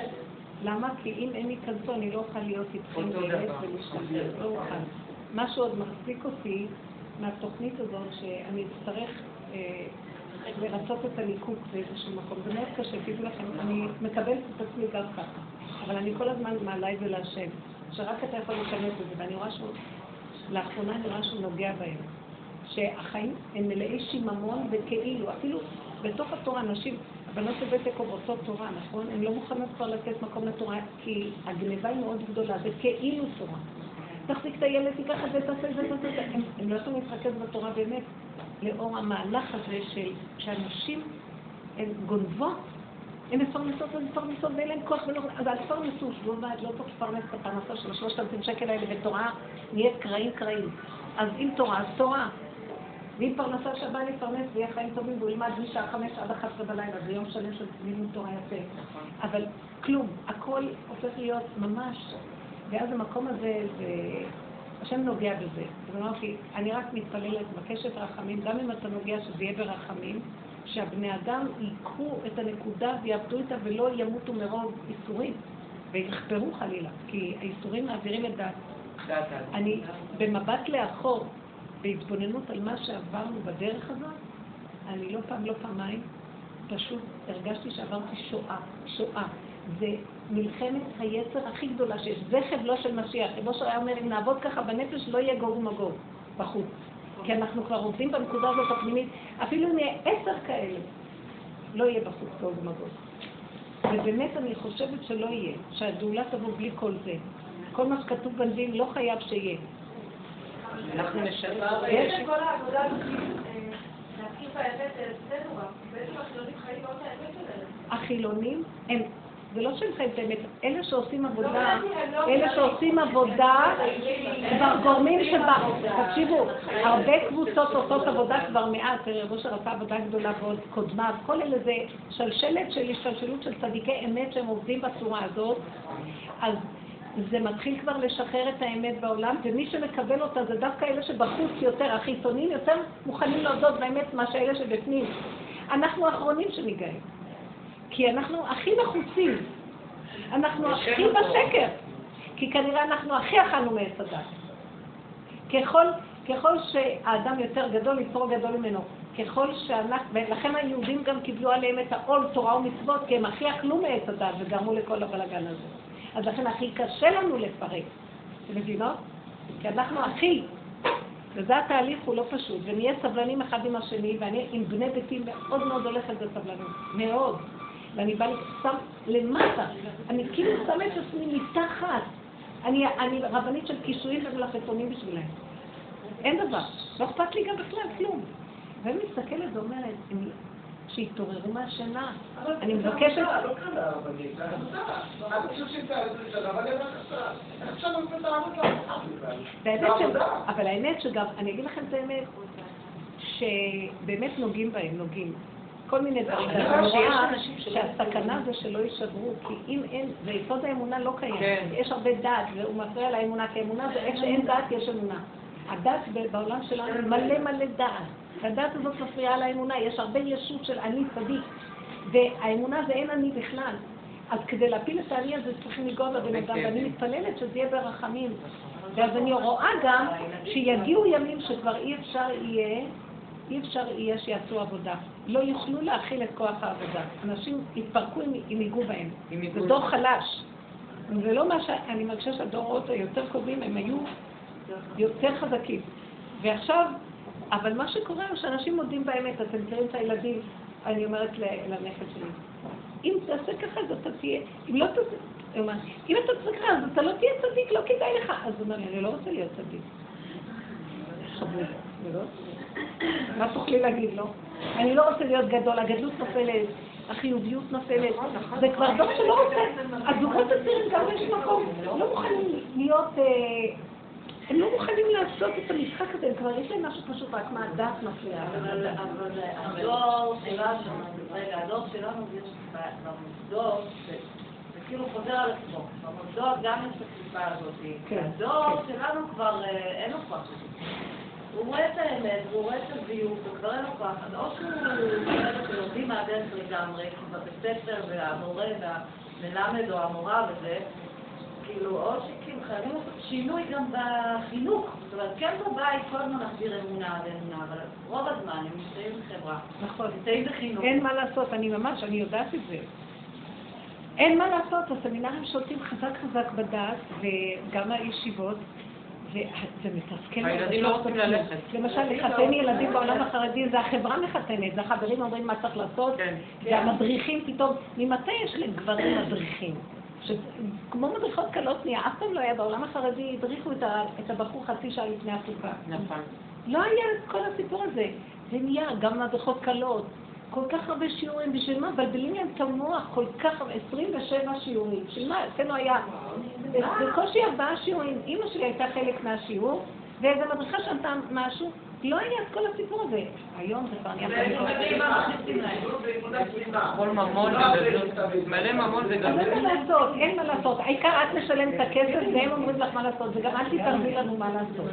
למה? כי אם אין לי כנסו, אני לא אוכל להיות איתכם באמת ולשתחת, לא אוכל. מה שעוד מחזיק אותי מהתוכנית הזאת, שאני אצטרך לרצות את הניקוק באיזשהו מקום. זה מאוד קשה, תדעו לכם, אני מקבלת את עצמי גם ככה. אבל אני כל הזמן מעליי ולהשם, שרק אתה יכול להיכנס בזה, ואני רואה שהוא, לאחרונה אני רואה שהוא נוגע בהם. שהחיים הם מלאי שיממון וכאילו, אפילו בתוך התורה אנשים, הבנות ובתק עוברות תורה, נכון? הן לא מוכנות כבר לתת מקום לתורה, כי הגניבה היא מאוד גדולה, זה כאילו תורה. תחזיק את הילד, תיקח את זה, תעשה את זה, תעשה את זה. הם לא יכולים להתרכז בתורה באמת, לאור המהלך הזה שאנשים הן גונבות, הן מפרנסות ומפרנסות, ואין להן כוח ולא... אז אל תפרנסו, שבו בעד, לא תוך תפרנס את הפרנסה של שלושת אלפים שקל האלה, ותורה נהיית קרעים קרעים. אז אם תורה, אז תורה. ואם פרנסה שבא לפרנס ויהיה חיים טובים והוא ילמד משעה חמש עד אחת עשרה בלילה, זה יום שלם של מילים תורה יפה. אבל כלום, הכל הופך להיות ממש, ואז המקום הזה, השם נוגע בזה. זאת אומרת, אני רק מתפללת, מבקשת רחמים, גם אם אתה נוגע שזה יהיה ברחמים, שהבני אדם ייקחו את הנקודה ויעבדו איתה ולא ימותו מרוב איסורים, ויחפרו חלילה, כי האיסורים מעבירים את דעת. אני במבט לאחור, בהתבוננות על מה שעברנו בדרך הזאת, אני לא פעם, לא פעמיים, פשוט הרגשתי שעברתי שואה, שואה. זה מלחמת היצר הכי גדולה שיש, זה חבלו של משיח. חבלו שהיה אומר, אם נעבוד ככה בנפש, לא יהיה גוג ומגוג בחוץ. כי אנחנו כבר עובדים בנקודה הזאת הפנימית, אפילו אם יהיה עשר כאלה, לא יהיה בחוץ גוג ומגוג. ובאמת אני חושבת שלא יהיה, שהגאולה תבוא בלי כל זה. כל מה שכתוב בנביאים לא חייב שיהיה. אנחנו נשאר... יש את כל העבודה הזאת, להכיר בהיבט אצלנו רק, בעצם החילונים חיים באותה היבט שלהם. החילונים הם זה לא שם חיים באמת, אלה שעושים עבודה, אלה שעושים עבודה כבר גורמים שבה, תקשיבו, הרבה קבוצות עושות עבודה כבר מעט, רבו שרצה עבודה גדולה ועוד קודמה, כל אלה זה שלשלת של השתלשלות של צדיקי אמת שהם עובדים בצורה הזאת, אז זה מתחיל כבר לשחרר את האמת בעולם, ומי שמקבל אותה זה דווקא אלה שבחוץ יותר, החיתונים יותר מוכנים להודות באמת מה שאלה שבפנים. אנחנו האחרונים שניגעים, כי אנחנו הכי נחוצים, אנחנו הכי בשקר, כי כנראה אנחנו הכי אכלנו מעץ הדת. ככל, ככל שהאדם יותר גדול, יצרו גדול ממנו, ככל שאנחנו, ולכן היהודים גם קיבלו עליהם את העול תורה ומצוות, כי הם הכי אכלו מעץ הדת וגרמו לכל הבלגן הזה. אז לכן הכי קשה לנו לפרק, אתם מבינות? כי אנחנו הכי, וזה התהליך הוא לא פשוט, ונהיה סבלנים אחד עם השני, ואני עם בני ביתים מאוד מאוד הולכת לסבלנות, מאוד. ואני באה לשם למטה, אני כאילו שמה את עצמי מתחת, אני, אני רבנית של קישואים ומלפתונים בשבילהם. אין דבר, לא אכפת לי גם בכלל כלום. ואני מסתכלת ואומרת, שהתעוררו מהשינה. אני מבקשת... לא קרה, רבנית, זה עבודה. אני חושב שאתה עשרים שנה, אבל אני חסה. אני חושב שאני רוצה לעבוד לעבוד. אבל האמת שגם, אני אגיד לכם את האמת, שבאמת נוגעים בהם, נוגעים. כל מיני דברים. אני רואה שהסכנה זה שלא יישברו, כי אם אין, ויסוד האמונה לא קיים. יש הרבה דעת, והוא מפריע לאמונה, כי אמונה זה איך שאין דעת, יש אמונה. הדעת בעולם שלנו מלא מלא דעת. הדעת הזאת מפריעה לאמונה, יש הרבה ישות של אני צדיק, והאמונה זה אין אני בכלל. אז כדי להפיל את העני הזה צריכים לגעוד לבן אדם, ואני מתפללת שזה יהיה ברחמים. ואז אני רואה גם שיגיעו ימים שכבר אי אפשר יהיה, אי אפשר יהיה שיעשו עבודה. לא יוכלו להכיל את כוח העבודה. אנשים יתפרקו אם ייגעו בהם. זה דור חלש. זה לא מה שאני מרגישה שהדורות היותר קובעים, הם היו יותר חזקים. ועכשיו, אבל מה שקורה הוא שאנשים מודים באמת, אתם תראים את הילדים, אני אומרת לנכד שלי, אם תעשה ככה, אז אתה תהיה, אם לא תעשה, היא אומרת, אם אתה תעשה ככה, אז אתה לא תהיה צדיק, לא כדאי לך. אז הוא אומר, אני לא רוצה להיות צדיק. חבוד, לא? מה תוכלי להגיד לו? אני לא רוצה להיות גדול, הגדלות נופלת, החיוביות נופלת, זה כבר דור שלא רוצה, הזוגות הצעירים גם יש מקום, לא מוכנים להיות... הם לא מוכנים לעשות את המשחק הזה, כבר יש להם משהו פשוט רק מהדעת מפריעה. אבל הדור שלנו, רגע, הדור שלנו יש במוסדות, זה כאילו חוזר על עצמו, במוסדות גם יש את הקליפה הזאת, הדור שלנו כבר אין לו כוח. הוא רואה את האמת, הוא רואה את הביוב, הוא כבר אין לו כוח, אז או שהוא לומדים מהדרך לגמרי, בבית ספר והמורה והמלמד או המורה וזה, כאילו, או שכאילו חייבים לעשות שינוי גם בחינוך. זאת אומרת, כן בבית, כל הזמן נחזיר אמונה ואמונה, אבל רוב הזמן הם נמצאים בחברה. נכון. נמצאים בחינוך. אין מה לעשות, אני ממש, אני יודעת את זה. אין מה לעשות, הסמינרים שולטים חזק חזק בדעת, וגם הישיבות, וזה מתסכל. הילדים לא רוצים ללכת. למשל, לחתן ילדים בעולם החרדי, זה החברה מחתנת, זה החברים אומרים מה צריך לעשות, והמדריכים פתאום, ממתי יש לגברים מדריכים? שכמו מדריכות קלות נהיה, אף פעם לא היה בעולם החרדי, הדריכו את, ה... את הבחור חצי שעה לפני הסוכה. נכון. לא היה כל הסיפור הזה. זה נהיה גם מדריכות קלות. כל כך הרבה שיעורים, בשביל מה? בלבלים להם את המוח, כל כך עשרים ושבע שיעורים. בשביל מה? אצלנו היה. בקושי ארבעה שיעורים. אמא שלי הייתה חלק מהשיעור, ואיזה מדריכה שענתה משהו. לא היה את כל הסיפור הזה. היום זה פעם... כל ממון זה גדול. מלא ממון זה גדול. אין מה לעשות, אין מה לעשות. העיקר את משלם את הכסף, והם אומרים לך מה לעשות. וגם אל תתרבי לנו מה לעשות.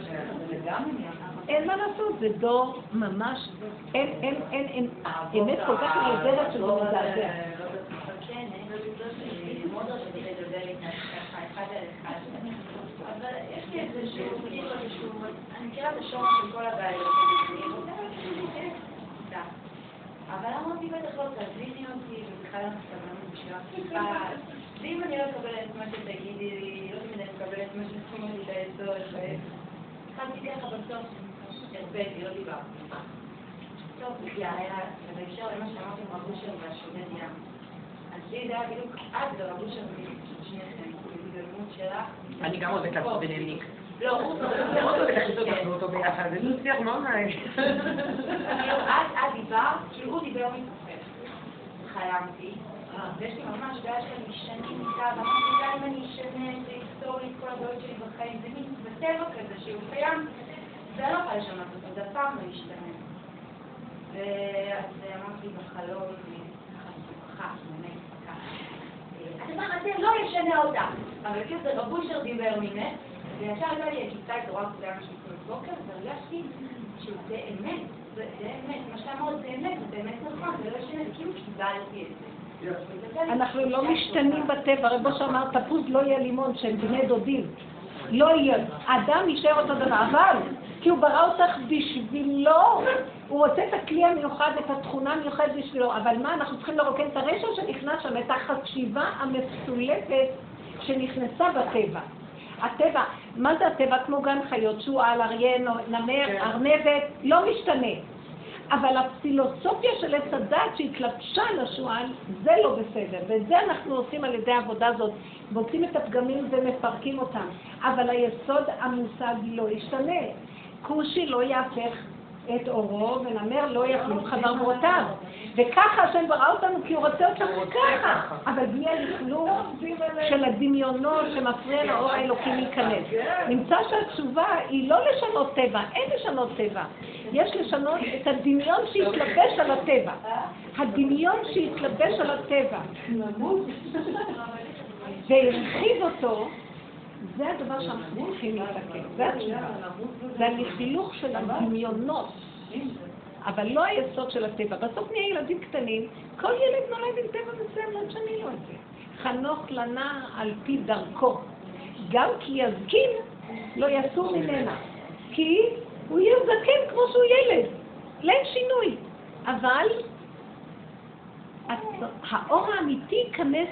אין מה לעשות, זה דור ממש... אין, אין, אין, אין... האמת כל כך מזלת שזה מזלת. כן, אני חושבת שמוד עוד לדבר איתן אחד על אחד. אבל יש לי איזשהו... אני מכירה את השום של כל הבעיות, אני רוצה להגיד את זה, אבל אמרתי בטח לא תזמיני אותי ובכלל אני סבלנו בשביל הפתיחה, ואם אני לא אקבלת את מה שתגידי לי, לא תמיד אני אקבלת את מה שתחום אותי לעזור, התחלתי ככה בסוף, הרבאתי, לא דיברתי. טוב, בגלל היה, ובאפשר למה שאמרתי עם רבו שלו והשונד ים, אז לי זה היה בדיוק עד לרבו שלו שניכם, ובגלמות שלך. אני גם עוד אקלת בנהלניק. לא, הוא מאוד בקשתות עשו אותו ביחד, זה לא שיח מאוד נעים. עד דיבר, כאילו הוא דיבר מתפחד. התחיימתי, ויש לי ממש בעיה שאני משנים איתה, ואמרתי לה אם אני אשנה את זה היסטורית, כל הבעיות שלי בחיים, זה מין בטבע כזה שהוא קיים, זה לא יכול לשנות אותו, זה פעם לא ישתנה. ואז אמרתי בחלום, ככה, באמת, ככה. הדבר הזה לא ישנה אותה, אבל כאילו זה רבוי שרדיבר ממך, וישר לא יגיצה את הוראה כולה משתנות בוקר, והרגשתי שזה אמת. זה באמת, מה שאמרת זה אמת, זה באמת נכון, זה לא ישנה, כאילו קיבלתי את זה. אנחנו לא משתנים בטבע, הרי בוא שאמר, תפוז לא יהיה לימון שהם בני דודים. לא יהיה, אדם יישאר אותו דבר, אבל כי הוא ברא אותך בשבילו, הוא רוצה את הכלי המיוחד, את התכונה המיוחד בשבילו, אבל מה, אנחנו צריכים לרוקן את הרשע שנכנס שם, את החשיבה המפסולפת שנכנסה בטבע. הטבע, מה זה הטבע? כמו גן חיות, שועל, אריה, נמר, ארנבת, לא משתנה. אבל הפילוסופיה של עץ הדעת שהתלבשה לשועל, זה לא בסדר. וזה אנחנו עושים על ידי העבודה הזאת, מוצאים את הפגמים ומפרקים אותם. אבל היסוד המושג לא ישתנה. כושי לא יהפך את אורו, ונמר לא יחלוף חברבורותיו. וככה השם ברא אותנו, כי הוא רוצה אותנו ככה. אבל בלי הלכלוך של הדמיונות שמפריע לאור האלוקים להיכנס. נמצא שהתשובה היא לא לשנות טבע, אין לשנות טבע. יש לשנות את הדמיון שהתלבש על הטבע. הדמיון שהתלבש על הטבע. והרחיב אותו, זה הדבר שאנחנו הולכים להתקן, זה התשובה. זה הלכלוך של הדמיונות, אבל לא היסוד של הטבע. בסוף נהיה ילדים קטנים, כל ילד נולד עם טבע מסוים, לא תשני לו את זה. חנוך לנה על פי דרכו, גם כי יזקין לא יסור ממנה, כי הוא יהיה זקן כמו שהוא ילד, אין שינוי. אבל האור האמיתי ייכנס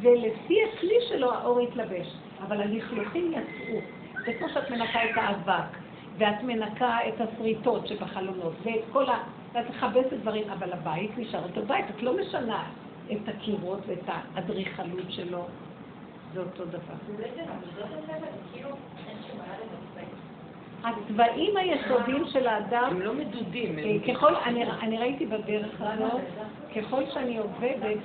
ולפי הכלי שלו האור יתלבש. אבל הלכלוכים יצאו, זה כמו שאת מנקה את האבק, ואת מנקה את הסריטות שבחלונות, ואת כל ה... ואת מחבשת דברים, אבל הבית נשאר אותו בית, את לא משנה את הקירות ואת האדריכלות שלו, זה אותו דבר. זה בעצם המזון הזה, אבל כאילו אין שמה לדעת. הצבעים היסודיים של האדם... הם לא מדודים. ככל... אני ראיתי בדרך הזאת, ככל שאני עובדת,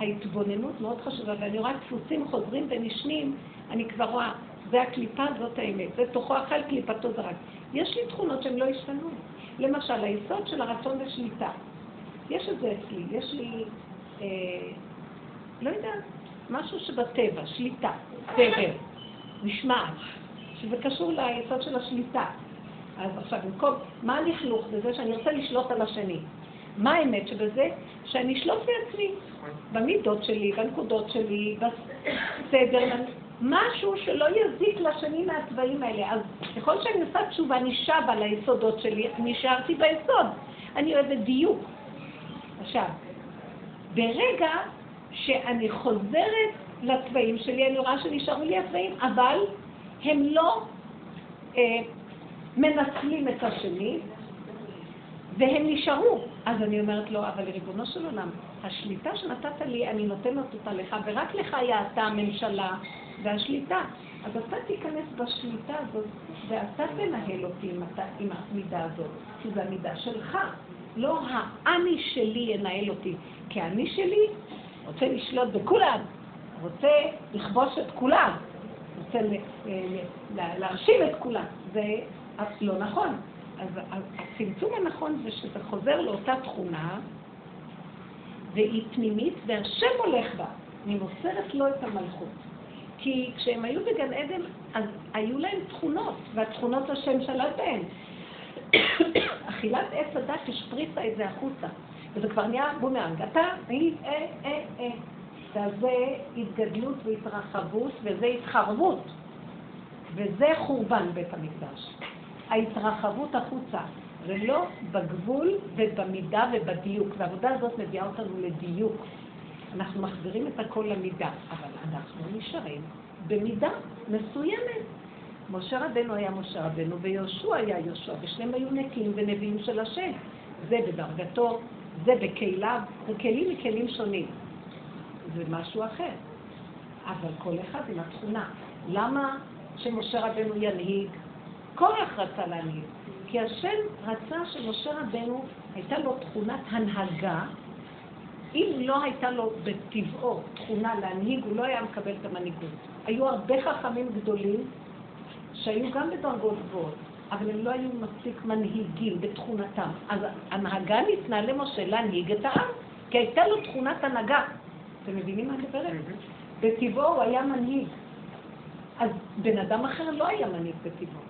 וההתבוננות מאוד חשובה, ואני רואה דפוסים חוזרים ונשנים, אני כבר רואה, זה הקליפה, זאת האמת, זה תוכו אכל קליפתו זרק. יש לי תכונות שהן לא השתנו. למשל, היסוד של הרצון ושליטה. יש את זה אצלי, יש לי, אה, לא יודע, משהו שבטבע, שליטה, סבל, משמעת, שזה קשור ליסוד של השליטה. אז עכשיו, במקום, מה הלכלוך בזה שאני רוצה לשלוט על השני? מה האמת שבזה? שאני אשלוט בעצמי, במידות שלי, בנקודות שלי, בסדר, משהו שלא יזיק לשני מהצבעים האלה. אז ככל שאני עושה תשובה, אני שבה ליסודות שלי, נשארתי ביסוד. אני אוהבת דיוק. עכשיו, ברגע שאני חוזרת לצבעים שלי, אני רואה שנשארו לי הצבעים, אבל הם לא אה, מנצלים את השני, והם נשארו. אז אני אומרת לו, אבל לריבונו של עולם, השליטה שנתת לי, אני נותנת אותה לך, ורק לך יעתה הממשלה והשליטה. אז אתה תיכנס בשליטה הזאת, ואתה תנהל אותי עם, עם המידה הזאת, כי זו המידה שלך. לא האני שלי ינהל אותי, כי האני שלי רוצה לשלוט בכולם, רוצה לכבוש את כולם, רוצה להרשים את כולם. זה לא נכון. אז הצמצום הנכון זה שזה חוזר לאותה תכונה, והיא פנימית, והשם הולך בה, אני מוסרת לו את המלכות. כי כשהם היו בגן עדן, אז היו להם תכונות, והתכונות השם שלט בהן. אכילת עץ הדת השפריצה את זה החוצה, וזה כבר נהיה בומרנג. אתה נגיד, אה, אה, אה. וזה התגדלות והתרחבות, וזה התחרבות, וזה חורבן בית המקדש. ההתרחבות החוצה, ולא בגבול ובמידה ובדיוק. והעבודה הזאת מביאה אותנו לדיוק. אנחנו מחזירים את הכל למידה, אבל אנחנו נשארים במידה מסוימת. משה רבנו היה משה רבנו, ויהושע היה יהושע, ושניהם היו נקים ונביאים של השם. זה בדרגתו, זה בקהיליו, וכלים מכלים שונים. זה משהו אחר. אבל כל אחד עם התכונה. למה שמשה רבנו ינהיג? קורח רצה להנהיג, כי השם רצה שמשה רבנו הייתה לו תכונת הנהגה, אם לא הייתה לו בטבעו תכונה להנהיג, הוא לא היה מקבל את המנהיגות. היו הרבה חכמים גדולים שהיו גם בדרגות גבוהות, אבל הם לא היו מספיק מנהיגים בתכונתם. אז הנהגה ניתנה למשה להנהיג את העם, כי הייתה לו תכונת הנהגה. אתם מבינים מה נדברת? בטבעו הוא היה מנהיג. אז בן אדם אחר לא היה מנהיג בטבעו.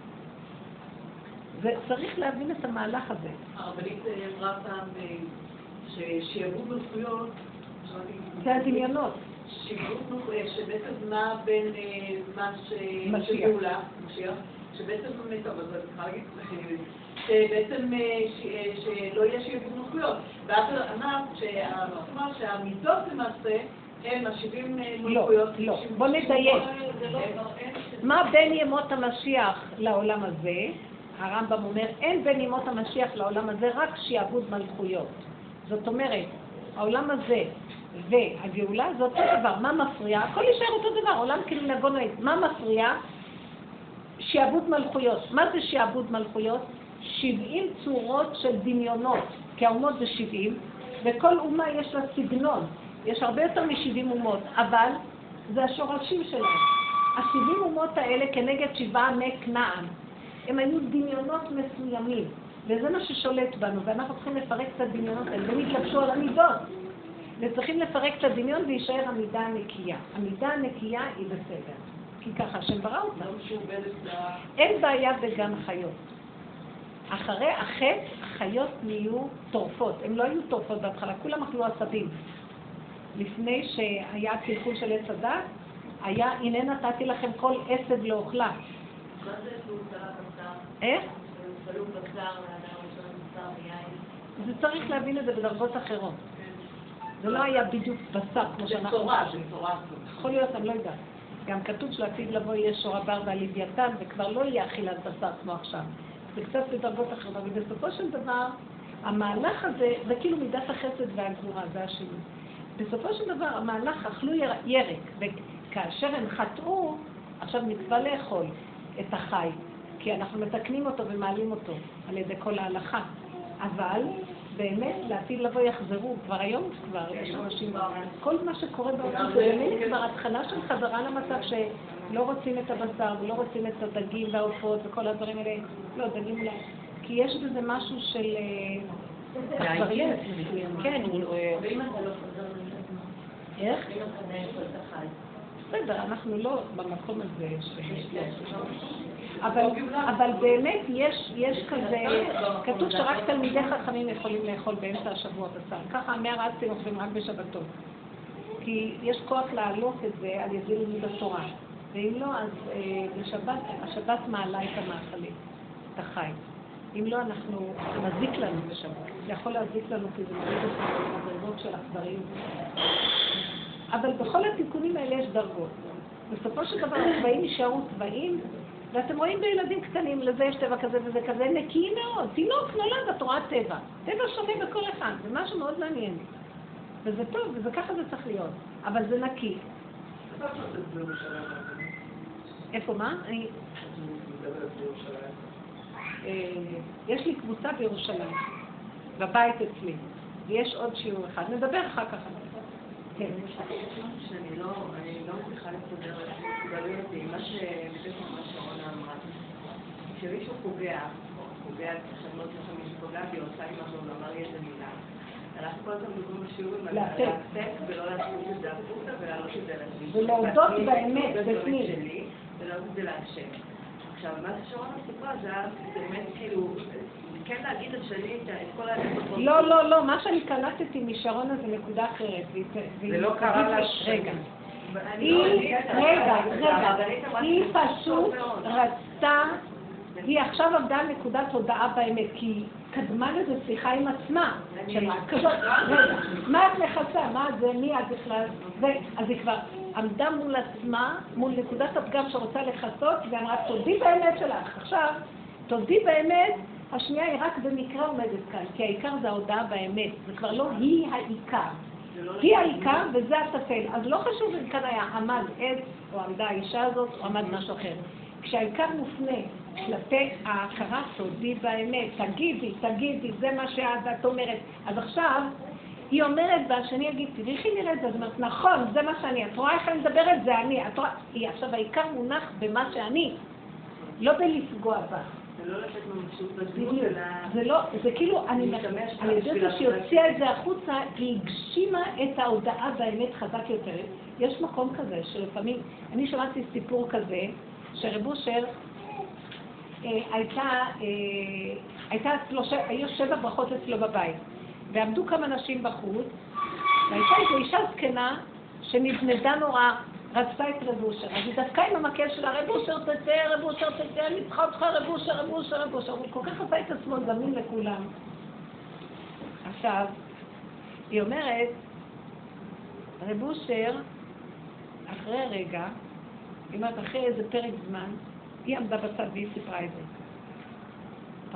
וצריך להבין את המהלך הזה. הרבנית אמרה פעם ששיעבוד מלכויות, זה הדמיונות. שיעבוד מלכויות, שבעצם מה בין מה שגאולה, משיח, שבעצם, טוב, אז אני צריכה להגיד, שבעצם שלא יהיה שיעבוד מלכויות. ואז אמרת שהמידות למעשה הם השבעים מלכויות. לא, לא, בוא נדייק. מה בין ימות המשיח לעולם הזה? הרמב"ם אומר, אין בין ימות המשיח לעולם הזה רק שיעבוד מלכויות. זאת אומרת, העולם הזה והגאולה זה אותו דבר. מה מפריע? הכל יישאר אותו דבר, עולם כמנהגו נוהג. מה מפריע? שיעבוד מלכויות. מה זה שיעבוד מלכויות? שבעים צורות של דמיונות, כי האומות זה שבעים, וכל אומה יש לה סגנון. יש הרבה יותר מ-שבעים אומות, אבל זה השורשים שלהם. ה-שבעים אומות האלה כנגד שבעה מכנען. הם היו דמיונות מסוימים, וזה מה ששולט בנו, ואנחנו צריכים לפרק את הדמיונות האלה, ונתלבשו על המידות. וצריכים לפרק את הדמיון ויישאר המידה הנקייה. המידה הנקייה היא בסדר, כי ככה השם ברא אותה. אין בעיה בגן חיות. אחרי החטא, החיות נהיו טורפות. הן לא היו טורפות בהתחלה, כולם אכלו עשבים. לפני שהיה התלכול של עץ הדת, היה, הנה נתתי לכם כל עשב לאוכלה. מה זה שהוא צלע בצער? איך? שהוא צלעו בצער מהאדם ראשון בצער ויין. זה צריך להבין את זה בדרגות אחרות. זה לא היה בדיוק בשר כמו שאנחנו... בצורה, בצורה. יכול להיות, אני לא יודעת. גם כתוב שלעתיד לבוא יהיה שור הבר ועל לוויתן, וכבר לא יהיה אכילת בשר כמו עכשיו. זה קצת בדרגות אחרות, אבל בסופו של דבר, המהלך הזה, זה כאילו מידת החסד והגבורה, זה השילוב. בסופו של דבר, המהלך אכלו ירק, וכאשר הם חטאו, עכשיו מצווה לאכול. את החי, כי אנחנו מתקנים אותו ומעלים אותו על ידי כל ההלכה. אבל באמת לעתיד לבוא יחזרו, כבר היום כבר יש אנשים, כל מה שקורה בעולם זה באמת כבר התחלה של חזרה למצב שלא רוצים את הבשר ולא רוצים את הדגים והעופות וכל הדברים האלה, לא דגים אולי, כי יש בזה משהו של... כן, ואם אתה לא חזר לך? איך? אם אתה לא חזר לך חי. בסדר, אנחנו לא במקום הזה, אבל באמת יש כזה, כתוב שרק תלמידי חכמים יכולים לאכול באמצע השבוע בשר, ככה המארצים אוכלים רק בשבתות, כי יש כוח להעלות את זה על ידי לימוד התורה, ואם לא, אז בשבת, השבת מעלה את המאכלים, את החי. אם לא, אנחנו, מזיק לנו בשבת, זה יכול להזיק לנו כי זה מזיק את הדרגות של החברים. אבל בכל התיקונים האלה יש דרגות. בסופו של דבר הצבעים יישארו צבעים, ואתם רואים בילדים קטנים, לזה יש טבע כזה וזה כזה, נקי מאוד. תינוק נולד, את רואה טבע. טבע שונה בכל אחד, זה משהו מאוד מעניין. וזה טוב, וזה ככה זה צריך להיות. אבל זה נקי. איפה מה? אני... יש לי קבוצה בירושלים, בבית אצלי. ויש עוד שיעור אחד, נדבר אחר כך. כן, שאני לא, אני לא מצליחה לסדר את זה, את זה, מה שבדרך כלל מה שרונה אמרה, כשמישהו פוגע, או פוגע, כשאני לא צריכה משפוגע, והיא עושה עם משהו, ואמר לי איזה מילה, אנחנו כל הזמן נגרו בשיעורים על להפק, ולא להפק את זה הפוקה, ולהראות את זה להשם. ולהודות באמת, בפנים. ולהודות את זה להשם. עכשיו, מה שרונה סיפרה, זה באמת כאילו... כן להגיד את שלי, את כל הלכות... לא, לא, לא, מה שאני קלטתי משרונה זה נקודה אחרת. זה לא קרה לה שם. רגע, רגע, רגע, היא פשוט רצתה, היא עכשיו עבדה על נקודת הודעה באמת, כי היא קדמה לזה שיחה עם עצמה. רגע, מה את לחצה? מה זה? מי את בכלל? אז היא כבר עמדה מול עצמה, מול נקודת הפגם שרוצה לחצות, ואמרה, תודי באמת שלך. עכשיו, תודי באמת, השנייה היא רק במקרה עומדת כאן, כי העיקר זה ההודעה באמת, זה כבר לא היא העיקר. היא העיקר וזה הטפל, אז לא חשוב אם כאן היה עמד עד או עמדה האישה הזאת או עמד משהו אחר. כשהעיקר מופנה כלפי ההכרה תודי באמת, תגידי, תגידי, זה מה שאת אומרת. אז עכשיו היא אומרת והשני יגיד, תראי איך היא נראית, זאת אומרת, נכון, זה מה שאני, את רואה איך אני מדברת, זה אני, את רואה, היא עכשיו העיקר מונח במה שאני, לא בלפגוע בה. זה לא לתת ממשות בזירות, אלא... זה לא, זה כאילו, אני יודעת שיוציאה את זה החוצה, היא הגשימה את ההודעה באמת חזק יותר. יש מקום כזה שלפעמים, אני שמעתי סיפור כזה, שרב אושר, היו שבע ברכות אצלו בבית, ועמדו כמה נשים בחוץ, והייתה איזו אישה זקנה שנבנדה נורא, רצתה את רב אושר, אז היא דווקא עם המקל שלה, רב אושר תצא, רב אושר תצא, אני צריכה אותך רב אושר, רב אושר, רב אושר, הוא כל כך עשה את עצמו זמין לכולם. עכשיו, היא אומרת, רב אושר, אחרי רגע, היא אומרת, אחרי איזה פרק זמן, היא עמדה בצד והיא סיפרה את זה.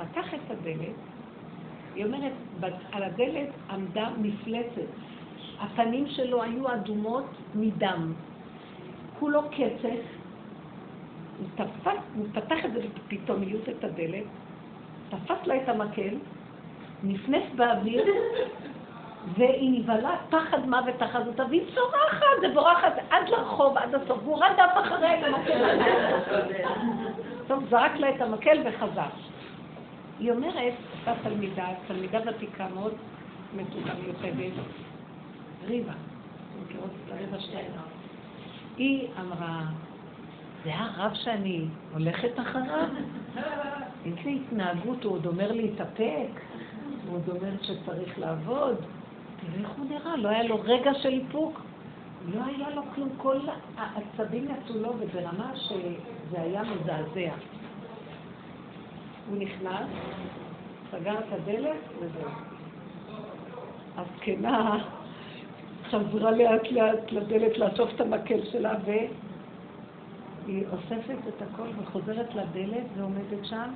פתח את הדלת, היא אומרת, על הדלת עמדה מפלצת. הפנים שלו היו אדומות מדם. כולו קצף. הוא, הוא פתח את זה בפתאומיות את הדלת, תפס לה את המקל, נפנף באוויר, והיא נבהלה פחד מוות החזותה, והיא צורחת, זה בורחת עד לרחוב, עד הסוף, והוא רדף אחריה את המקל. טוב, זרק לה את המקל וחזר. היא אומרת, אותה תלמידה, תלמידה ותיקה מאוד מתוקה מיוחדת, ריבה, מכירות את הריבה שטיינה. היא אמרה, זה הרב שאני הולכת אחריו? איזה התנהגות, הוא עוד אומר להתאפק, הוא עוד אומר שצריך לעבוד. תראה איך הוא נראה, לא היה לו רגע של איפוק, לא היה לו כלום, כל העצבים יצאו לו וברמה שזה היה מזעזע. הוא נכנס, סגר את הדלת וזהו. הזקנה חזרה לאט לאט לדלת לאסוף את המקל שלה והיא אוספת את הכל וחוזרת לדלת ועומדת שם.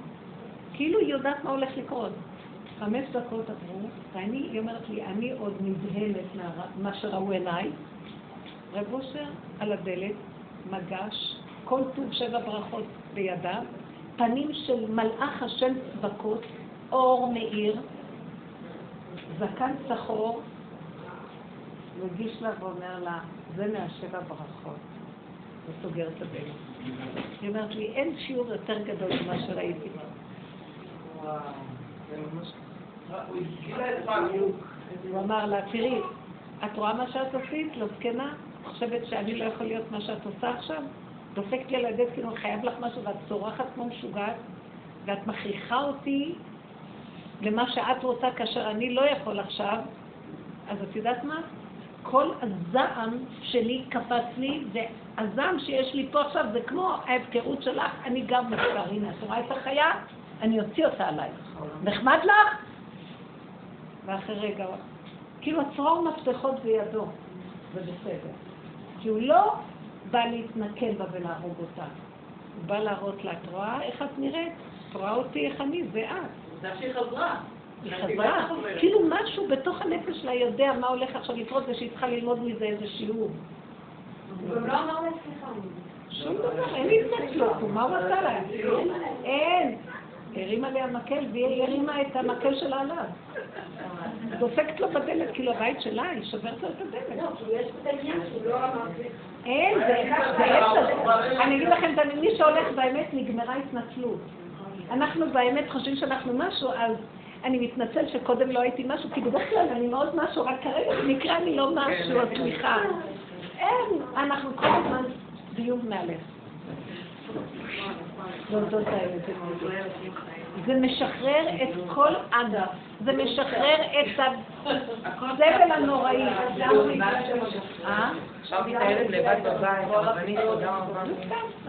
כאילו היא יודעת מה הולך לקרות. חמש דקות עברו, ואני, היא אומרת לי, אני עוד נדהמת מה שראו עיניי. רב אושר על הדלת, מגש, כל טוב שבע ברכות בידיו, פנים של מלאך השם צבקות, אור מאיר, זקן צחור, מגיש לה ואומר לה, זה מהשבע ברכות, וסוגר את הבית. היא אומרת לי, אין שיעור יותר גדול ממה שראיתי. וואו, זה ממש... הוא הזכילה את פעמיות. הוא אמר לה, תראי, את רואה מה שאת עשית? לא זקנה? את חושבת שאני לא יכול להיות מה שאת עושה עכשיו? דופקת לי על ידי כאילו, אני חייב לך משהו, ואת צורחת כמו משוגעת, ואת מכריחה אותי למה שאת רוצה כאשר אני לא יכול עכשיו, אז את יודעת מה? כל הזעם שלי קפץ לי, והזעם שיש לי פה עכשיו זה כמו ההבקרות שלך, אני גם מוכר, הנה, את רואה את החיה, אני אוציא אותה עליי. נחמד לך? ואחרי רגע, כאילו הצרור מפתחות בידו, זה בסדר. כי הוא לא... בא להתנקל בה ולהרוג אותה. הוא בא להראות לה, את רואה איך את נראית? את רואה אותי איך אני, זה את. זה שהיא חזרה. היא חזרה. כאילו משהו בתוך הנפש שלה יודע מה הולך עכשיו לקרות ושהיא צריכה ללמוד מזה איזה שיעור. הוא גם לא אמר לה סליחה. שום דבר, אין להתנצלות. מה הוא עשה לה? אין. הרימה לי המקל והיא הרימה את המקל שלה עליו. דופקת לו בדלת, כאילו הבית שלה, היא שוברת לו את הדלת. לא, כי יש את העניין שהוא לא אמר סליחה. אין, זה עשר. אני אגיד לכם, מי שהולך באמת נגמרה התנצלות. אנחנו באמת חושבים שאנחנו משהו, אז אני מתנצל שקודם לא הייתי משהו, כי בדרך כלל אני מאוד משהו, רק כרגע נקרא אני לא משהו, סליחה. אין, אנחנו כל הזמן ביוב מהלך. זה משחרר את כל עדה, זה משחרר את הסבל הנוראי. עכשיו מתארת לבד בבית, הרבנית, תודה רבה.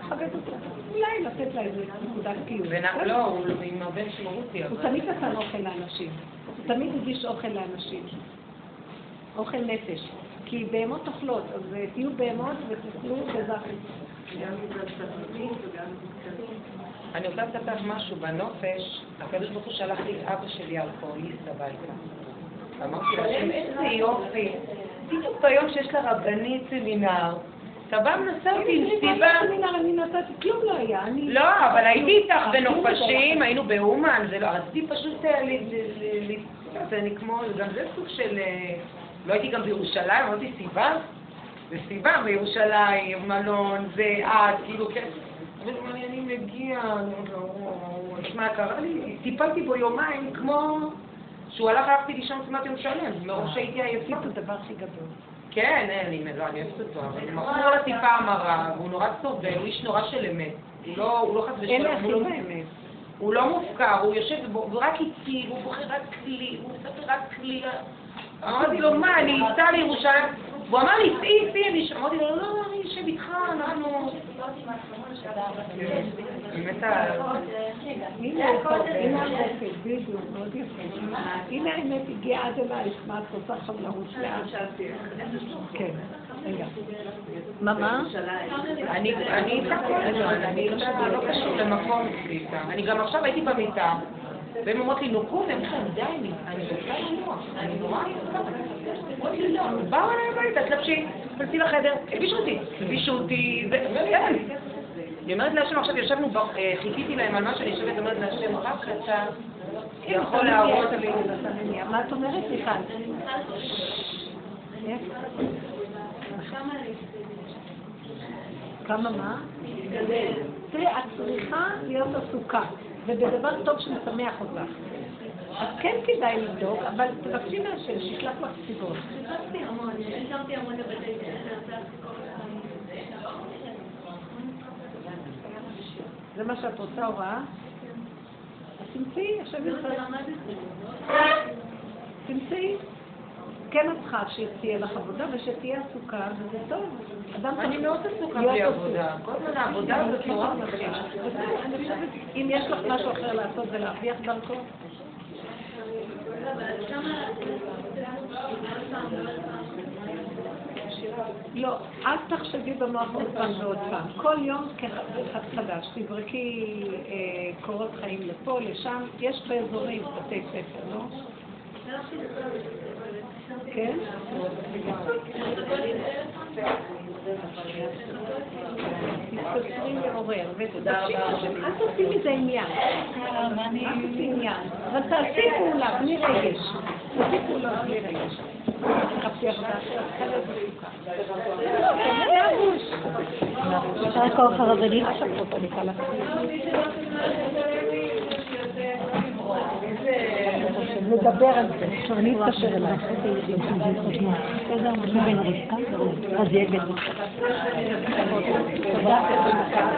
תחבד אותה. אולי לתת לה איזה נקודת קיום. לא, הוא עם הרבה שמרותי. הוא תמיד נתן אוכל לאנשים. הוא תמיד הגיש אוכל לאנשים. אוכל נפש. כי בהמות אוכלות, אז תהיו בהמות ותוכלו וזכי. אני רוצה לספר משהו בנופש. הקדוש ברוך הוא שלח לי את אבא שלי אלכוהוליסט הביתה. אמרתי להם, איזה יופי. בדיוק ביום שיש לה רבנית סמינר, סבא נסעתי עם סיבה. אני נסעתי, כלום לא היה. לא, אבל הייתי איתך בנופשים, היינו באומן, זה לא... רציתי פשוט... זה כמו... גם זה סוג של... לא הייתי גם בירושלים, אמרתי סיבה? זה סיבה בירושלים, מלון, זה עד, כאילו כן. אבל אני מגיע, מה קרה לי? טיפלתי בו יומיים כמו שהוא הלך, הלכתי לישון כמעט יום שלם, מראש הייתי עייפה. זה דבר הכי גדול. כן, אני אוהבת אותו, אבל הוא מכור לטיפה המרה, והוא נורא סובל, הוא איש נורא של אמת. הוא לא חס ושלום, הוא לא מופקר, הוא יושב ורק איתי, הוא בוחר רק כלי, הוא מספר רק כלי. אמרתי לו, מה, אני איתה לירושלים? והוא אמר לי, סעי, סעי, אמרתי לו, לא, אני יושב איתך, אנחנו... באמת ה... הנה האמת, בדיוק, מאוד יפה. הנה האמת הגיעה עד אלייך, מה את רוצה עכשיו לרוץ לאט? כן, רגע. מה, מה? אני איתך כל הזמן, אני לא קשור למקום איתה. אני גם עכשיו הייתי במיטה, והם אומרות לי, נוקו, והם אומרים, די, אני רוצה לנוח, אני נורא נורא. באו עליי הביתה, תלבשי, תלצי לחדר, הבישו אותי, הבישו אותי, כן. היא אומרת להשם, עכשיו ישבנו, חיכיתי להם על מה שאני יושבת, אומרת להשם, רק אתה יכול להראות עליו. מה את אומרת, מיכל? אני מוכנה לתת. כמה מה? תראי, את צריכה להיות עסוקה, ובדבר טוב שמשמח אותך. אז כן כדאי לדאוג, אבל תבקשי מהשם, שישלח לך סיבות. תבקשתי המון, אני שמתי המון לבתי ספר. זה מה שאת רוצה הוראה? אז תמצאי, עכשיו יוצא. תמצאי. כן את צריכה שתהיה לך עבודה ושתהיה עסוקה, וזה טוב. אני מאוד עסוקה בלי עבודה. כל מיני עבודה זה תורה בכלל. אם יש לך משהו אחר לעשות ולהרוויח דרכו? לא, אל תחשבי במוח עוד פעם ועוד פעם. כל יום כחד חדש, תזרקי קורות חיים לפה, לשם. יש באזורים בתי ספר, לא? כן? מתפוצרים לעורר, ותקשיב, אל תעשי מזה עניין. אל תעשי עניין. אבל תעשי פעולה, בלי רגש. תעשי פעולה, בלי רגש. תחפשי עבודה אחרת, חלק בלוקה. זה אבוש. אפשר לקרוא לך רבנית? עכשיו פרופה נקרא לך. לדבר על זה. עכשיו אני אתקשר אליי. בסדר, משהו בין רבקה? אז יהיה גדול. תודה.